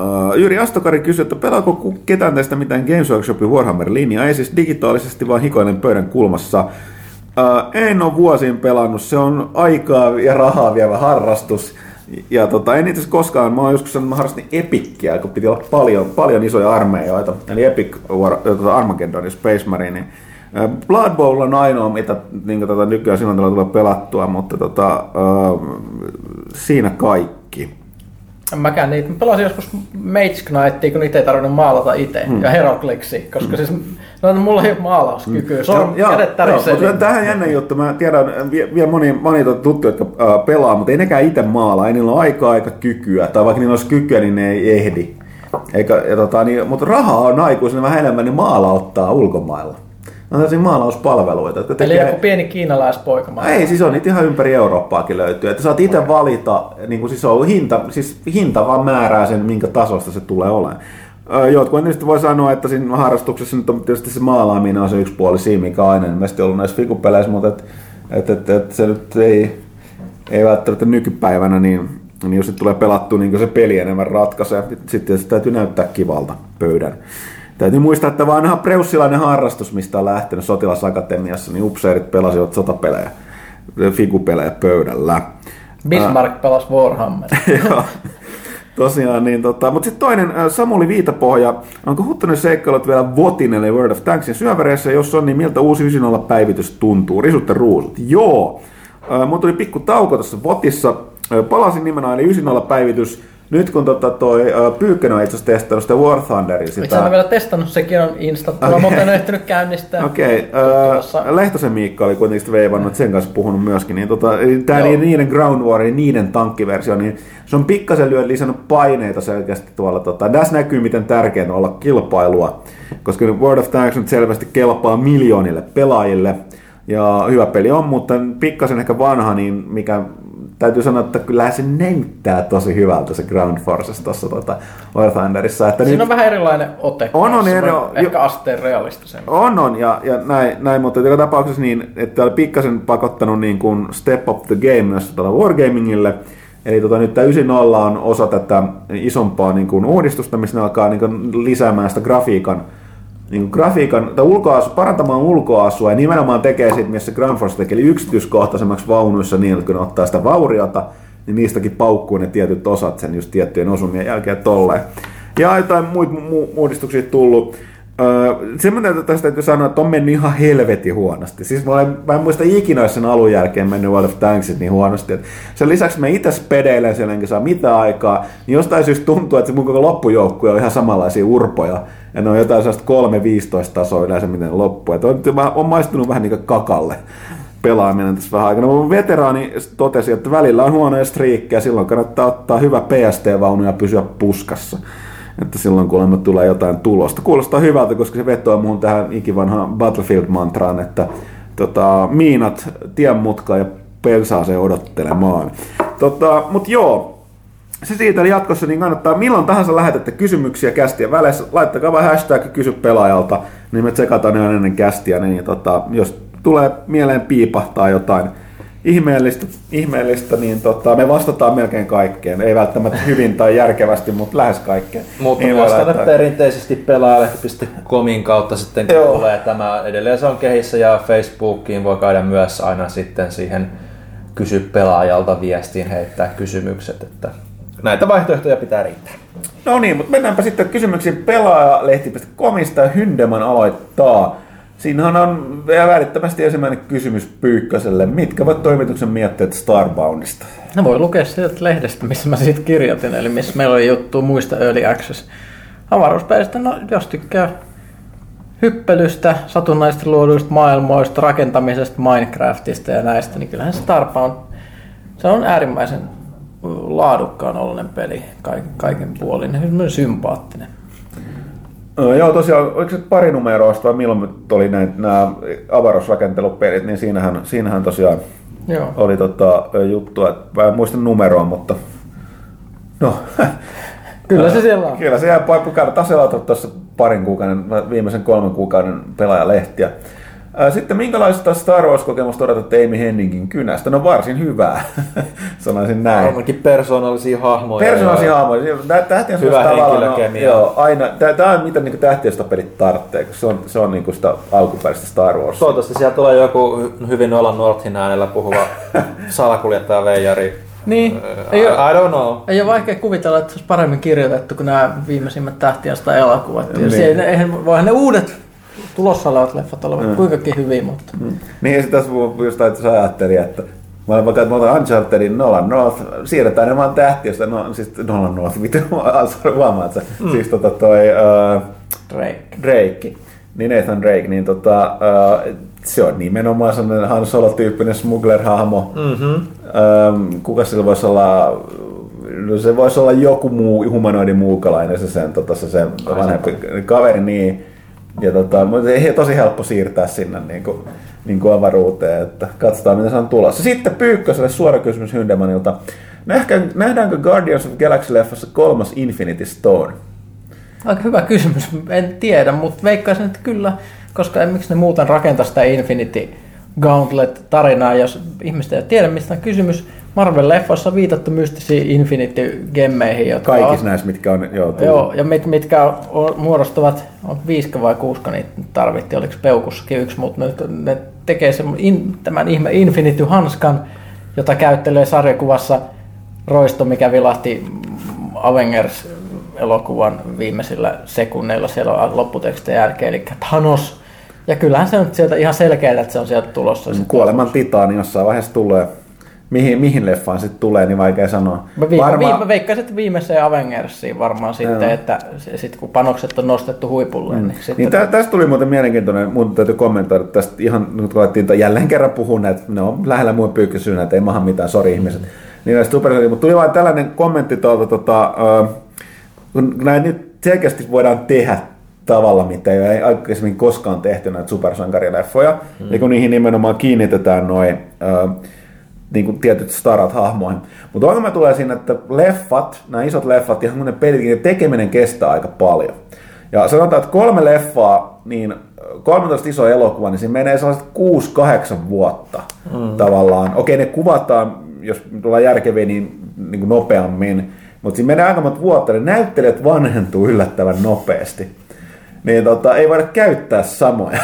öö, Jyri Astokari kysyi, että pelaako ketään tästä mitään Games Workshopin Warhammer-linjaa? Ei siis digitaalisesti, vaan hikoinen pöydän kulmassa. Öö, en ole vuosiin pelannut, se on aikaa ja rahaa vievä harrastus. Ja tota, en itse koskaan, mä oon joskus sanonut, mä harrastin Epickiä, kun piti olla paljon, paljon isoja armeijoita, eli Epic War, tuota Armageddon ja Space Marine. Blood Bowl on ainoa, mitä niin kuin, tota, nykyään silloin tulee pelattua, mutta tota, äh, siinä kaikki. En mäkään niitä. Mä pelasin joskus Mage Knightia, kun niitä ei tarvinnut maalata itse, hmm. ja Heroclixia, koska hmm. siis no, mulla ei ole maalauskykyä, se on kädet tärisee. Tähän jännä juttu, mä tiedän vielä moni, moni tuttuja, jotka äh, pelaa, mutta ei nekään itse maalaa, ei niillä ole aikaa eikä kykyä, tai vaikka niillä olisi kykyä, niin ne ei ehdi. Eikä, ja tota, niin, mutta rahaa on aikuisena vähän enemmän, niin maala ottaa ulkomailla. No tällaisia maalauspalveluita. Jotka tekee... Eli joku pieni kiinalaispoika maalaa. Ei, siis on niitä ihan ympäri Eurooppaakin löytyy. Että saat itse valita, niin kuin siis on hinta, siis hinta vaan määrää sen, minkä tasosta se tulee olemaan. Jotkut niistä voi sanoa, että siinä harrastuksessa nyt on tietysti se maalaaminen on se yksi puoli siinä, mikä on aina ilmeisesti ollut näissä fikupeleissä, mutta et, et, et, et se nyt ei, ei välttämättä nykypäivänä, niin, niin jos se tulee pelattua, niin se peli enemmän ratkaisee. Sitten se täytyy näyttää kivalta pöydän. Täytyy muistaa, että vanha preussilainen harrastus, mistä on lähtenyt sotilasakatemiassa, niin upseerit pelasivat sotapelejä, fikupelejä pöydällä. Bismarck pelasi Warhammer. Joo, tosiaan. Niin, tota. Mutta sitten toinen, Samuli Viitapohja. Onko Huttunen seikkailut vielä Votin, eli World of Tanksin syöväreissä? Jos on, niin miltä uusi yhdeksänkymmentäpäivitys tuntuu? Risutte ruusut. Joo. Mun tuli pikku tauko tässä Votissa. Palasin nimenä, eli yhdeksänkymmentäpäivitys. Nyt kun tota toi uh, Pyykkönen on itse asiassa testannut sitä War Thunderia sitä. Itse on vielä testannut, sekin on instattava, okay. Mutta en ehtinyt käynnistää. Okei, okay. uh, Lehtosen Miikka oli kuitenkin veivannut, että sen kanssa puhunut myöskin. Niin tota, tämä niiden Ground Warin, niiden tankkiversio, niin se on pikkasen lyö lisännyt paineita selkeästi tuolla. Tota. Tässä näkyy, miten tärkeää on olla kilpailua, koska World of Tanks nyt selvästi kelpaa miljoonille pelaajille. Ja hyvä peli on, mutta pikkasen ehkä vanha, niin mikä... Täytyy sanoa, että kyllähän se näyttää tosi hyvältä se Ground Forces tuossa tuota War Thunderissa. Että siinä nyt... on vähän erilainen ote. On, on. Ero... Ehkä asteen realistisempi. On, on. Ja, ja näin, näin, mutta joka tapauksessa niin, että oli pikkasen pakottanut niin kuin step up the game myös tuolla Wargamingille. Eli tota, nyt tämä yhdeksänkymmentä on osa tätä isompaa niin kuin uudistusta, missä ne alkaa niin kuin lisäämään sitä grafiikan. Niin grafiikan, tai ulkoasu, parantamaan ulkoasua ja nimenomaan tekee siitä, missä Ground Force tekee, eli yksityiskohtaisemmaksi vaunuissa niin, että kun ottaa sitä vauriota, niin niistäkin paukkuu ne tietyt osat sen just tiettyjen osumien jälkeen tolleen. Ja jotain muita mu- uudistuksia tullut. Öö, semmoinen, että tästä täytyy sanoa, että on mennyt ihan helvetin huonosti. Siis mä, olen, mä en muista ikinä sen alun jälkeen mennyt World of Tanksit niin huonosti. Et sen lisäksi mä itse spedeilen siellä, enkä saa mitään aikaa, niin jostain syystä tuntuu, että se mun koko loppujoukkue on ihan samanlaisia urpoja. Ja ne on jotain sellaista kolme viisitoista tasoa yleensä, miten ne loppuu. Et on, on maistunut vähän niin kakalle pelaaminen tässä vähän aikana. Mun veteraani totesi, että välillä on huonoja striikkejä, silloin kannattaa ottaa hyvä P S T-vaunu ja pysyä puskassa. Että silloin kuulemma tulee jotain tulosta. Kuulostaa hyvältä, koska se vetoaa muun tähän ikivanhaan Battlefield-mantraan, että tota, miinat tien mutkaan ja pelsaa se odottelemaan. Tota, mut joo, se siitä jatkossa niin kannattaa, milloin tahansa lähetätte kysymyksiä kästiä väleissä, laittakaa vain hashtag kysy pelaajalta, niin me tsekataan ne ennen kästiä, niin tota, jos tulee mieleen piipahtaa jotain ihmeellistä, ihmeellistä, niin tota, me vastataan melkein kaikkeen. Ei välttämättä hyvin tai järkevästi, mutta lähes kaikkeen. Mutta vastata perinteisesti pelaajalehti piste comin kautta sitten, kun joo. Tulee tämä. Edelleen se on kehissä ja Facebookiin voi käydä myös aina sitten siihen kysy pelaajalta viestiin heittää kysymykset. Että näitä vaihtoehtoja pitää riittää. No niin, mutta mennäänpä sitten kysymyksiin pelaajalehti piste comista. Hyndeman aloittaa. Siinähän on väärittömästi ensimmäinen kysymys Pyykköselle. Mitkä ovat toimituksen mietteet Starboundista? No voi lukea sieltä lehdestä, missä mä siitä kirjoitin, eli missä meillä oli juttu muista Early Access-avaruuspelistä. No jos tykkää hyppelystä, satunnaisesti luoduista maailmoista, rakentamisesta, Minecraftista ja näistä, niin kyllähän Starbound, se on äärimmäisen laadukkaan ollen peli kaiken puolin, myös sympaattinen. No, joo, tosiaan, oliko se pari numeroista vai milloin oli näitä, nämä avaruusrakentelupelit, niin siinähän, siinähän tosiaan joo. Oli tota, juttua, että en muista numeroa, mutta no, kyllä se siellä on. Kyllä se jää paikkaan tasella tuossa parin kuukauden, viimeisen kolmen kuukauden pelaajalehtiä. Sitten minkälaista Star Wars-kokemusta odotatte Amy Henningin kynästä? No varsin hyvää, sanoisin näin. Ainakin persoonallisia hahmoja. Persoonallisia hahmoja. Tähtiön hyvä henkilökemia. Joo, aina. Tämä on mitä niin tähtiösotapelit tarvitsee, koska se on, se on niin kuin sitä alkuperäistä Star Warsia. Toivottavasti siellä tulee joku hyvin olla Northin äänellä puhuva salakuljettaja veijari. Niin. I, ei, I don't know. Ei ole vaikea kuvitella, että se olisi paremmin kirjoitettu kuin nämä viimeisimmät tähtiöstä elokuvat. Niin. Voihan ne uudet... Tulossa olevat leffat olevat mm. kuinkakin hyviä, mutta... Mm. Niin, tässä jostain ajattelin, että mä olen vaikka, että mä otan Unchartedin Nolan North, siirretään ne vaan tähtiöstä, no, siis Nolan North, miten huomaat sä? Mm. Siis tota toi... Uh, Drake. Drake. Niin Nathan Drake, niin tota... Uh, se on nimenomaan sellainen Han Solo-tyyppinen smuggler-hahmo. Mm-hmm. Um, kuka sillä voisi olla... No, se voisi olla joku muu humanoidi muukalainen, se sen, tota, se sen vanhempi kaveri, niin... Ja tota, tosi helppo siirtää sinne niin kuin, niin kuin avaruuteen, että katsotaan mitä se on tulossa. Sitten Pyykköselle suora kysymys Hyndemanilta. Nähdäänkö Guardians of Galaxy-leffassa kolmas Infinity Stone? Aika hyvä kysymys, en tiedä, mutta veikkaisin, että kyllä, koska miksi ne muuten rakentaa sitä Infinity Gauntlet-tarinaa, jos ihmiset ei tiedä mistä on kysymys. Marvel-leffassa on viitattu mystisiin Infinity-gemmeihin, jotka kaikissa on, näissä, mitkä on joo, joo, ja mit, mitkä on, muodostavat, on viisikö vai kuusikö niitä tarvittiin, oliko peukussakin yksi, mutta ne, ne tekee se, in, tämän ihme Infinity-hanskan, jota käyttelee sarjakuvassa Roisto, mikä vilahti Avengers-elokuvan viimeisillä sekunneilla siellä lopputekstin jälkeen, eli Thanos. Ja kyllähän se on sieltä ihan selkeää, että se on sieltä tulossa. Kuoleman titaani jossain vaiheessa tulee. mihin, mihin leffaan sitten tulee, niin vaikea sanoa. Mä, viik- varmaan... mä veikkaisin, että viimeiseen Avengersiin varmaan sitten, joo, että sit, kun panokset on nostettu huipulle. Mm. Niin sitten... niin tästä tuli muuten mielenkiintoinen, muuten täytyy kommentoida tästä ihan, nyt kun alettiin jälleen kerran puhuneet, että ne on lähellä muun pyykkösyynä, että ei maha mitään, sori ihmiset. Mm. Niin näistä supersodista, mutta tuli vain tällainen kommentti tuolta, tota, kun näin nyt selkeästi voidaan tehdä tavalla, mitä ei aikaisemmin koskaan tehty näitä supersankarileffoja, mm. ja kun niihin nimenomaan kiinnitetään noin niin tietyt starat hahmoihin. Mutta ongelma tulee siinä, että leffat, nämä isot leffat, ihan semmoinen pelitkin, tekeminen kestää aika paljon. Ja sanotaan, että kolme leffaa, niin kolmetoista iso elokuva, niin siinä menee sellaiset kuusi kahdeksan vuotta mm. tavallaan. Okei, ne kuvataan, jos tullaan järkeviä, niin, niin nopeammin, mutta siinä menee aika monta vuotta, niin näyttelijät vanhentuu yllättävän nopeasti. Niin tota, ei voida käyttää samoja.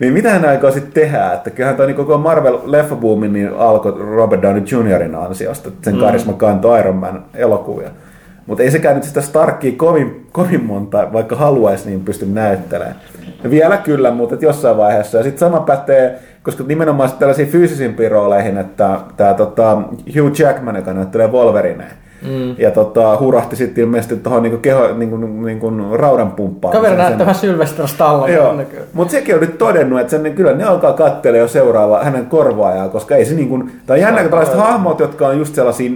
Niin mitähän ne aikoo sitten tehdä, että kyllähän toi niin koko Marvel-leffabuumi niin alkoi Robert Downey juniorin ansiosta, sen mm. karisma kantoi Iron Man -elokuvia. Mutta ei sekään nyt sitä Starkia kovin, kovin monta, vaikka haluaisi, niin pysty näyttelemään. Ja vielä kyllä, mutta jossain vaiheessa. Ja sitten sama pätee, koska nimenomaan tällaisiin fyysisimpiin rooleihin, että tämä tota, Hugh Jackman, joka näyttelee Wolverineen, Mm. ja tota, hurahti sitten ilmeisesti tuohon niinku keho, niinku, niinku raudan pumppaan. Kaveri näyttävä Sylvester Stallone. Mutta sekin on nyt todennut, että sen, niin kyllä ne alkaa katselemaan jo seuraava hänen korvaajaa, koska ei se niin kuin... Tämä on jännä, kun tällaiset hahmot, jotka on just sellaisia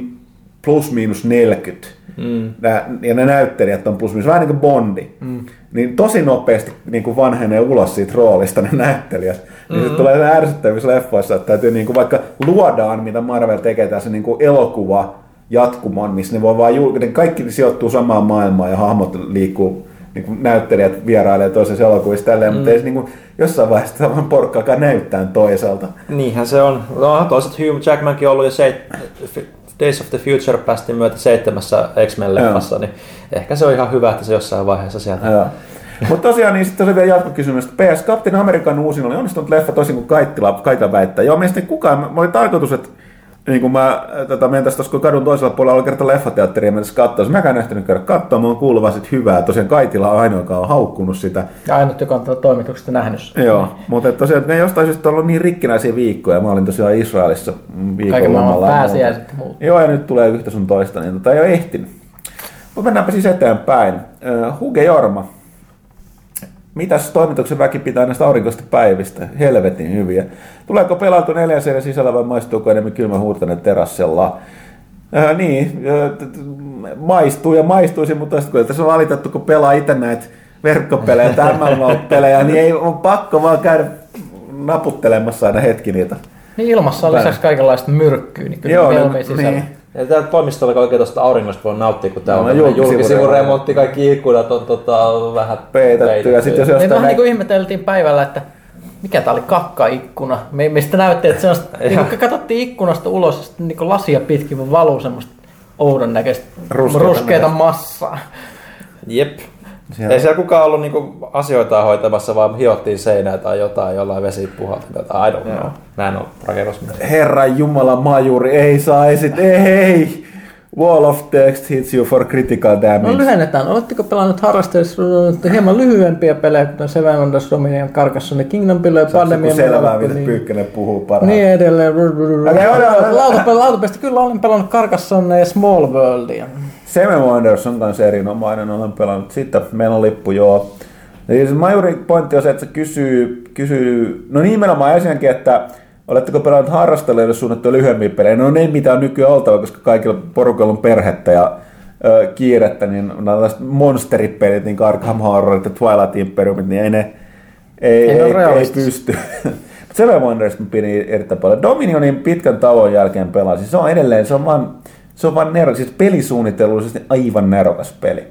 plus miinus neljäkymmentä, mm. nää, ja ne näyttelijät on plus miinus, vähän niin kuin Bondi, mm. niin tosi nopeasti niin vanhenee ulos siitä roolista ne näyttelijät. Mm-hmm. Niin se tulee ärsyttävissä leffoissa, että täytyy niin kuin, vaikka luodaan, mitä Marvel tekee tässä niin kuin elokuva, jatkumaan, missä ne voi vaan julkita. Kaikki sijoittuu samaan maailmaan ja hahmot liikkuu, niin näyttelijät vierailee toisessa elokuvissa tälleen, mm. mutta ei se niin kuin, jossain vaiheessa tämä vaan porkkaakaan näyttää toiselta. Niinhän se on. No, toisaalta Hugh Jackmankin on ollut jo seit- Days of the Future päästiin myötä seitsemässä X-Men-leffassa, niin ehkä se on ihan hyvä, että se jossain vaiheessa sieltä... Joo. Mutta tosiaan, niin sitten oli vielä jatkokysymys, että P S Captain American uusin oli onnistunut leffa toisin kuin Kaittila, Kaita väittää. Joo, mielestäni kukaan, oli tarkoitus, että niin kun mä tota, mentäis tuossa kadun toisella puolella, oli kerta leffateatteria ja mentäis katsoa. Mä en ehtinyt käydä katsoa, mä oon kuullut vaan sit hyvää. Tosiaan Kaitila on ainoa, joka on haukkunut sitä. Ja ainut, joka on toimituksesta nähnyt. Joo, mutta tosiaan ne jostain syystä on ollut niin rikkinäisiä viikkoja. Mä olin tosiaan Israelissa viikon kaiken maailman pääsiäiset ja muuta. Joo, ja nyt tulee yhtä sun toista, niin tota ei ole ehtinyt. Mutta mennäänpä siis eteenpäin. Uh, Huge Jorma. Mitäs toimituksen väki pitää näistä aurinkoista päivistä? Helvetin hyviä. Tuleeko pelautu neljän seinän sisällä vai maistuuko enemmän kylmän huurtainen terassella? Äh, niin, äh, maistuu ja maistuisi, mutta kun tässä on valitettu, kun pelaa itse näitä verkkopelejä tai M M O-pelejä, niin ei, on pakko vaan käydä naputtelemassa aina hetki niitä. Niin ilmassa on lisäksi kaikenlaista myrkkyä, niin kyllä pelmei sisällä. Niin. Ja täällä toimistolla oikein tuosta auringosta voi nauttia, kun täällä no, on julkisivun, julkisivun remontti, kaikki ikkunat on tota, vähän peitetty. Ja sit jos jostain... Me vähän niin kuin ihmeteltiin päivällä, että mikä tää oli kakkaikkuna. Me, meistä näytti, että semmoista, niin kun katsottiin ikkunasta ulos ja sitten niin lasia pitkin valuu semmoista oudon näköistä ruskeata massaa. Jep. Siellä. Ei siellä kukaan ollut niinku asioita hoitamassa, vaan hiottiin seinää tai jotain, jollain vesipuhaltimella tai I don't know. Näin on rakennusmies. Herran Jumala, majuri, ei saa esit, ei hei! Wall of text hits you for critical damage. No lyhennetään. Oletteko pelannut harrasteissa hieman lyhyempiä pelejä, kuten Seven Wonders, Dominion, Carcassonne, Kingdom Pillow, Pandemia... Se on selvää, mitä Pyykkönen puhuu parhaillaan. Niin edelleen. Lautapelistä kyllä olen pelannut Carcassonne ja Small Worldia. Seven Wonders on kanssa erinomainen, olen pelannut sitä. Meillä on lippu, joo. Siis majuri pointti on se, että se kysyy, kysyy... No nimenomaan ensinnäkin, että... Oletteko pelannut harrastelijoille suunnattuja lyhyempiä pelejä? No ne, mitä on nykyään oltava, koska kaikilla porukalla on perhettä ja ö, kiirettä, niin nämä tällaiset monsteripelit, niin Arkham Horrorit ja Twilight Imperiumit, niin ei ne ei, ei, ei, ei pysty. Seven Wonders pidin erittäin paljon. Dominionin pitkän tauon jälkeen pelasin. Se on edelleen, se on vaan, se on vaan nerokas. Siis pelisuunnittelullisesti aivan nerokas peli.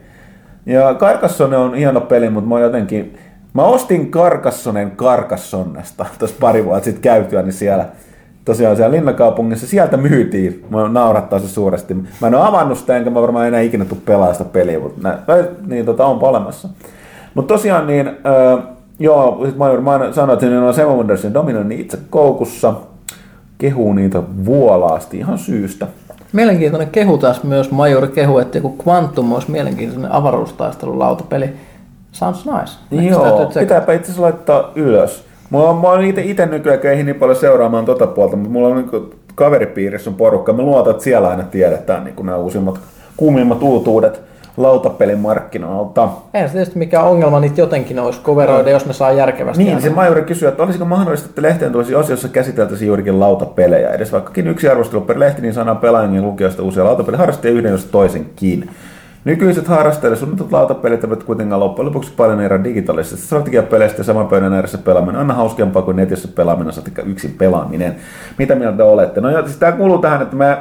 Ja Carcassonne on hieno peli, mutta mä oon jotenkin... Mä ostin Carcassonen Carcassonnesta tuossa pari vuotta sitten käytyä, niin siellä tosiaan siellä linnakaupungissa, sieltä myytiin. Mä naurattaa se suuresti. Mä en ole avannut sitä, enkä mä varmaan enää ikinä tule pelaa sitä peliä, mutta nä, niin tota, onpa olemassa. Mutta tosiaan niin, äh, joo, sit mä, mä sanoin, että siinä on Seven Wonders ja Dominion itse koukussa. Kehuu niitä vuolaasti ihan syystä. Mielenkiintoinen kehu taas myös, majori kehu, että joku Quantum olisi mielenkiintoinen avaruustaistelulautapeli. Sounds nice. Next joo, pitääpä itse asiassa laittaa ylös. Mulla on, mä oon ite, ite nykyään, eikä niin paljon seuraamaan tota puolta, mutta mulla on kaveripiirissä on porukka. Mä luotan, että siellä aina tiedetään niin nämä uusimmat, kuumimmat uutuudet lautapelimarkkinoilta. Ei se tietysti mikään ongelma niitä jotenkin olisi coveroida, jos ne saa järkevästi. Niin, se mä juuri kysyin, että olisiko mahdollista, että lehteen tulisi osio, jossa käsiteltäisiin juurikin lautapelejä. Edes vaikkakin yksi arvostelu per lehti, niin saadaan pelaajien lukijoista uusia lautapeliharrastajia yhden jos toisenkin. Nykyiset harrastajille suunnitut lautapelit eivät kuitenkaan loppujen lopuksi paljon erää digitaalisesta strategiapeleistä ja saman pöydän ääressä pelaaminen on aina hauskempaa kuin netissä pelaaminen, satikka yksin pelaaminen. Mitä mieltä olette? No siis tämä kuuluu tähän, että me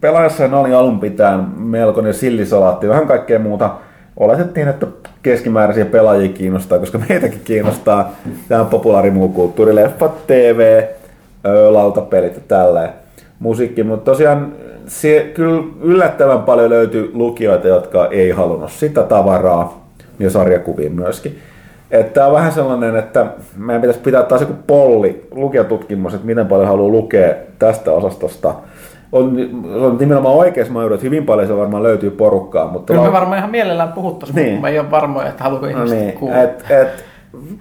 pelaajassahan oli alun pitäen melkoinen sillisalaatti, vähän kaikkea muuta. Oletettiin, että keskimääräisiä pelaajia kiinnostaa, koska meitäkin kiinnostaa tämä populaari muu kulttuuri, leffat, T V, lautapelit ja tälleen, musiikki, mutta tosiaan se, kyllä yllättävän paljon löytyy lukijoita, jotka ei halunnut sitä tavaraa ja sarjakuvia myöskin. Tämä on vähän sellainen, että meidän pitäisi pitää taas joku polli, lukijatutkimus, että miten paljon haluaa lukea tästä osastosta. On, on nimenomaan oikeassa mä yritän, että hyvin paljon se varmaan löytyy porukkaa. Mutta kyllä me varmaan ihan mielellään puhuttaisiin, niin. Mutta me ei ole varmoja, että haluuko ihmiset no niin, kuulla. Et, et,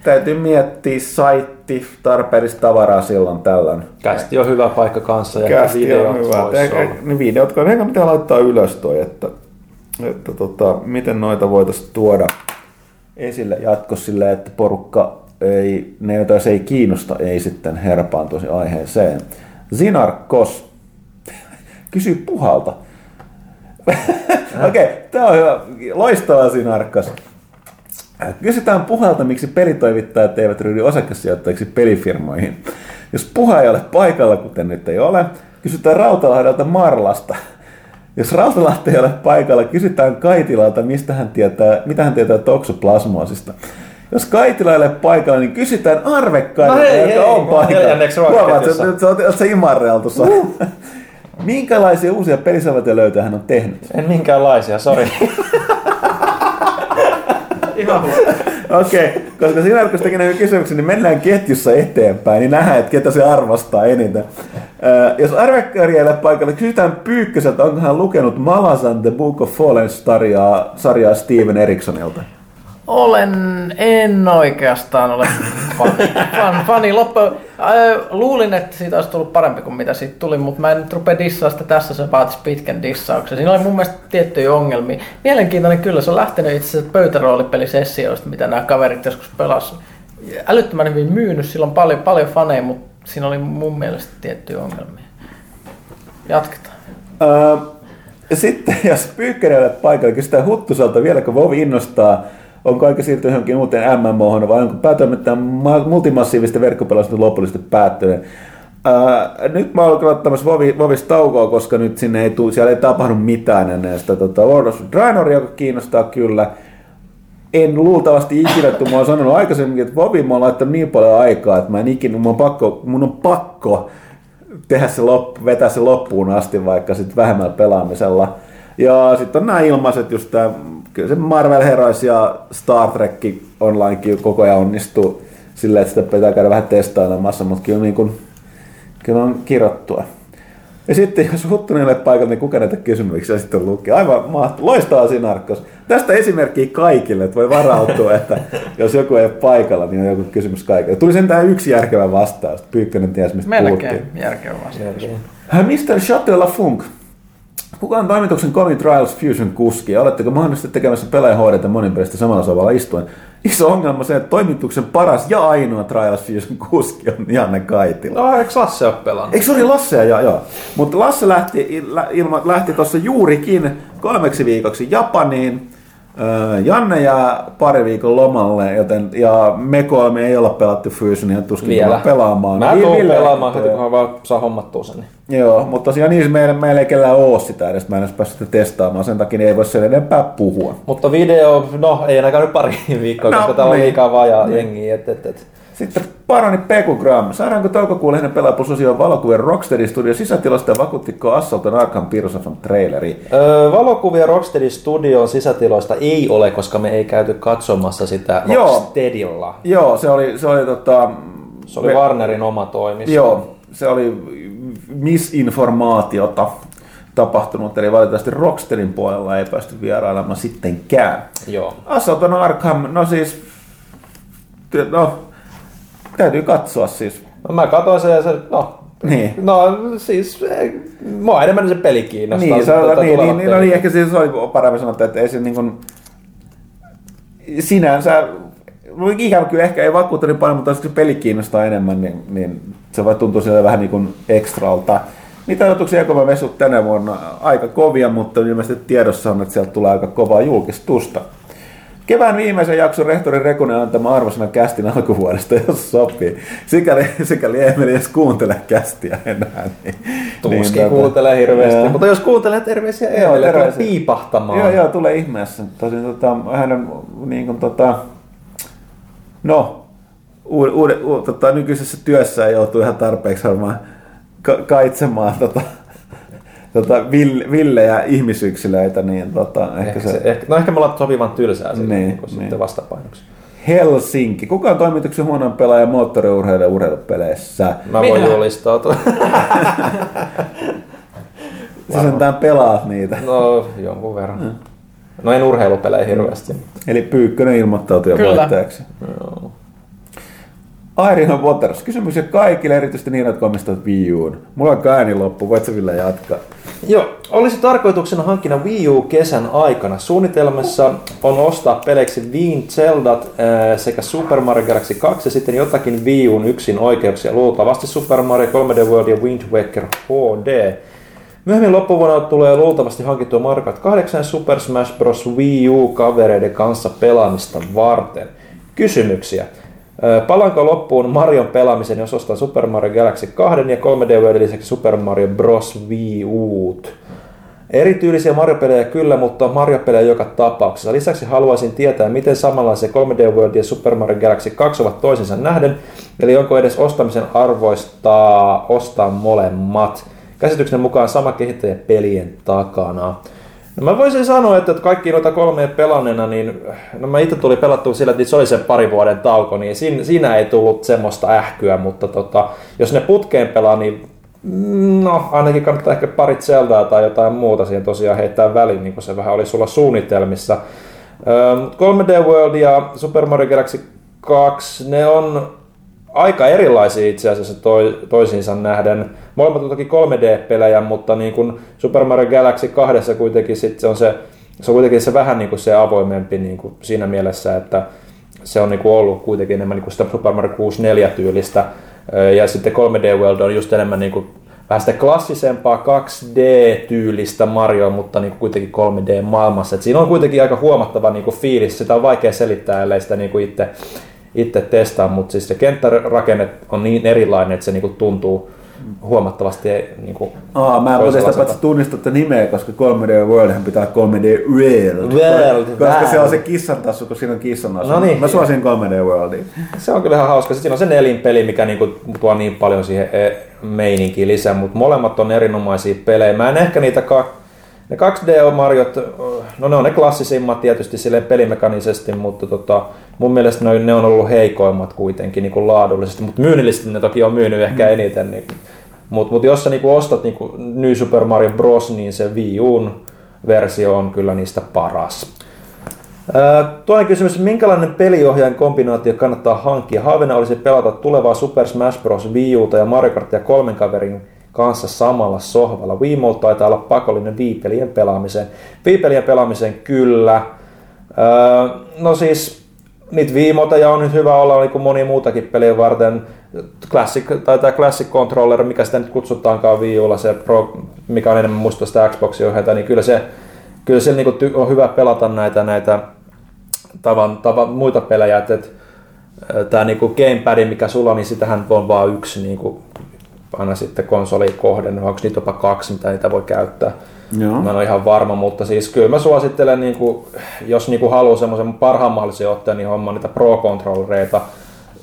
täytyy miettiä saitti, tarpeellista tavaraa silloin tällöin. Kästi on hyvä paikka kanssa ja Kästi videot voisi olla. Ne videot, eikä pitää laittaa ylös toi, että, että tota, miten noita voitaisiin tuoda esille jatkossa silleen, että porukka, ei, ne joita se ei kiinnosta, ei sitten herpaan tosi aiheeseen. Zinarkos kysyy puhalta. Okei, okay, tää on hyvä. Loistava Zinarkos. Kysytään Puhalta, miksi pelitoivittajat eivät ryhdy osakesijoittajiksi pelifirmoihin. Jos Puha ei ole paikalla, kuten nyt ei ole, kysytään Rautalahdelta Marlasta. Jos Rautalahti ei ole paikalla, kysytään Kaitilalta, mistä hän tietää, mitä hän tietää toksoplasmoosista. Jos Kaitila ei ole paikalla, niin kysytään Arvekaarilta, no joka on paikalla. Huomaat, että olet se Imarrealta uh. Minkälaisia uusia pelisäveltöjä löytöjä hän on tehnyt? En minkäänlaisia, sori. Okei, okay. Koska sinä kun tekin näkyy kysymyksiä, niin mennään ketjussa eteenpäin, niin nähdään, että ketä se arvostaa eniten. Äh, jos Arvekaari ei ole paikalla, kysytään Pyykköseltä, onko hän lukenut Malazan The Book of Fallen -sarjaa, sarjaa Steven Ericssonilta? Olen, en oikeastaan ole fan, fani. Loppu, äh, luulin, että siitä olisi tullut parempi kuin mitä siitä tuli, mutta mä en nyt rupea dissaa sitä tässä, se vaatisi pitkän dissauksen. Siinä oli mun mielestä tiettyjä ongelmia. Mielenkiintoinen kyllä, se on lähtenyt itse asiassa pöytäroolipelisessioista, mitä nämä kaverit joskus pelasivat. Älyttömän hyvin myynyt, sillä on paljon, paljon faneja, mutta siinä oli mun mielestä tiettyjä ongelmia. Jatketaan. Äh, sitten jos Pyykkönen ei ole paikalla, kysytään Huttuselta vielä, kun Vovi innostaa. Onko aika siirtyä johonkin uuteen M M O:hon vai onko päätoimittajan multimassiivista verkkopelaista lopullisesti päättynyt? Ää, nyt mä olen ottamassa Vovi, Vovista taukoa, koska nyt sinne ei tuu, siellä ei tapahdu mitään ennen sitä tota, World of Draenor, joka kiinnostaa kyllä. En luultavasti ikinä, kun mä oon sanonut aikaisemmin, että Vovi mä oon laittanut niin paljon aikaa, että mä en ikinä, mun on pakko, mun on pakko tehdä se loppu, vetää se loppuun asti, vaikka sitten vähemmällä pelaamisella. Ja sitten on nämä ilmaiset, just tää, kyllä se Marvel Heroes ja Star Trek onlinekin koko ajan onnistuu silleen, että sitä pitää käydä vähän testailemassa, mutta kyllä, niin kuin, kyllä on kirottua. Ja sitten jos Huttunen ei ole paikalla, niin kuka näitä kysymyksiä sitten lukee? Aivan mahtavaa. Loistaa Sinarkos. Tästä esimerkkiä kaikille, että voi varautua, että jos joku ei ole paikalla, niin on joku kysymys kaikille. Tuli sentään yksi järkevä vastaus. Pyykkönen ties, mistä melkein puhuttiin. Melkein järkevä vastaus. mister Chateau Lafunk. Kuka on toimituksen Comi Trials Fusion -kuski ja oletteko mahdollisesti tekemässä pelaajahoidetta monipelistä samalla sovalla istuen? Iso ongelma se, että toimituksen paras ja ainoa Trials Fusion -kuski on Janne Kaitila. No, eikö Lasse ole pelannut? Eikö se oli Lassea? Joo, joo. Mutta Lasse lähti, lähti tuossa juurikin kolmeksi viikoksi Japaniin. Janne jää pari viikon lomalle, joten, ja me kolme ei olla pelattu Fusionia, tuskin vielä pelaamaan. Mä tuun Ville pelaamaan, heti, kun mä vaan saa hommattua sen. Joo, mutta tosiaan niin, meillä, meillä ei kellään ole sitä edes, mä en edes päässyt testaamaan, sen takia ei voi sen enempää puhua. Mutta video, no ei enää käynyt pari viikkoa, no, koska täällä on liikaa vajaa niin. Jengiä. Et, et, et. Sitten Parani Pekugram. Saadaanko toukokuun lehden pelaajapusosion valokuvien Rocksteady Studio sisätilasta ja vakuuttiko Assaultin Arkham Pirosafan traileri? Öö, valokuvia Rocksteady Studion sisätiloista ei ole, koska me ei käyty katsomassa sitä Rocksteadylla. Joo, joo, se oli... Se oli, tota, se oli me, Warnerin oma toimisto. Joo, se oli misinformaatiota tapahtunut, eli valitettavasti Rocksteadyn puolella ei päästy vierailemaan sittenkään. Joo. Assaultin Arkham, no siis... No, täytyy katsoa siis. No, mä katsoin sen ja se, no, Niin. No siis, mua enemmän se peli kiinnostaa. Niin, se, tuota, niin, niin, niin, no, niin ehkä siis oli paremmin sanottu, että ei se niin kuin sinänsä, ikävä kyllä ehkä ei vakuutta niin paljon, mutta jos se peli kiinnostaa enemmän, niin, niin se voi tuntua silleen vähän niin kuin ekstralta. Niitä odotuksia kun mä messut tänä vuonna aika kovia, mutta ilmeisesti tiedossa on, että sieltä tulee aika kovaa julkistusta. Kevään viimeisen jakson rehtori Rekunen antama arvosana kästin alkuvuodesta, jos sopii. Sikäli, sikäli ei mene edes kuuntele kästiä enää. Niin, Tuskin niin, kuuntelee hirveästi, ja... mutta jos kuuntelee terveisiä Eemille, tulee piipahtamaan. Joo, joo, tulee ihmeessä. Tosin tota, hänen niin kuin, tota, no, uuden, uuden, uuden, tota, nykyisessä työssä joutuu ihan tarpeeksi varmaan ka- kaitsemaan tota, Tota, Ville, Ville ja ihmisyksilöitä, niin tota, ehkä, ehkä se... se ehkä, no ehkä me ollaan sopivan tylsää siitä, niin, niin. Sitten vastapainoksi. Helsinki. Kuka on toimituksen huonon pelaaja moottoriurheilun urheilupeleissä? Mä voin julistautua. Sä sentään pelaat niitä. No jonkun verran. Hmm. No en urheilupelejä hirveästi. Hmm. Eli Pyykkönen ilmoittautui jo voittajaksi. No. Airihan Waters. Kysymyksiä kaikille, erityisesti niille, jotka omistavat Wii U:n. Mulla on ääni loppu, voit sä vielä jatkaa? Joo, olisi tarkoituksena hankkina Wii U kesän aikana. Suunnitelmassa on ostaa peleiksi Wii, Zeldat äh, sekä Super Mario Galaxy kaksi ja sitten jotakin Wii U:n yksin oikeuksia. Luultavasti Super Mario kolme D World ja Wind Waker H D. Myöhemmin loppuvuonna tulee luultavasti hankittua Mario Kart kahdeksan Super Smash Bros. Wii U-kavereiden kanssa pelaamista varten. Kysymyksiä. Palaanko loppuun Marion pelaamisen, jos ostaa Super Mario Galaxy kaksi ja kolme D World lisäksi Super Mario Bros. Wii U:t? Erityylisiä Mario-pelejä kyllä, mutta Mario-pelejä joka tapauksessa. Lisäksi haluaisin tietää, miten samanlaisia kolme D World ja Super Mario Galaxy kaksi ovat toisensa nähden, eli onko edes ostamisen arvoista ostaa molemmat. Käsityksen mukaan sama kehittäjä pelien takana. No mä voisin sanoa, että kaikki noita kolmea pelanneena, niin no mä itse tuli pelattua sillä, että se oli se pari vuoden tauko, niin siinä ei tullut semmoista ähkyä, mutta tota, jos ne putkeen pelaa, niin no ainakin kannattaa ehkä parit Zeldaa tai jotain muuta siihen tosiaan heittää väliin, niin kuin se vähän oli sulla suunnitelmissa. kolme D World ja Super Mario Galaxy kaksi, ne on aika erilaisia itse asiassa toisiinsa nähden. Molemmat on toki kolme D-pelejä, mutta niin kuin Super Mario Galaxy kaksi kuitenkin sit se on se, se on kuitenkin se vähän niin kuin se avoimempi niin kuin siinä mielessä, että se on niin kuin ollut kuitenkin enemmän niin kuin sitä Super Mario kuusikymmentäneljä tyylistä. Ja sitten kolme D World on just enemmän niin kuin vähän sitä klassisempaa kaksi D-tyylistä Marioa, mutta niin kuin kuitenkin kolme D-maailmassa. Et siinä on kuitenkin aika huomattava niin kuin fiilis. Sitä on vaikea selittää, ellei sitä niin kuin itse... itse testaa, mutta siis se kenttärakenne on niin erilainen, että se niinku tuntuu huomattavasti niinku Aa, mä en voi testaa, että tunnistatte nimeä, koska kolme D Worldhän pitää kolme D World. World koska world. Se on se kissantassu, kun siinä on kissantassu. No niin. Mä suosin kolme D Worldia. Se on kyllä ihan hauska. Siinä on se nelinpeli, mikä niinku tuo niin paljon siihen meininkiin lisää, mutta molemmat on erinomaisia pelejä. Mä en ehkä niitä ka- ne kaksi D-Mariot, no ne on ne klassisimmat tietysti silleen pelimekanisesti, mutta tota, mun mielestä ne on, ne on ollut heikoimmat kuitenkin niin kuin laadullisesti, mutta myynnillisesti ne toki on myynyt ehkä mm. eniten. Niin. Mutta mut jos sä niin kuin ostat niin kuin New Super Mario Bros, niin se Wii U:n versio on kyllä niistä paras. Toinen kysymys, minkälainen peliohjaajan kombinaatio kannattaa hankkia? Haaveena olisi pelata tulevaa Super Smash Bros. Wii U:ta ja Mario Kartia kolmen kaverin kanssa samalla sohvalla. Wiimote taitaa olla pakollinen viipelien pelaamiseen. Viipelien pelaamiseen kyllä. Öö, no siis niitä Wiimoteja on nyt hyvä olla niin kuin moni muutakin pelien varten. Classic, tai tämä Classic Controller, mikä sitä nyt kutsutaankaan Wii U:lla, se Pro, mikä on enemmän muista sitä Xboxin ohjelta, niin kyllä se kyllä sillä niin kuin on hyvä pelata näitä, näitä tavan, tavan, muita pelejä. Et, et, tämä niin kuin gamepad, mikä sulla, niin sitähän on vaan yksi niin kuin aina sitten konsoliin kohden, onko niitä jopa kaksi, mitä niitä voi käyttää. Joo. Mä en ole ihan varma, mutta siis kyllä mä suosittelen, niin kuin, jos niin kuin haluaa semmoisen parhaan mahdollisen otteen, niin hommaa niitä pro-kontrollereita.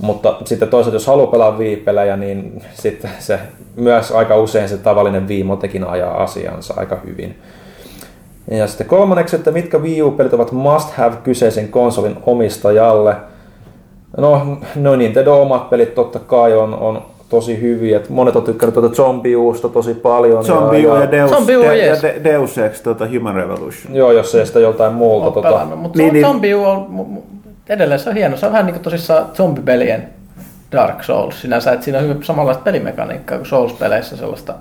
Mutta sitten toisaalta, jos haluaa pelaa viipelejä, niin sitten se, myös aika usein se tavallinen viimotekin ajaa asiansa aika hyvin. Ja sitten kolmanneksi, että mitkä Wii U-pelit ovat must have kyseisen konsolin omistajalle. No, no Nintendo omat pelit totta kai on, on tosi hyviä. Monet on tykkännyt tuota Zombie U:sta tosi paljon. Zombie U ja, ja Deus, Zombie U, de, yes. de, Deus Ex tuota Human Revolution. Joo, jos ei sitä joltain muuta. Olet tota... pelannut, mutta niin, Zombie U on edelleen se on hieno. Se on vähän niin kuin tosissaan zombipelien Dark Souls sinänsä, että siinä on hyvin samanlaista pelimekaniikkaa kuin Souls-peleissä, sellaista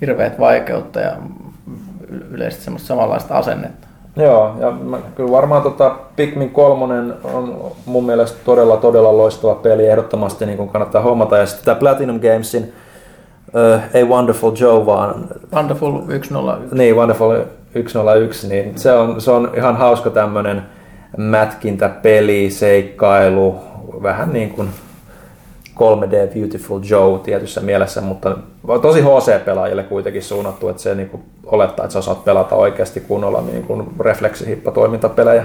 hirveät vaikeutta ja yleisesti semmoista samanlaista asennetta. Joo, ja mä, kyllä varmaan tota Pikmin kolmonen on mun mielestä todella todella loistava peli, ehdottomasti niin kun kannattaa hommata. Ja sitten tämä Platinum Gamesin uh, ei Wonderful Joe, vaan Wonderful yksi nolla yksi. Niin, Wonderful yksi nolla yksi, niin se on, se on ihan hauska tämmönen mätkintä, peli, seikkailu, vähän niin kuin kolme D Beautiful Joe tietyssä mielessä, mutta tosi H C-pelaajille kuitenkin suunnattu, että se niinku olettaa, että sä osaat pelata oikeasti kunnolla niinku refleksihippatoimintapelejä.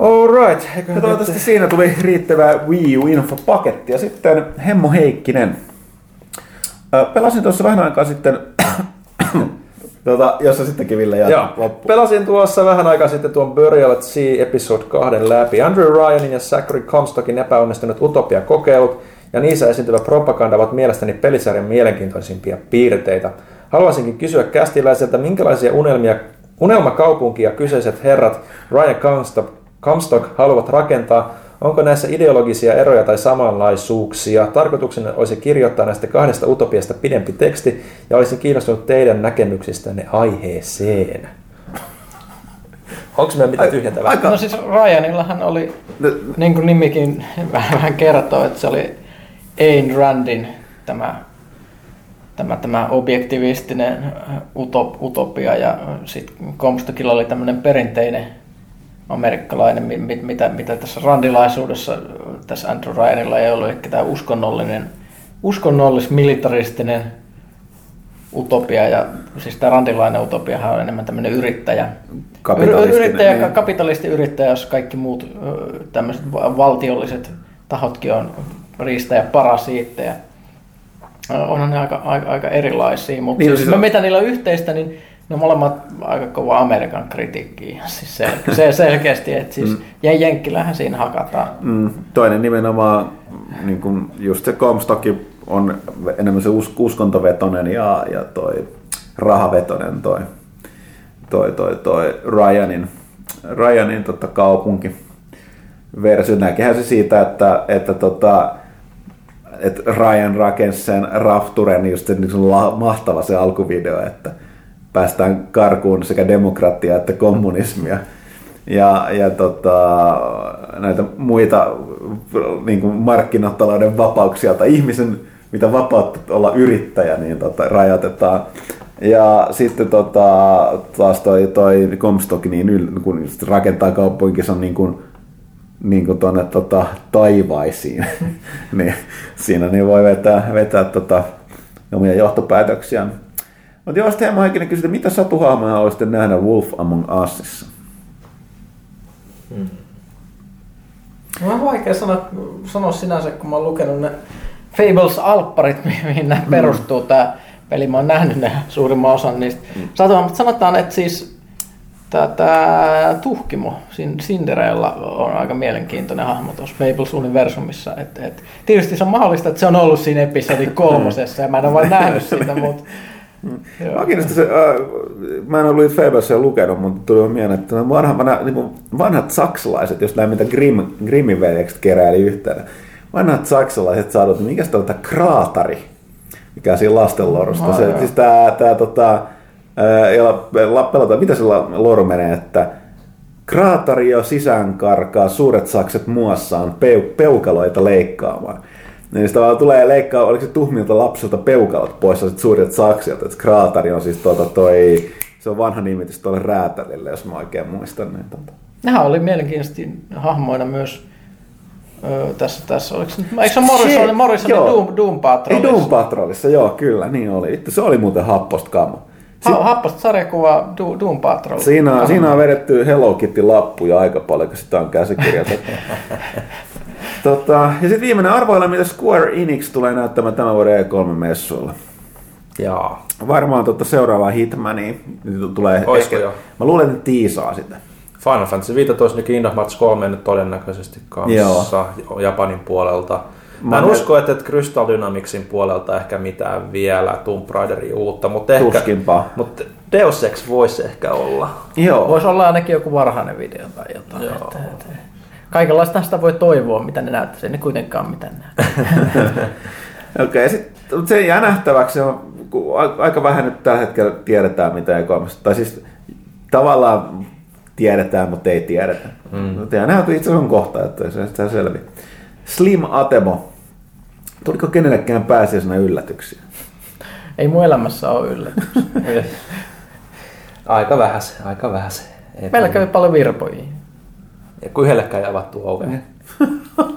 Alright. Ja toivottavasti siinä tuli riittävää Wii U-infopakettia. Sitten Hemmo Heikkinen. Pelasin tuossa vähän aikaa sitten, tota, jossa sittenkin Ville jää loppuun. Pelasin tuossa vähän aikaa sitten tuon Burial at Sea Episode kahden läpi. Andrew Ryanin ja Zachary Comstockin epäonnistunut utopia-kokeilut ja niissä esiintyvä propaganda ovat mielestäni pelisarjan mielenkiintoisimpia piirteitä. Haluaisinkin kysyä kästiläiseltä, minkälaisia unelmia, unelmakaupunkia kyseiset herrat Ryan ja Comstock, Comstock haluavat rakentaa. Onko näissä ideologisia eroja tai samanlaisuuksia? Tarkoituksena olisi kirjoittaa näistä kahdesta utopiasta pidempi teksti, ja olisin kiinnostunut teidän näkemyksistänne aiheeseen. Onko meillä mitään tyhjentävää? No siis Ryanillahan oli, niin kuin nimikin vähän kertoo, että se oli Ayn Randin tämä, tämä, tämä objektivistinen utopia, ja sitten Comstockilla oli tämmöinen perinteinen amerikkalainen, mit, mitä, mitä tässä randilaisuudessa, tässä Andrew Ryanilla ei ollut ehkä tämä uskonnollinen, uskonnollis-militaristinen utopia, ja siis tämä randilainen utopiahan on enemmän tämmöinen yrittäjä, yrittäjä kapitalisti-yrittäjä, jos kaikki muut tämmöiset valtiolliset tahotkin on riistä ja parasiitteja. Onhan ne aika, aika, aika erilaisia, mutta niin, siis se, mitä niillä on yhteistä, niin no molemmat aika kova Amerikan kritiikkiä, siis sel- se selkeästi, että siis mm. Jenkkilähän siinä hakataan. Mm. Toinen nimenomaan, niin kuin just se Comstock on enemmän se us- uskontovetoinen ja, ja toi rahavetoinen toi, toi, toi, toi Ryanin, Ryanin tota kaupunki versio. Näkehän se siitä, että, että tota, että Ryan rakensi sen Rafturen, just se niin la- mahtava se alkuvideo, että päästään karkuun sekä demokratiaa että kommunismia ja, ja tota, näitä muita niin kuin markkinatalouden vapauksia tai ihmisen, mitä vapautta olla yrittäjä, niin tota, rajoitetaan. Ja sitten tota, taas toi, toi Comstock niin yl, kun rakentaa kaupunkinsa niin kuin, niin kuin tuonne tota, taivaisiin, niin siinä niin voi vetää, vetää tota, omia johtopäätöksiä. Mutta joo, sitten Hemmo Heikkinen kysytään, mitä satuhahmoja haluaisitte nähdä Wolf Among Usissa? Hmm. Mä on vaikea sanoa, sanoa sinänsä, kun mä oon lukenut ne Fables-alpparit, mihin nämä hmm. perustuu tää peli. Mä oon nähnyt ne suurimman osan niistä. Hmm. Satuhahmoja, mutta sanotaan, että siis tää Tuhkimo, Cinderella on aika mielenkiintoinen hahmo tuossa Fables-universumissa. Et, et, tietysti se on mahdollista, että se on ollut siinä episodi kolmosessa ja mä en ole vain nähnyt sitä, mutta Mm. Se, äh, mä en ollut Fablessia lukenut, mutta tuli mieleen, että vanha, niin vanhat saksalaiset, jos nämä mitä Grimm, Grimmin veljekset keräili yhteen, vanhat saksalaiset saadut, niin mikä sitä on tämä kraatari, mikä on siinä lastenlorusta. Oh, se, siis tää, tää, tota, ää, pelata, mitä se loru menee, että kraatari jo sisään karkaa, suuret sakset muassaan peu, peukaloita leikkaamaan. Niin sitä vaan tulee leikkaa, oliko se tuhmilta lapsilta peukalat pois sellaiset suuret saksilta, että kraatari on siis tuota toi, se on vanha nimitys tuolle räätälille, jos mä oikein muistan. Niin tuota. Nehän oli mielenkiintoisesti hahmoina myös öö, tässä, tässä, oliko se, eikö se Morrisonin, Morrisonin Doom, Doom Patrolissa? Ei Doom Patrolissa, joo kyllä, niin oli. Itse se oli muuten happosta kamma. Si- happosta sarjakuvaa Doom, Doom Patrol. Siinä on, siinä on vedetty Hello Kitty-lappuja aika paljon, kun sitä on käsikirjoitettu. Tota, ja sitten viimeinen arvoilla, mitä Square Enix tulee näyttämään tämän vuoden E kolme -messuilla. Jaa. Varmaan tota seuraavaa Hitmania tulee. Oisko jo? Mä luulen, että tiisaa sitä. Final Fantasy viisitoista ja Kingdom Hearts kolme nyt todennäköisesti kanssa. Joo. Japanin puolelta. Mä en, en usko, että Crystal Dynamicsin puolelta ehkä mitään vielä Tomb Raiderin uutta, mutta ehkä tuskinpa. Mutta Deus Ex voisi ehkä olla. Joo. Voisi olla ainakin joku varhainen video tai jotain. Joo. Että, että. kaikenlaista sitä voi toivoa, mitä ne näyttäisi. Ne kuitenkaan mitään näyttää. Okei, okay, se jää nähtäväksi. Aika vähän nyt tällä hetkellä tiedetään mitään kolmesta. Tai siis tavallaan tiedetään, mutta ei tiedetä. Mm. Mutta jää nähdä itse asiassa kohta, että se selviää. Slim Atemo. Tuliko kenellekään pääsiäisenä yllätyksiä? Ei mun elämässä ole yllätyksiä. Aika vähäs, aika vähäs. Meillä kävi paljon virpoja. Ja kun yhdellekään ei avattu ovea.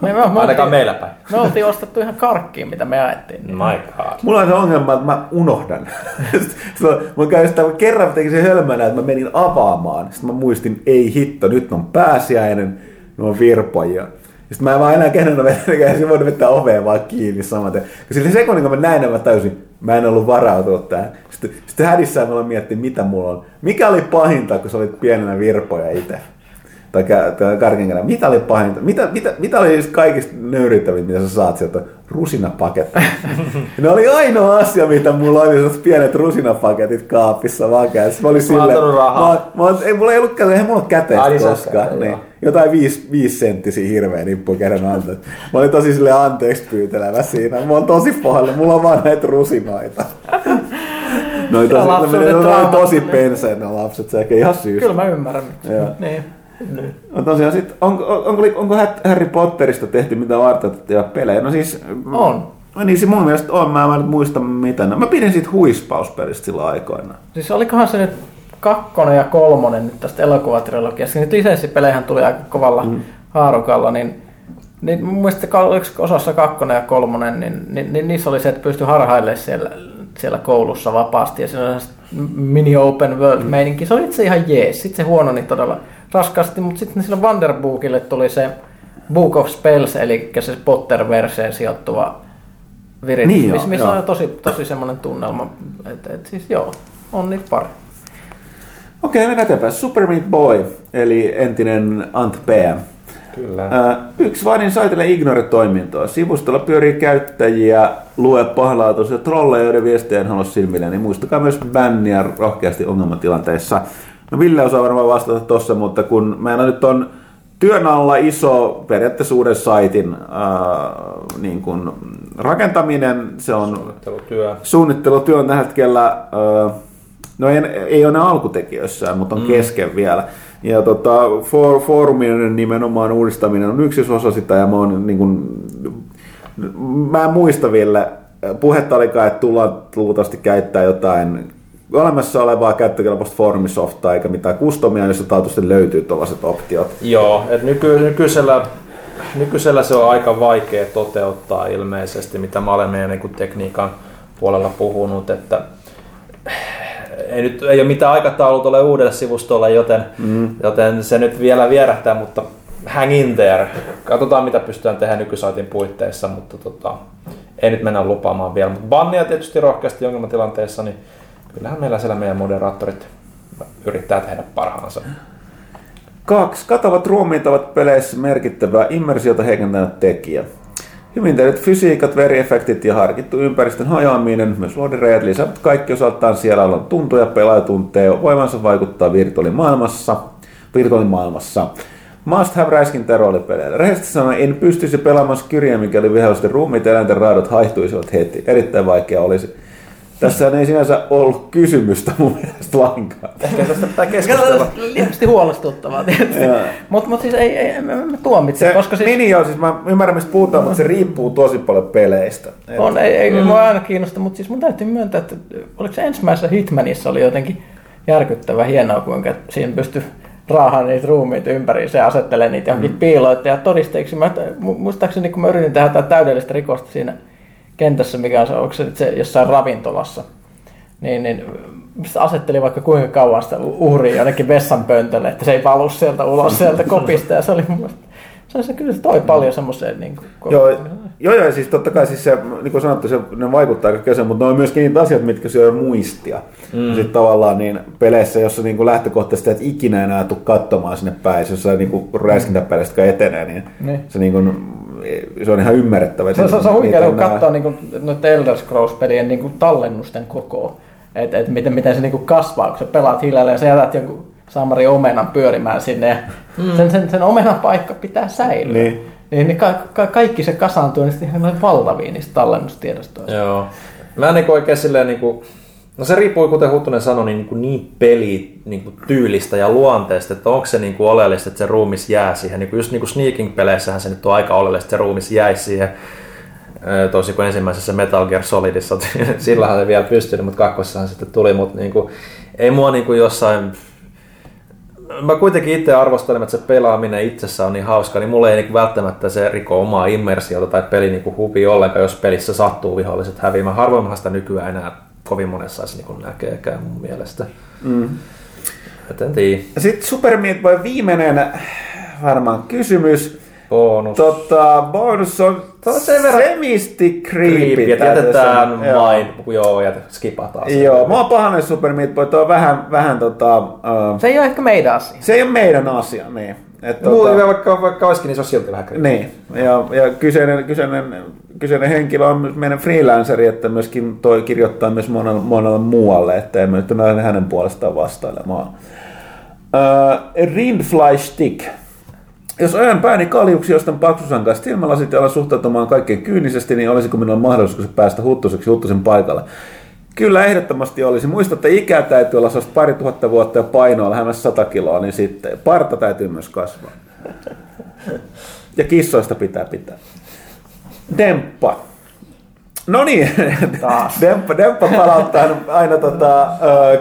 Me me Ainakaan meillä päin. Me oltiin ostettu ihan karkkiin, mitä me ajettiin. Niin. My God. Mulla on se ongelma, että mä unohdan. Mä käyn sitä, kerran tekin se hölmänä, että mä menin avaamaan. Sitten mä muistin, ei hitto, nyt on pääsiäinen, ne on virpoja. Sitten mä en vaan enää kehdannut vetää, vetää ovea vaan kiinni samaten. Sillä sekunnin, kun mä näin, mä täysin, mä en ollut varautunut tähän. Sitten, sitten hädissään mä aloin miettiä, mitä mulla on. Mikä oli pahinta, kun sä olit pienenä virpoja itse? Tai karkenkana. Mitä oli pahinta? Mitä, mitä, mitä oli siis kaikista nöyrittävintä, mitä sä saat sieltä? Rusinapaketti. Ne oli ainoa asia, mitä mulla oli, sellaiset pienet rusinapaketit kaapissa vaan kädessä. Mä olin silleen, mä, mä, ei mulla ei ollutkaan, eihän mulla ole käteistä Ai, koskaan. Käteen, niin. Jotain viisi, viisi senttisiä hirveä nippua kerran antaa. Mä olin tosi silleen anteeksi pyytelevä siinä. Mä oon tosi pohjalla, mulla on vaan näitä rusinoita. Noi tosi, ne, ne on tosi penseet ne lapset, se ehkä ihan syystä. Kyllä mä ymmärrän. Niin. No tosiaan, sit, onko, onko, onko Harry Potterista tehty mitä vartautettuja pelejä? No siis, on. No niin, se mun mielestä on. Mä en muista mitään. Mä pidin siitä huispauspelistä sillä aikoina. Siis olikohan se nyt kakkonen ja kolmonen nyt tästä elokuvatrilogiasta. Nyt lisenssipelejähän tuli aika kovalla mm. haarukalla. Niin, niin mun mielestä osassa kakkonen ja kolmonen, niin, niin, niin niissä oli se, että pystyi harhailemaan siellä, siellä koulussa vapaasti. Ja siinä oli mini open world mm. meininki. Se oli itse ihan jees. Sitten se huononi todella raskasti, mutta sitten silloin Vanderbookille tuli se Book of Spells, eli se Potter-verseen sijoittuva viritys, niin missä, missä on tosi, tosi semmoinen tunnelma, että et siis joo, on niitä pari. Okei, mennään eteenpäin. Super Meat Boy, eli entinen Ant P. Kyllä. Yksi vaadin saitelle ignore-toimintoa. Sivustolla pyörii käyttäjiä, lue pahlaatuisia trolleja, joiden viestejä en halua silmillä, niin muistakaa myös bänniä rohkeasti ongelmatilanteessa. No Ville osaa varmaan vastata tuossa, mutta kun meillä nyt on työn alla iso, periaatteessa uuden saitin ää, niin kuin rakentaminen, se on suunnittelutyö, suunnittelutyö on tällä hetkellä, ää, no ei, ei ole ne alkutekijöissään, mutta on mm. kesken vielä. Ja tota, for, foorumien nimenomaan uudistaminen on yksi osa sitä, ja mä, on, niin kuin, mä en muista Ville, puhetta olikaan, että tullaan luultavasti käyttää jotain olemassa olevaa käyttökelpoista Formisoftaa eikä mitään customia, jossa taatusti löytyy tuollaiset optiot. Joo, että nyky, nykyisellä, nykyisellä se on aika vaikea toteuttaa ilmeisesti, mitä mä olen meidän niin tekniikan puolella puhunut, että ei, nyt, ei ole mitään aikataulut ole uudelle sivustolle, joten, mm. joten se nyt vielä vierähtää, mutta hang in there. Katsotaan, mitä pystytään tehdä nykysaitin puitteissa, mutta tota, ei nyt mennä lupaamaan vielä. Mutta bannia tietysti rohkeasti ongelmatilanteessa, niin kyllähän meillä siellä meidän moderaattorit yrittää tehdä parhaansa. Kaksi. Katavat ruumiit ovat peleissä merkittävää immersiota heikentänyt tekijä. Hyvin tehdyt fysiikat, veriefektit ja harkittu ympäristön hajaaminen, myös luodirajat lisäävät kaikki osaltaan siellä ollaan tuntoja, pelaaja tuntee voimansa vaikuttaa virtuaalimaailmassa. virtuaalimaailmassa. Must have räiskintä roolipeleillä. Rehellisesti sanoen, en pystyisi pelaamaan skyriä, mikäli vihollisten ruumiit ja eläinten raadat haihtuisivat heti. Erittäin vaikea olisi. Tässä ei sinänsä ollut kysymystä mun mielestä lainkaan. Ehkä tästä pitää keskustella. Liiaksi huolestuttavaa tietysti. Mutta mut siis ei, ei, me, me tuomitse. Se, koska siis mini on, siis mä ymmärrän mistä puhutaan, mm. mutta se riippuu tosi paljon peleistä. On, ei, ei mm. mua aina kiinnosta, mutta siis mun täytyy myöntää, että oliko se ensimmäisessä Hitmanissa oli jotenkin järkyttävä hienoa, kuinka siihen pystyi raahaan niitä ruumiita ympäri, se asettelee niitä johonkin mm. piiloita ja todisteiksi. Mä, muistaakseni kun mä yritin tehdä jotain täydellistä rikosta siinä kentässä, mikä on se, onko se, se jossain ravintolassa, niin, niin asetteli vaikka kuinka kauan sitä uhria jonnekin vessanpöntölle, että se ei valu sieltä ulos sieltä kopista, ja se oli mun mielestä, se, se kyllä se toi paljon semmoiseen. Niin joo, joo, joo, siis totta kai, siis se, niin kuin sanottu, se, ne vaikuttaa aika kesän, mutta ne on myöskin niitä asiat, mitkä syö muistia. Mm. Sitten tavallaan niin peleissä, jossa niin lähtökohtaisesti et ikinä enää tule katsomaan sinne päin, jos se niin räiskintäpeleistä etenee, niin ne. se niin kuin, se on ihan ymmärrettävä. Se, se, se on huikea, kun katsoo niinku noita Elder Scrolls-pelien niinku tallennusten kokoa, että et miten, miten se niinku kasvaa, kun sä pelaat hiljalleen ja sä jätät jonkun Samari omenan pyörimään sinne. Mm. Sen, sen, sen omenan paikka pitää säilyä. Niin. Niin ka- ka- kaikki se kasaantuu niistä ihan valtaviin niistä tallennustiedostoista. Joo. Mä en niin oikein silleen, niin kuin, no se riippuu, kuten Huttunen sanoi, niin, niin, niin peli niin tyylistä ja luonteesta, että onko se niin oleellista, että se ruumis jää siihen. Niin just niin sneaking-peleissähän se nyt on aika oleellista, että se ruumis jäisi siihen. Toisin kuin ensimmäisessä Metal Gear Solidissa, sillähän se vielä pystynyt, mutta kakkossahan sitten tuli. Mutta niin kuin, ei mua niin kuin jossain... Mä kuitenkin itse arvostelen, että se pelaaminen itsessä on niin hauska, niin mulle ei niinku välttämättä se riko omaa immersiota tai peli niinku huvi ollenkaan, jos pelissä sattuu viholliset häviä. Harvoinhan sitä nykyään enää kovin monessa edes niinku näkeekään mun mielestä. Mm. En tiedä. Sitten Super Meat Boy viimeinen varmaan kysymys. Bonus. Tota, bonus on semisti creepy. Jätetään vain, joo, jätetään, skipataan. Joo, mä oon pahanen Super Meat Boy, toi on vähän, vähän tota... Uh, se ei ole ehkä meidän asia. Se ei ole meidän asia, niin. Et, no, tota, mulla, vaikka, vaikka olisikin, niin se on silti vähän creepy. Niin, ja, ja kyseinen, kyseinen, kyseinen henkilö on meidän freelanceri, että myöskin toi kirjoittaa myös monella, monella muualle, että en mä nyt ole hänen puolestaan vastailemaan. Uh, Rindfly Stick. Jos ajan pääni kaljuksi, jostain paksusan kanssa silmälasit ja ala suhtautumaan kaikkein kyynisesti, niin olisiko minulla mahdollisuus päästä huttuseksi huttusen paikalle? Kyllä ehdottomasti olisi. Muista, että ikää täytyy olla sellaista pari tuhatta vuotta ja painoa lähemmäs sata kiloa, niin sitten parta täytyy myös kasvaa. Ja kissoista pitää pitää. Demppa. No niin, Demppa, Demppa palauttaa aina tota,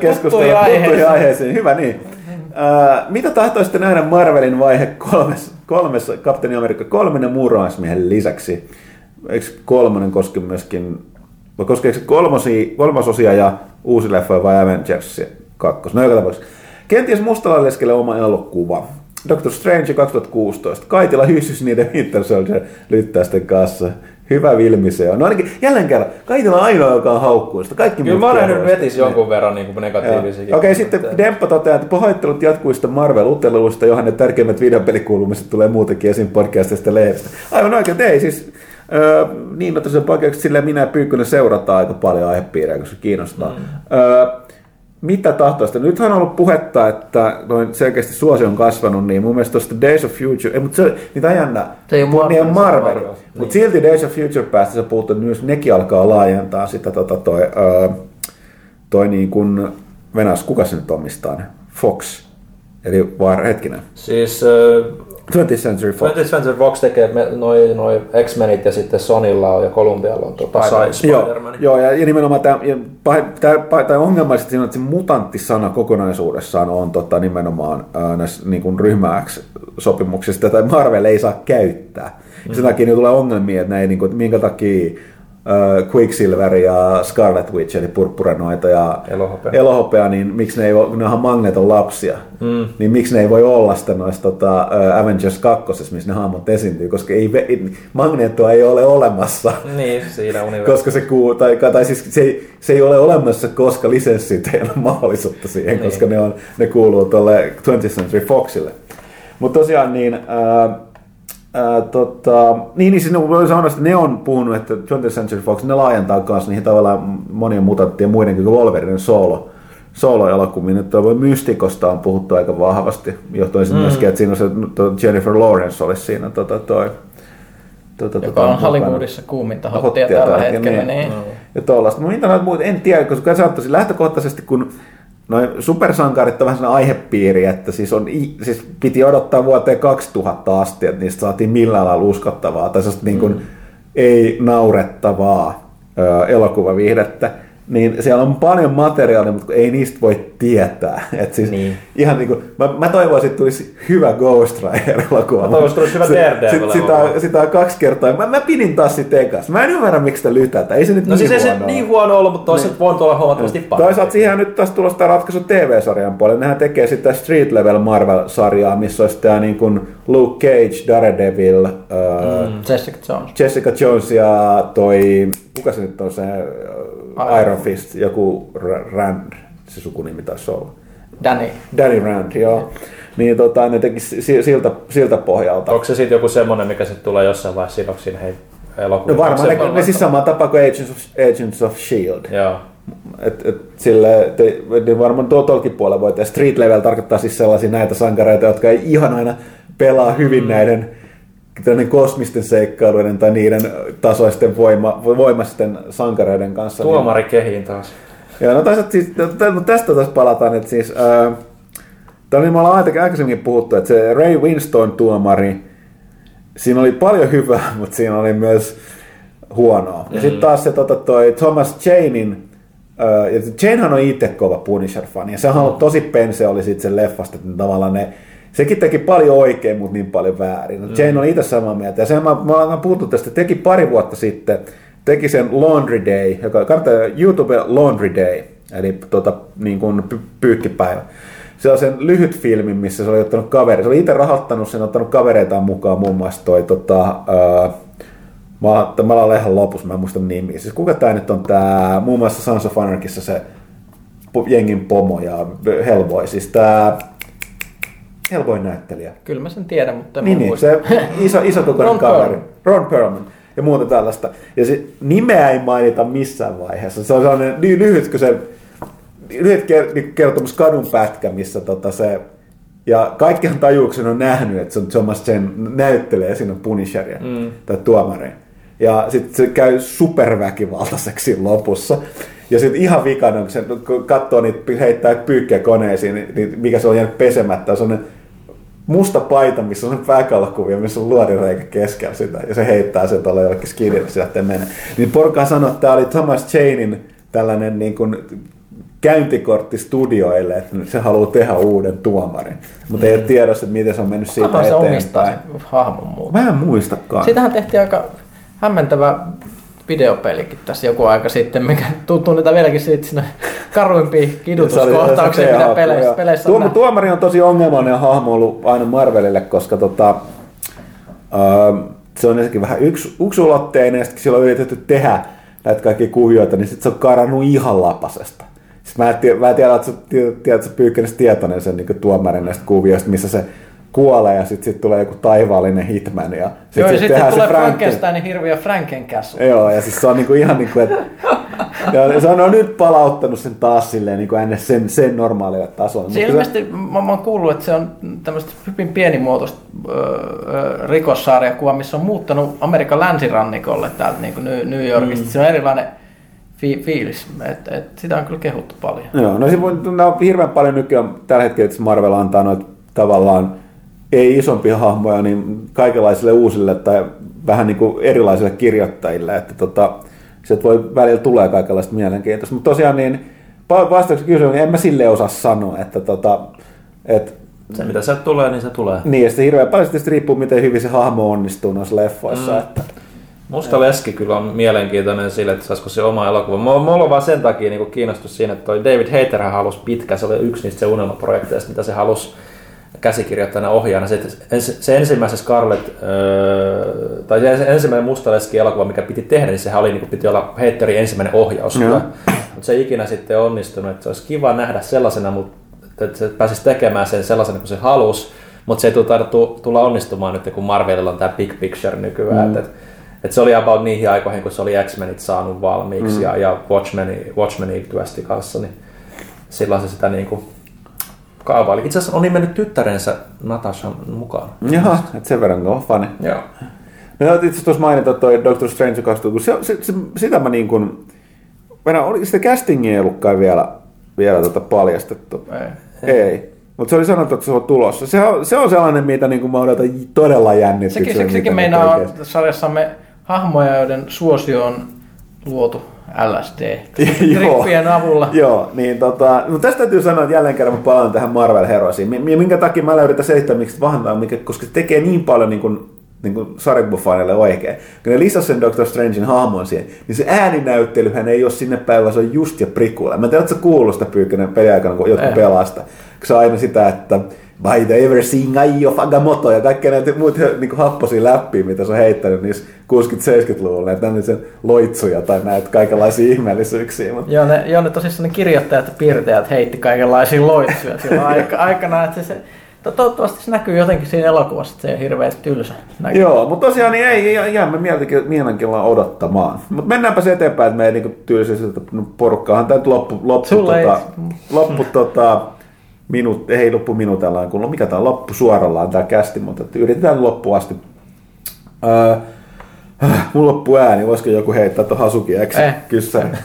keskustelua tuttuihin aiheisiin. Hyvä niin. Uh, mitä tahtoisitte nähdä Marvelin vaihe kolmes, kolmes Kapteeni Amerikka kolme ja muurahaismiehen lisäksi? Eikö kolmonen koske myöskin, vai koskeeko se kolmosi, kolmasosia ja uusi leffa vai Avengers kaksi? No joka tapauksessa. Kenties mustalla leskelle oma elokuva. Doctor Strange kaksituhattakuusitoista. Kaitila hyssys niiden Winter Soldier lyttäisten kanssa. Hyvä Vilmi se on. No ainakin jälleen kerran. Kaitila on ainoa, joka on haukkuista. Kaikki kyllä mä olen nyt vetissä jonkun verran niin negatiivisikin. Okei, okay, sitten Demppa toteaa, että pahoittelut jatkuista Marvel-uteluista, johon ne tärkeimmät videopelikuulumiset tulee muutenkin esiin podcastista ja lehdistä. Aivan oikein, ei siis öö, niin ottaa sen pakeukset, sillä minä ja Pyykkönen seurataan aika paljon aihepiirejä, koska se kiinnostaa. Mm. Öö, mitä tahtoista? Nythän on ollut puhetta, että noin selkeästi suosio on kasvanut, niin mun mielestä tuosta Days of Future, ei, mutta se, niitä ajanna, moni on Marvel, mutta niin. Silti Days of Future päästä sä puhut, että myös nekin alkaa laajentaa sitä tota, toi, öö, toi niin kuin, Venäjäs, kuka se nyt omistaa? Fox, eli vaan hetkinen. Siis... Uh... twentieth Century Fox. twentieth Century Fox tekee noin noi X-Menit ja sitten Sonylla on ja Columbialla on tota Spider-Man. Joo, joo, ja nimenomaan tämä ongelmallisesti siinä, että se mutanttisana kokonaisuudessaan on tota, nimenomaan ää, näissä niin ryhmäksi-sopimuksista, tai Marvel ei saa käyttää. Mm. Sen takia tulee ongelmia, että näin, niin kuin, minkä takia ää, Quicksilver ja Scarlet Witch, eli purppuranoita ja elohopea, elohopea niin miksi ne ei voi, ne onhan Magneton lapsia. Mm. Niin miksi ne ei voi olla sitä noissa tota, Avengers kaksi, missä ne hahmot esiintyy, koska ei, Magnetoa ei ole olemassa. Niin, siinä universumissa. Koska se, kuu, tai, tai siis se, ei, se ei ole olemassa, koska lisenssit ei ole mahdollisuutta siihen, niin. Koska ne, on, ne kuuluu tuolle twentieth Century Foxille. Mutta tosiaan niin, ää, ää, tota, niin, niin siis voi sanoa, että ne on puhunut, että twentieth Century Fox, ne laajentaa kanssa niihin tavallaan monien mutanttia muidenkin kuin Wolverinen solo. Soolo-elokuviin, nyt toivon Mystikosta on puhuttu aika vahvasti, johtuen mm. myöskin, että siinä on se Jennifer Lawrence oli siinä tota, toi, tota, joka tota, on Hollywoodissa kuuminta hottia tällä hetkellä. Niin. Niin. Mm. Ja tuollaista, mutta mitä noita muuta, en tiedä, koska sanottaisin lähtökohtaisesti, kun noin supersankarit on vähän sellainen aihepiiri, että siis, on, siis piti odottaa vuoteen kaksituhatta asti, että niistä saatiin millään lailla uskottavaa, tai sellaista mm. niin kuin ei-naurettavaa ö, elokuvaviihdettä. Niin siellä on paljon materiaalia, mutta ei niistä voi tietää. Et siis niin. Ihan niinku, mä, mä toivoisin, että tulisi hyvä Ghost Rider-elokuva. Mä toivoisin, tulisi hyvä Daredevil-elokuva. Sitä, sitä on kaksi kertaa. Mä, mä pidin taas sit ekasta. Mä en ymmärrä, miksi sitä lytätä. Ei se nyt no niin siis huono ei se niin huono ollut, mutta toisaalta niin. Voin olla huomattavasti no. parempi. Toisaalta siihen nyt taas tulla sitä ratkaisu T V-sarjan puolelle. Nehän tekee sitä Street Level Marvel-sarjaa, missä olisi tää niin kuin Luke Cage, Daredevil, mm, uh, Jessica Jones. Jessica Jones ja toi, kuka se nyt on se... Iron Fist, joku Rand, se sukunimi taisi olla. Danny. Danny Rand, joo. Niin tota, ne teki siltä, siltä pohjalta. Onko se sitten joku semmoinen, mikä sitten tulee jossain vaiheessa sidoksiin? Hei, elokuvia. No varmaan, ne, ne siis samaa tapaa kuin Agents of, Agents of Shield. Joo. Et, et, sille, te, niin varmaan tuo tolkin puolella voi tehdä. Street level tarkoittaa siis sellaisia näitä sankareita, jotka ei ihan aina pelaa hyvin mm. näiden kosmisten seikkailuiden tai niiden tasoisten voima, voimaisten sankareiden kanssa. Tuomari niin. Kehiin taas. Joo, no tästä, siis, tästä taas palataan, että siis äh, tämän, me ollaan aikaisemminkin puhuttu, että se Ray Winstone tuomari, siinä oli paljon hyvää, mutta siinä oli myös huonoa. Mm-hmm. Ja sitten taas se tota, toi Thomas Chainin, äh, Chainhan on itse kova Punisher-fani, ja sehän on tosi pense oli sitten sen leffasta, että tavallaan ne sekin teki paljon oikein, mutta niin paljon väärin. No, Jane mm. on itse samaa mieltä. Ja sen mä, mä olen puhuttu tästä, teki pari vuotta sitten, teki sen Laundry Day, joka kannattaa YouTube Laundry Day, eli tota, niin kuin pyykkipäivä. Se on sen lyhyt filmi, missä se oli ottanut kaveri. Se oli itse rahoittanut sen, ottanut kavereitaan mukaan, muun muassa toi, tota, ää, mä, mä olen ihan lopussa, mä en muista nimiä. Siis kuka tää nyt on tää, muun muassa Sons of Anarchissa se jengin pomo ja Hellboy, siis tää... Helpoin näyttelijä. Kyllä mä sen tiedän, mutta en niin, niin, se iso, iso kokoinen kaveri. Ron Perlman ja muuta tällaista. Ja se nimeä ei mainita missään vaiheessa. Se on sellainen lyhytkö se, lyhyt kertomus kadun pätkä, missä tota se... Ja kaikkihan tajuuksen on nähnyt, että se on Thomas Jane näyttelee siinä Punisheria mm. tai tuomaria. Ja sitten se käy superväkivaltaiseksi lopussa. Ja sitten ihan vikana, kun se katsoo niitä, heittää pyykkiä koneisiin, niin mikä se on jäänyt pesemättä, se on musta paita, missä on pääkallokuvia, missä on luodinreikä keskellä sitä, ja se heittää sen tuolla jollekin skidille, se lähtee mennä. Niin porukka sanoi, että tämä oli Thomas Janein tällainen niin kuin käyntikortti studioille, että se haluaa tehdä uuden tuomarin. Mutta mm. ei ole tiedossa, että miten se on mennyt siitä eteenpäin. Kukaan se omistaa hahmon muuta. Mä en muistakaan. Siitähän tehtiin aika hämmentävä videopelikin tässä joku aika sitten, mikä tuntuu niitä vieläkin siitä siinä karuimpia kidutuskohtauksia, mitä peleissä, peleissä on. Tuo, tuomari on tosi ongelmainen hahmo ollut aina Marvelille, koska tota, öö, se on ensinnäkin vähän yks, yksulotteinen, ja sitten sillä on yritetty tehdä näitä kaikkia kuvioita, niin sitten se on karannut ihan lapasesta. Sitten mä en tiedä, mä tiedän, että sä Pyykkönen tietoinen sen niin tuomarin näistä kuvioista, missä se kuolee ja sitten sit tulee joku taivaallinen hitman ja sitten sit sit tehdään tulee se Frankensteinin hirviö ja Frankenkäsu. Joo, ja siis se on niinku ihan niinku, että se on nyt palauttanut sen taas silleen niinku sen, sen normaalille tasolle. Se ilmeisesti, mä, mä oon kuullut, että se on tämmöistä hyvin pienimuotoista öö, rikossarjakuvaa, missä on muuttanut Amerikan länsirannikolle täältä niinku New Yorkista. Mm. Se on erilainen fiilis, että et, sitä on kyllä kehuttu paljon. Joo, no se voi, nämä on hirveän paljon nykyään tällä hetkellä, että Marvel antaa noita tavallaan ei isompia hahmoja, niin kaikenlaisille uusille tai vähän niin kuin erilaisille kirjoittajille, että tota, sieltä voi välillä tulee kaikenlaista mielenkiintoista. Mutta tosiaan niin, vastauksessa kysyä, niin en mä silleen osaa sanoa, että tota, et, se mitä sieltä tulee, niin se tulee. Niin, ja sitten hirveän paljon sitten riippuu, miten hyvin se hahmo onnistuu noissa leffoissa. Mm. Että, musta Leski kyllä on mielenkiintoinen sille, että saisiko se oma elokuva. Mulla on vaan sen takia niin kiinnostunut siinä, että toi David Hayterhän halusi pitkään, se oli yksi niistä se unelmaprojekteista, mitä se halusi käsikirjoittajana ohjaana. Se, se ensimmäinen Scarlett, öö, tai se ensimmäinen Mustaleski-elokuva, mikä piti tehdä, niin sehän oli, niin piti olla Heitterin ensimmäinen ohjaus. Mm. Mutta se ei ikinä sitten onnistunut. Et se olisi kiva nähdä sellaisena, mutta se pääsisi tekemään sen sellaisena kuin se halusi, mutta se ei taida tulla onnistumaan nyt, kun Marvelilla on tämä Big Picture nykyään. Mm. Et, et se oli about niihin aikoihin, kun se oli X-Menit saanut valmiiksi mm. ja, ja Watchmeni, Watchmeni työsti kanssa, niin silloin se sitä niin kuin kaavaili. Itse asiassa on niin mennyt tyttärensä Natashan mukaan. Joo, että sen verran on fani. Joo. No itse asiassa tuossa mainita toi Doctor Strange kaksikymmentäkuusi. Se, se, sitä mä niin kuin... Sitä castingia ei ollutkaan vielä, vielä tota paljastettu. Ei. Ei. Mutta se oli sanottu, että se on tulossa. Se on, se on sellainen, mitä niin kuin mä odotan todella jännityksellä. Sekin, sekin meinaa sarjassamme hahmoja, joiden suosio on luotu. L S D. Trippien avulla. Joo, niin tota, mutta tästä täytyy sanoa, että jälleen kerran mä palaan tähän Marvel-heroisiin. Minkä takia mä yritän selittää, miksi vahantaa, koska se tekee niin paljon niin kuin, niin kuin sarjakuvafaneille oikein. Kun ne lisäsi sen Doctor Strangein hahmon siihen, niin se ääninäyttelyhän ei ole sinne päivä, se on just ja prikulla. Mä en tiedä, ootko sä kuullut sitä Pyykkönen peliaikana, kun jotkut pelaa sitä. Se on aina sitä, että by the ever seeing Aio Fagamoto ja kaikkea näitä muita niin happosia läppiä, mitä se on heittänyt niissä kuusikymmentä-seitsemänkymmentäluvulla. Että on sen loitsuja tai näitä kaikenlaisia ihmeellisyyksiä. Joo, ne, joo, ne tosissaan ne kirjoittajat ja piirtäjät heitti kaikenlaisia loitsuja silloin aikana. Että se, se, Toivottavasti se näkyy jotenkin siinä elokuvassa, se ei hirveän tylsä. Näkyy. Joo, mutta tosiaan niin ei jäämme mielenkiinnolla odottamaan. Mutta mennäänpä se eteenpäin, että me ei niinku tylsiä, että porukkahan tämä nyt loppu, loppu, tota, loppu tota, minuut, ei loppu minuutellaan, kun mikä tämä loppu suorallaan tämä kästi, mutta yritetään loppuun asti. Öö, mun loppu ääni, voisiko joku heittää tuon Hasuki X kyssään?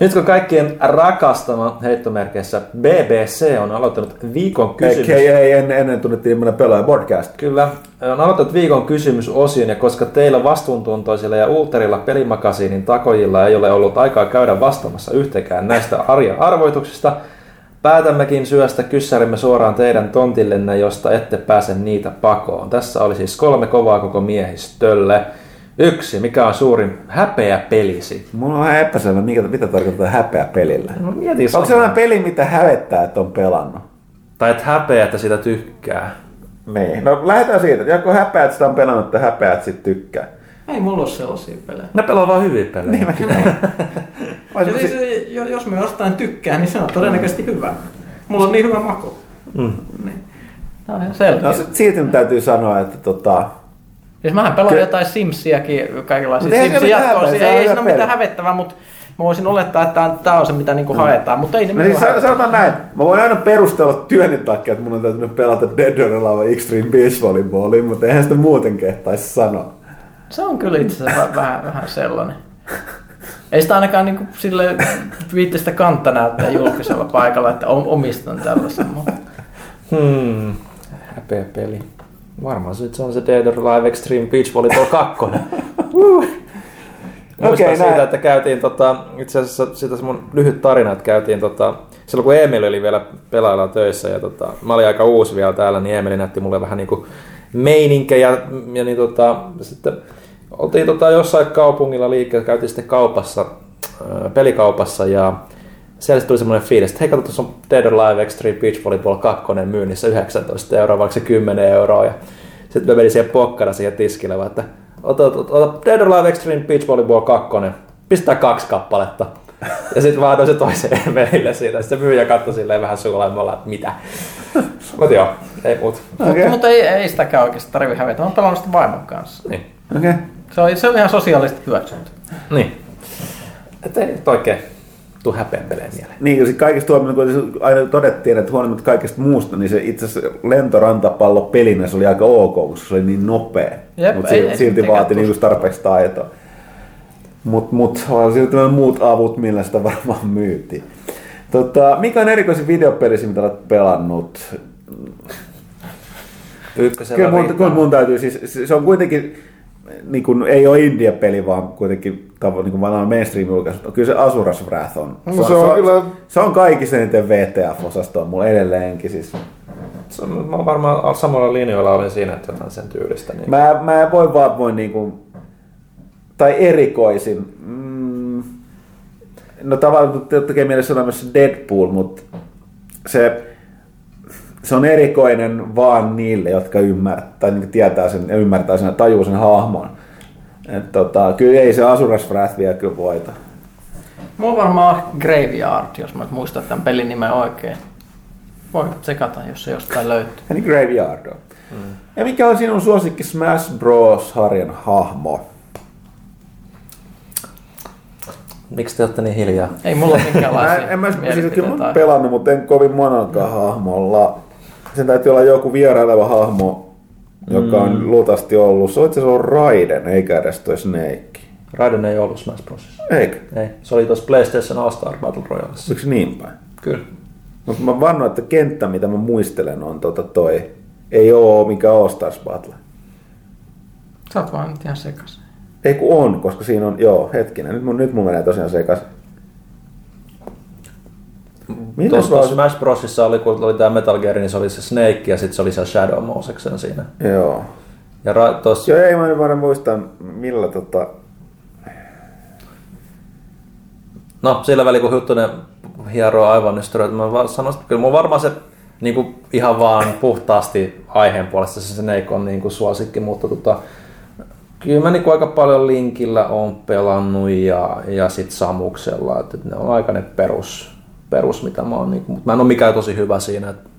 Nyt kun kaikkien rakastama heittomerkeissä B B C on aloittanut viikon kysymys... Ei, ei, ennen, ennen tunnettiin mennä pelaaja podcast. Kyllä, on aloittanut viikon kysymysosion, ja koska teillä vastuuntuntoisilla ja ulterilla pelimakasiinin takojilla ei ole ollut aikaa käydä vastaamassa yhtäkään näistä arjan arvoituksista, päätämmekin syöstä kyssärimme suoraan teidän tontillenne, josta ette pääse niitä pakoon. Tässä oli siis kolme kovaa koko miehistölle. Yksi, mikä on suurin häpeä pelisi? Mulla on ihan epäselvä, mitä tarkoittaa häpeä pelillä. No, onko sellainen peli, mitä hävettää, että on pelannut? Tai et häpeä, että sitä tykkää. Niin. No lähdetään siitä, että joko häpeä, että sitä on pelannut, että häpeä, että sitä tykkää. Ei mulla ole sellaisia pelejä. Ne pelaa vaan hyviä pelejä. Niin, siis, si- jos me jostain tykkää, niin se on todennäköisesti hyvä. Mulla on niin hyvä maku. Mm. Niin. Tämä on ihan selkeä. No, siitä täytyy sanoa, että... Tota, siis mähän pelaan Ky- jotain Simsiäkin, kaikenlaisia Sims-jatkoa, ei, ei siinä ole mitään hävettävää, mutta mä voisin olettaa, että tämä on se, mitä niinku haetaan, mm. mutta ei ne no mitään siis sanotaan näin, mä voin aina perustella työni takia, että mun on täytynyt pelata Dead or Alive Extreme Beach Volleyballia, mutta eihän sitä muuten kehtaisi sanoa. Se on kyllä itse asiassa vähän, vähän sellainen. Ei sitä ainakaan niinku sille viittistä kantta näyttää julkisella paikalla, että omistan tällaisen. Hmm, häpeä peli. Varmaan se on se Dead or Alive Extreme Beach Volleyball kaksi. Muistan okay, siitä, että käytiin tota, itse asiassa sitä mun lyhyt tarina, että käytiin tota, silloin kun Emil oli vielä pelailla töissä ja tota, mä olin aika uusi vielä täällä, niin Emil näytti mulle vähän niinku meininkejä ja niin tota, sitten oltiin tota, jossain kaupungilla liikkeellä, käytiin sitten kaupassa, pelikaupassa ja siellä tuli semmoinen fiilis, että hei kato, tuossa on Dead or Alive Extreme Beach Volleyball kaksi myynnissä yhdeksäntoista euroa, vaikka se kymmenen euroa. Ja sitten me menin siihen pokkana siihen tiskille, vaan että ota, ota, ota Dead or Alive Extreme Beach Volleyball kaksi, pistää kaksi kappaletta. Ja sitten vaan toisen toiseen velille siitä. Sitten se myyjä katsoi silleen vähän suolaimalla, että mitä. Mutta joo, ei muut. Okay. Mutta ei, ei sitäkään oikeasti tarvitse hävetä, on pelannut sitä vaimon kanssa. Niin. Okay. Se, on, se on ihan sosiaalisesti hyväksynyt. Niin. Että ei oikein. Tuu häpeän peleen mieleen. Niin, kaikista tuomioista, kun aina todettiin, että huolimatta kaikesta muusta, niin se itse asiassa lentorantapallo pelinä se oli aika ok, koska se oli niin nopea. Mutta silti vaati niinku tarpeeksi taitoa. Mutta mut, on silti muut avut, millä sitä varmaan myytiin. Tota, mikä on erikoisin videopelisi, mitä olet pelannut? Kyllä mun, kun mun täytyy, siis se on kuitenkin... Niin kun, ei ole India-peli, vaan kuitenkin tavo, niin vanhaan mainstream-julkaisuun. Kyllä se Asuras Wrath on. No, se, on, se, on, se, on kyllä... se on kaikista niiden V T F-osastoa mulla edelleenkin. Siis. Se on, mä varmaan samalla linjoilla olin siinä, että jotain sen tyylistä. Niin... Mä, mä en voi vaan voi niin kuin, tai erikoisin. Mm, no tavallaan tekee mielessä on myös Deadpool, mutta se... Se on erikoinen vaan niille, jotka ymmärtää, tai tietää sen, ymmärtää sen ja tajuu sen hahmon. Et tota, kyllä ei se Asuras Wrath vielä kyllä voita. Mulla on varmaan Graveyard, jos mä muistan tämän pelin nimen oikein. Voi tsekata, jos se jostain löytyy. Eli Graveyard on. Mm. Ja mikä on sinun suosikki Smash Bros-harjan hahmo? Miksi te olette niin hiljaa? Ei mulla ole minkäänlaisia. en, en mä siis, kyllä mä oon pelannut, mutta en kovin monankaan hahmolla. Sen täytyy olla joku vieraileva hahmo, joka on mm. luultavasti ollut. Se on itse asiassa Raiden, eikä edes toi Snake. Raiden ei ollut Smash Brosissa. Eikö? Ei. Se oli tuossa PlayStation All-Star Battle Royalessa. Eikö niin päin? Kyllä. Mutta mä vannoin, että kenttä, mitä mä muistelen, on tota toi. Ei oo mikä All-Stars Battle. Sä oot vaan nyt ihan sekas. Ei kun on, koska siinä on, joo, hetkinen, nyt mun, nyt mun menee tosiaan sekaisin. Tuossa Smash Brosissa oli, kun oli tää Metal Gear, niin se oli se Snake ja sit se oli se Shadow Moseksen siinä. Joo. Ja ra- tos... Joo, ei mä nyt vaan muista millä tota... No, sillä väliin kun Huttunen hieroo aivan ystävät, mä vaan sanon, että kyllä mun varmaan se niinku ihan vaan puhtaasti aiheen puolesta se Snake on niinku suosikki, mutta tota... Kyllä mä niinku aika paljon Linkillä on pelannut ja, ja sit Samuksella, että ne on aika ne perus, perus mitä mä oon. Niinku, mutta mä en oo mikään tosi hyvä siinä, että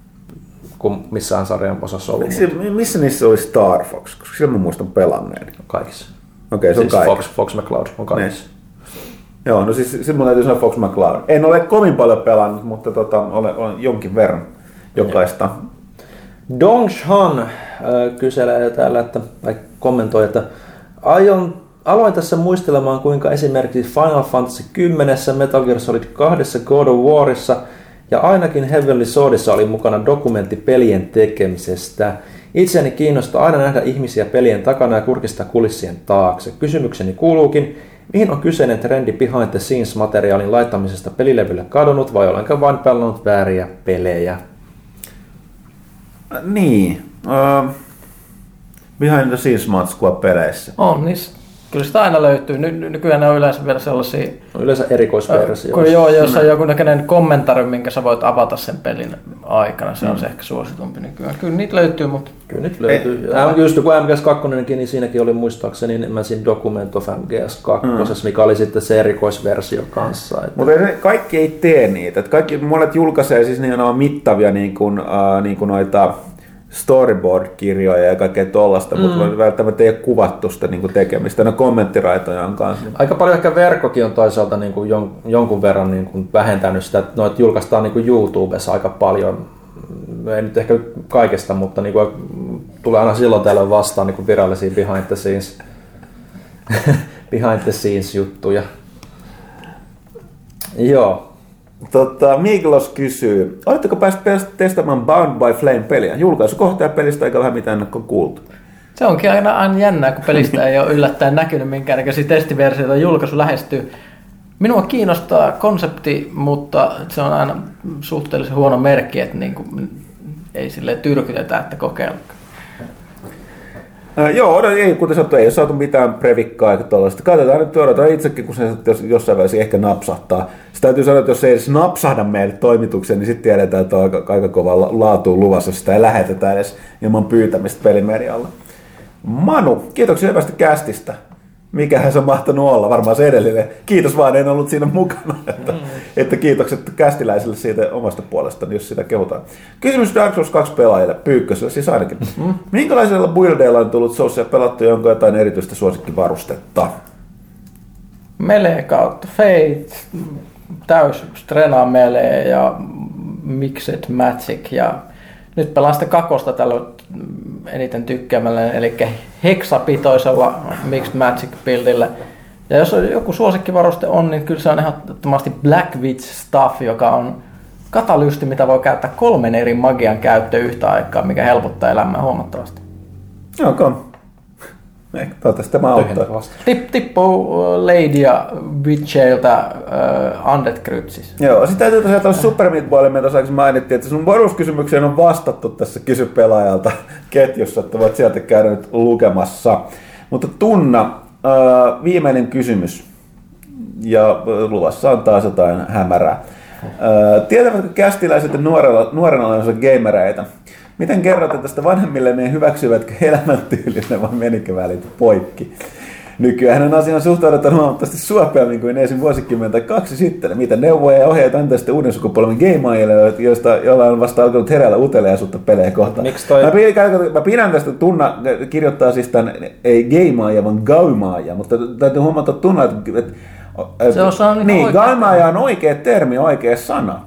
kuin missään sarjan osassa ollut. Se, missä niissä oli Star Fox? Koska siellä mä muistan pelanneen. Kaikissa. Okei, okay, se on siis kaikissa. Fox, Fox McCloud on kaikissa. Ne. Joo, no siis silloin täytyy sanoa Fox McCloud. En ole kovin paljon pelannut, mutta tota, olen, olen jonkin verran jokaista. Ne. Dongshan äh, kyselee täällä, että, tai kommentoi, että aion aloin tässä muistelemaan, kuinka esimerkiksi Final Fantasy kymmenessä, Metal Gear Solid kahdessa, God of Warissa ja ainakin Heavenly Swordissa oli mukana dokumentti pelien tekemisestä. Itseäni kiinnostaa aina nähdä ihmisiä pelien takana ja kurkistaa kulissien taakse. Kysymykseni kuuluukin, mihin on kyseinen trendi behind the scenes-materiaalin laittamisesta pelilevylle kadonnut vai olenko vain pelannut vääriä pelejä? Niin, uh, behind the scenes-matskua peleissä. On niissä. Kyllä sitä aina löytyy. Ny- nykyään ne on yleensä vielä sellaisia... On yleensä erikoisversioissa. Joo, jossa on jokunnäköinen kommentari, minkä sä voit avata sen pelin aikana. Se mm. on se ehkä suositumpi nykyään. Kyllä niitä löytyy, mutta... Kyllä niitä löytyy. Just kun M G S kaksi, niin siinäkin oli muistaakseni enemmän siinä Document of M G S kaksi, mm. mikä oli sitten se erikoisversio kanssa. Että... Mutta kaikki ei tee niitä. Että kaikki monet julkaisee siis niin on mittavia niin kuin, äh, niin kuin noita... storyboard-kirjoja ja kaikkea tollaista, mm. mutta välttämättä ei ole kuvattu sitä niin kuin tekemistä. No kommenttiraitojan kanssa. Aika paljon ehkä verkkokin on toisaalta niin kuin jon, jonkun verran niin kuin vähentänyt sitä, että noita julkaistaan niin kuin YouTubessa aika paljon. Ei nyt ehkä kaikesta, mutta niin kuin tulee aina silloin tällöin vastaan niin kuin virallisia behind the scenes, behind the scenes juttuja. Joo. Tota, Miklos kysyy, oletteko päässeet testaamaan Bound by Flame-peliä? Julkaisukohtaa pelistä eikä vähän mitään ennakkoon kuultu. Se onkin aina, aina jännää, kun pelistä ei ole yllättäen näkynyt minkäännäköisiä testiversioita. Julkaisu lähestyy. Minua kiinnostaa konsepti, mutta se on aina suhteellisen huono merkki, että niin kuin ei silleen tyrkytetä, että kokeillakaan. Äh, joo, no, ei, kuten sanottu, ei ole saatu mitään previkkaa eikä tuollaista. Katsotaan nyt, odotetaan itsekin, kun se jos, jossain välissä ehkä napsahtaa. Sitä täytyy sanoa, että jos ei edes napsahda meille toimitukseen, niin sitten tiedetään, että on aika, aika kovaa laatuun luvassa. Sitä ei lähetetä edes ilman pyytämistä pelimedialla. Manu, kiitoksia hyvästä kästistä. Mikähän se on mahtanut olla, varmaan se edellinen. Kiitos vaan, en ollut siinä mukana. Että, mm. että kiitokset kästiläisille siitä omasta puolestaan, jos sitä kehutaan. Kysymys Dark Souls kaksi pelaajille, Pyykkösellä siis ainakin. Mm. Minkälaisilla buildeilla on tullut Soulsia pelattu, jonka jotain erityistä suosikkivarustetta? Melee kautta Fate, täys Strena Melee ja Mixed Magic. Ja nyt pelaan sitä kakosta tällä eniten tykkäämällä, eli heksapitoisella Mixed Magic buildillä. Ja jos joku suosikkivaruste on, niin kyllä se on ehdottomasti Black Witch Staff, joka on katalyysti, mitä voi käyttää kolmen eri magian käyttöön yhtä aikaa, mikä helpottaa elämää huomattavasti. Okei. Okay. Toivottavasti tämä auttaa. Tip, tippu Ladyä Witcheiltä uh, Undead Cryptsis. Joo, sitten täytyy tosiaan tuossa Super Meat Boylle, me tosiaan mainittiin, että sun varuskysymykseen on vastattu tässä Kysy pelaajalta ketjussa, että voit sieltä käydä nyt lukemassa. Mutta Tunna, uh, viimeinen kysymys, ja luvassa on taas jotain hämärää. Uh, tietävätkö kästiläiset, että nuorena olemassa gamereita? Miten kerrotte tästä vanhemmille, ne hyväksyvätkö elämäntyylinä vai menikö välit poikki? Nykyään on asiaan suhtaudutaan huomattavasti suopeammin kuin ensin vuosikymmentä tai kaksi sitten. Mitä neuvoja ja ohjeita antaa sitten uuden sukupolven gameajille, joilla on vasta alkanut heräillä uteliaisuutta pelejä kohtaan? Miksi toi? Mä pidän, mä pidän tästä Tunna, kirjoittaa siis tämän, ei gameaja vaan gaumaaja, mutta täytyy huomata Tunna, että, että se osaa niin, niin gaumaaja on oikea termi, oikea sana.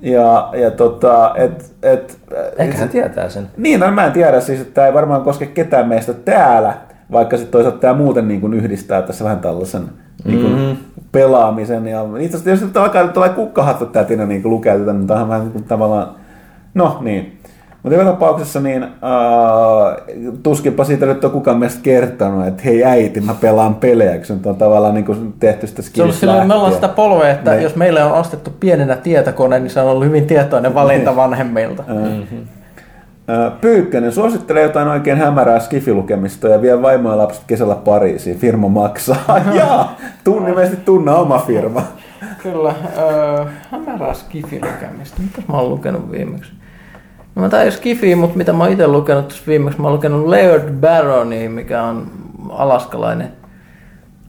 Ja, ja tota, et, et, eikä hän tietää sen. Niin, no, mä en tiedä, siis, että tämä ei varmaan koske ketään meistä täällä, vaikka sitten toisaalta tämä muuten niin kuin yhdistää tässä vähän tällaisen niin kuin mm-hmm. pelaamisen. Ja itse asiassa jos nyt alkaa tuollainen kukkahattotätinä niin kuin lukea tätä, niin tämä on vähän niin kuin tavallaan, no niin. Mutta joka tapauksessa niin äh, tuskinpa siitä nyt on kukaan meistä kertonut, että hei äiti, mä pelaan pelejä, koska on tavallaan niin kuin tehty sitä skills lähtiä. Me ollaan sitä polvea, että me... jos meille on ostettu pienenä tietokone, niin se on ollut hyvin tietoinen valinta vanhemmilta. Mm-hmm. Pyykkönen suosittelee jotain oikein hämärää skifilukemista ja vie vaimo ja lapset kesällä Pariisiin. Firma maksaa. Jaa, tunnimeisesti Tunna oma firma. Kyllä, äh, hämärää skifilukemista. Mitäs mä oon lukenut viimeksi? Mä tää ei ole skifiä, mutta mitä mä oon ite lukenut viimeksi, mä oon lukenut Laird Baroni, mikä on alaskalainen,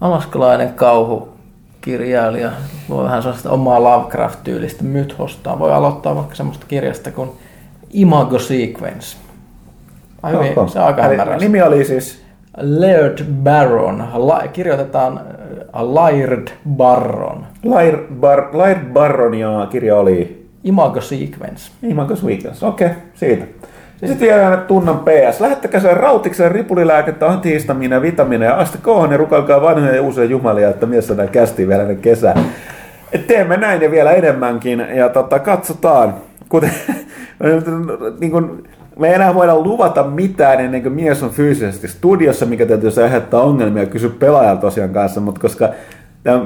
alaskalainen kauhukirjailija. Voi vähän sellaista omaa Lovecraft-tyylistä mythostaa. Voi aloittaa vaikka semmoista kirjasta kuin Imago Sequence. Ai hyvin, se on aika hämmärästi. Nimi oli siis? Laird Baron. La- kirjoitetaan Laird Baron. Laird, Bar- Laird Baron ja kirja oli? Imago Sequence. Imago Sequence, okei, okay, siitä. Sitten vielä tunnan P S. Lähettäkää sen rautikseen ripulilääkettä, antihistamiinia ja vitamiineja ja astikohon ja rukailkaa vanhoja ja uusia jumalia, että mies saadaan kästiin vielä ennen kesää. Teemme näin ja vielä enemmänkin ja tota, katsotaan. Kuten, niin kun, me ei enää voida luvata mitään ennen kuin mies on fyysisesti studiossa, mikä täytyy aiheuttaa ongelmia ja kysyä pelaajalta asian kanssa, mutta koska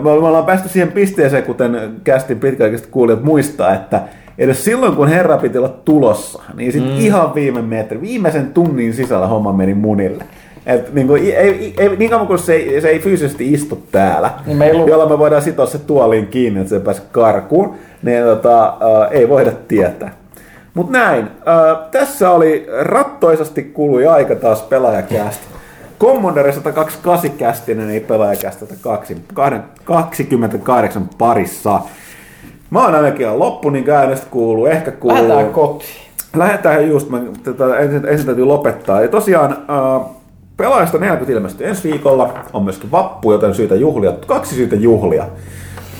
me ollaan päästy siihen pisteeseen, kuten kästin pitkäaikaisesti kuulijat muistaa, että edes silloin, kun herra piti olla tulossa, niin sitten mm. ihan viime metri, viimeisen tunnin sisällä homma meni munille. Et niin, kuin, ei, ei, niin kauan kuin se ei, se ei fyysisesti istu täällä, niin me lu- jolla me voidaan sitoa se tuoliin kiinni, että se pääsi karkuun, niin tota, äh, ei voida tietää. Mut näin, äh, tässä oli rattoisasti kului aika taas pelaajakästä. Commodore sata kaksikymmentäkahdeksan kästinen ei pelaajakästä kaksikymmentäkahdeksan parissa. Mä oon ainakin loppu, niin äänestä kuuluu, ehkä kuuluu. Lähetään kotiin. Lähetään just, mä, tätä, ensin, ensin täytyy lopettaa. Ja tosiaan äh, pelaajasta neljäkymmentä ilmestyy ensi viikolla, on myöskin vappu, joten syytä juhlia, kaksi syytä juhlia.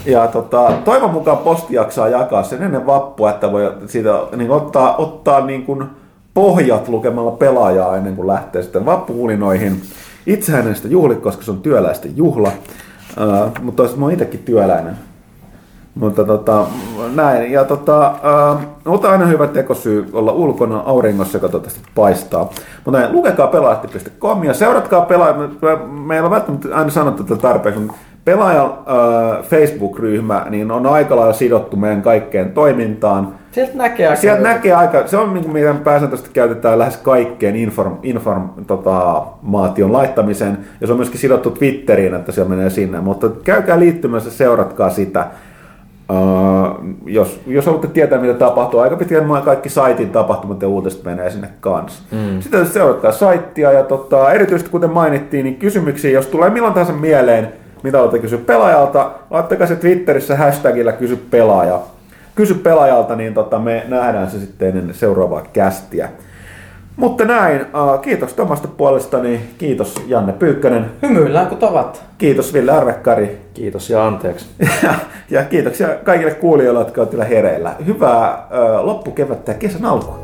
Ja tota, toivon mukaan posti jaksaa jakaa sen ennen vappua, että voi siitä niin ottaa, ottaa niin kuin pohjat lukemalla pelaajaa ennen kuin lähtee sitten vappuhulinoihin. Itsehän en sitä juhli, koska se on työläisten juhla, äh, mutta mä oon itsekin työläinen. Mutta tota, näin, ja tota, äh, ota aina hyvä tekosyy olla ulkona auringossa, joka toivottavasti paistaa. Mutta näin, lukekaa pelaajat piste com ja seuratkaa pelaajat, meillä on välttämättä aina sanottu tätä tarpeeksi, mutta pelaajan äh, Facebook-ryhmä niin on aika lailla sidottu meidän kaikkeen toimintaan. Sieltä näkee aika. Sieltä näkee aika, se on niin kuin meidän pääsääntöisesti käytetään lähes kaikkeen inform, informaation tota, laittamiseen, ja se on myöskin sidottu Twitteriin, että se menee sinne, mutta käykää liittymässä, seuratkaa sitä. Uh, jos, jos haluatte tietää, mitä tapahtuu, aika pitkään kaikki saitin tapahtumat ja uutiset menee sinne kanssa. Mm. Sitten seuratkaa saittia ja tota, erityisesti kuten mainittiin, niin kysymyksiä, jos tulee milloin tahansa mieleen, mitä olette kysyä pelaajalta, laittakaa se Twitterissä hashtagillä kysy pelaaja. Kysy pelaajalta, niin tota, me nähdään se sitten ennen seuraavaa kästiä. Mutta näin, uh, kiitos omasta puolestani, kiitos Janne Pyykkönen. Hymyillään kun tavat. Kiitos Ville Arvekaari. Kiitos ja anteeksi. ja, ja kiitoksia kaikille kuulijoille, jotka ovat hereillä. Hyvää uh, loppukevättä ja kesän alkua.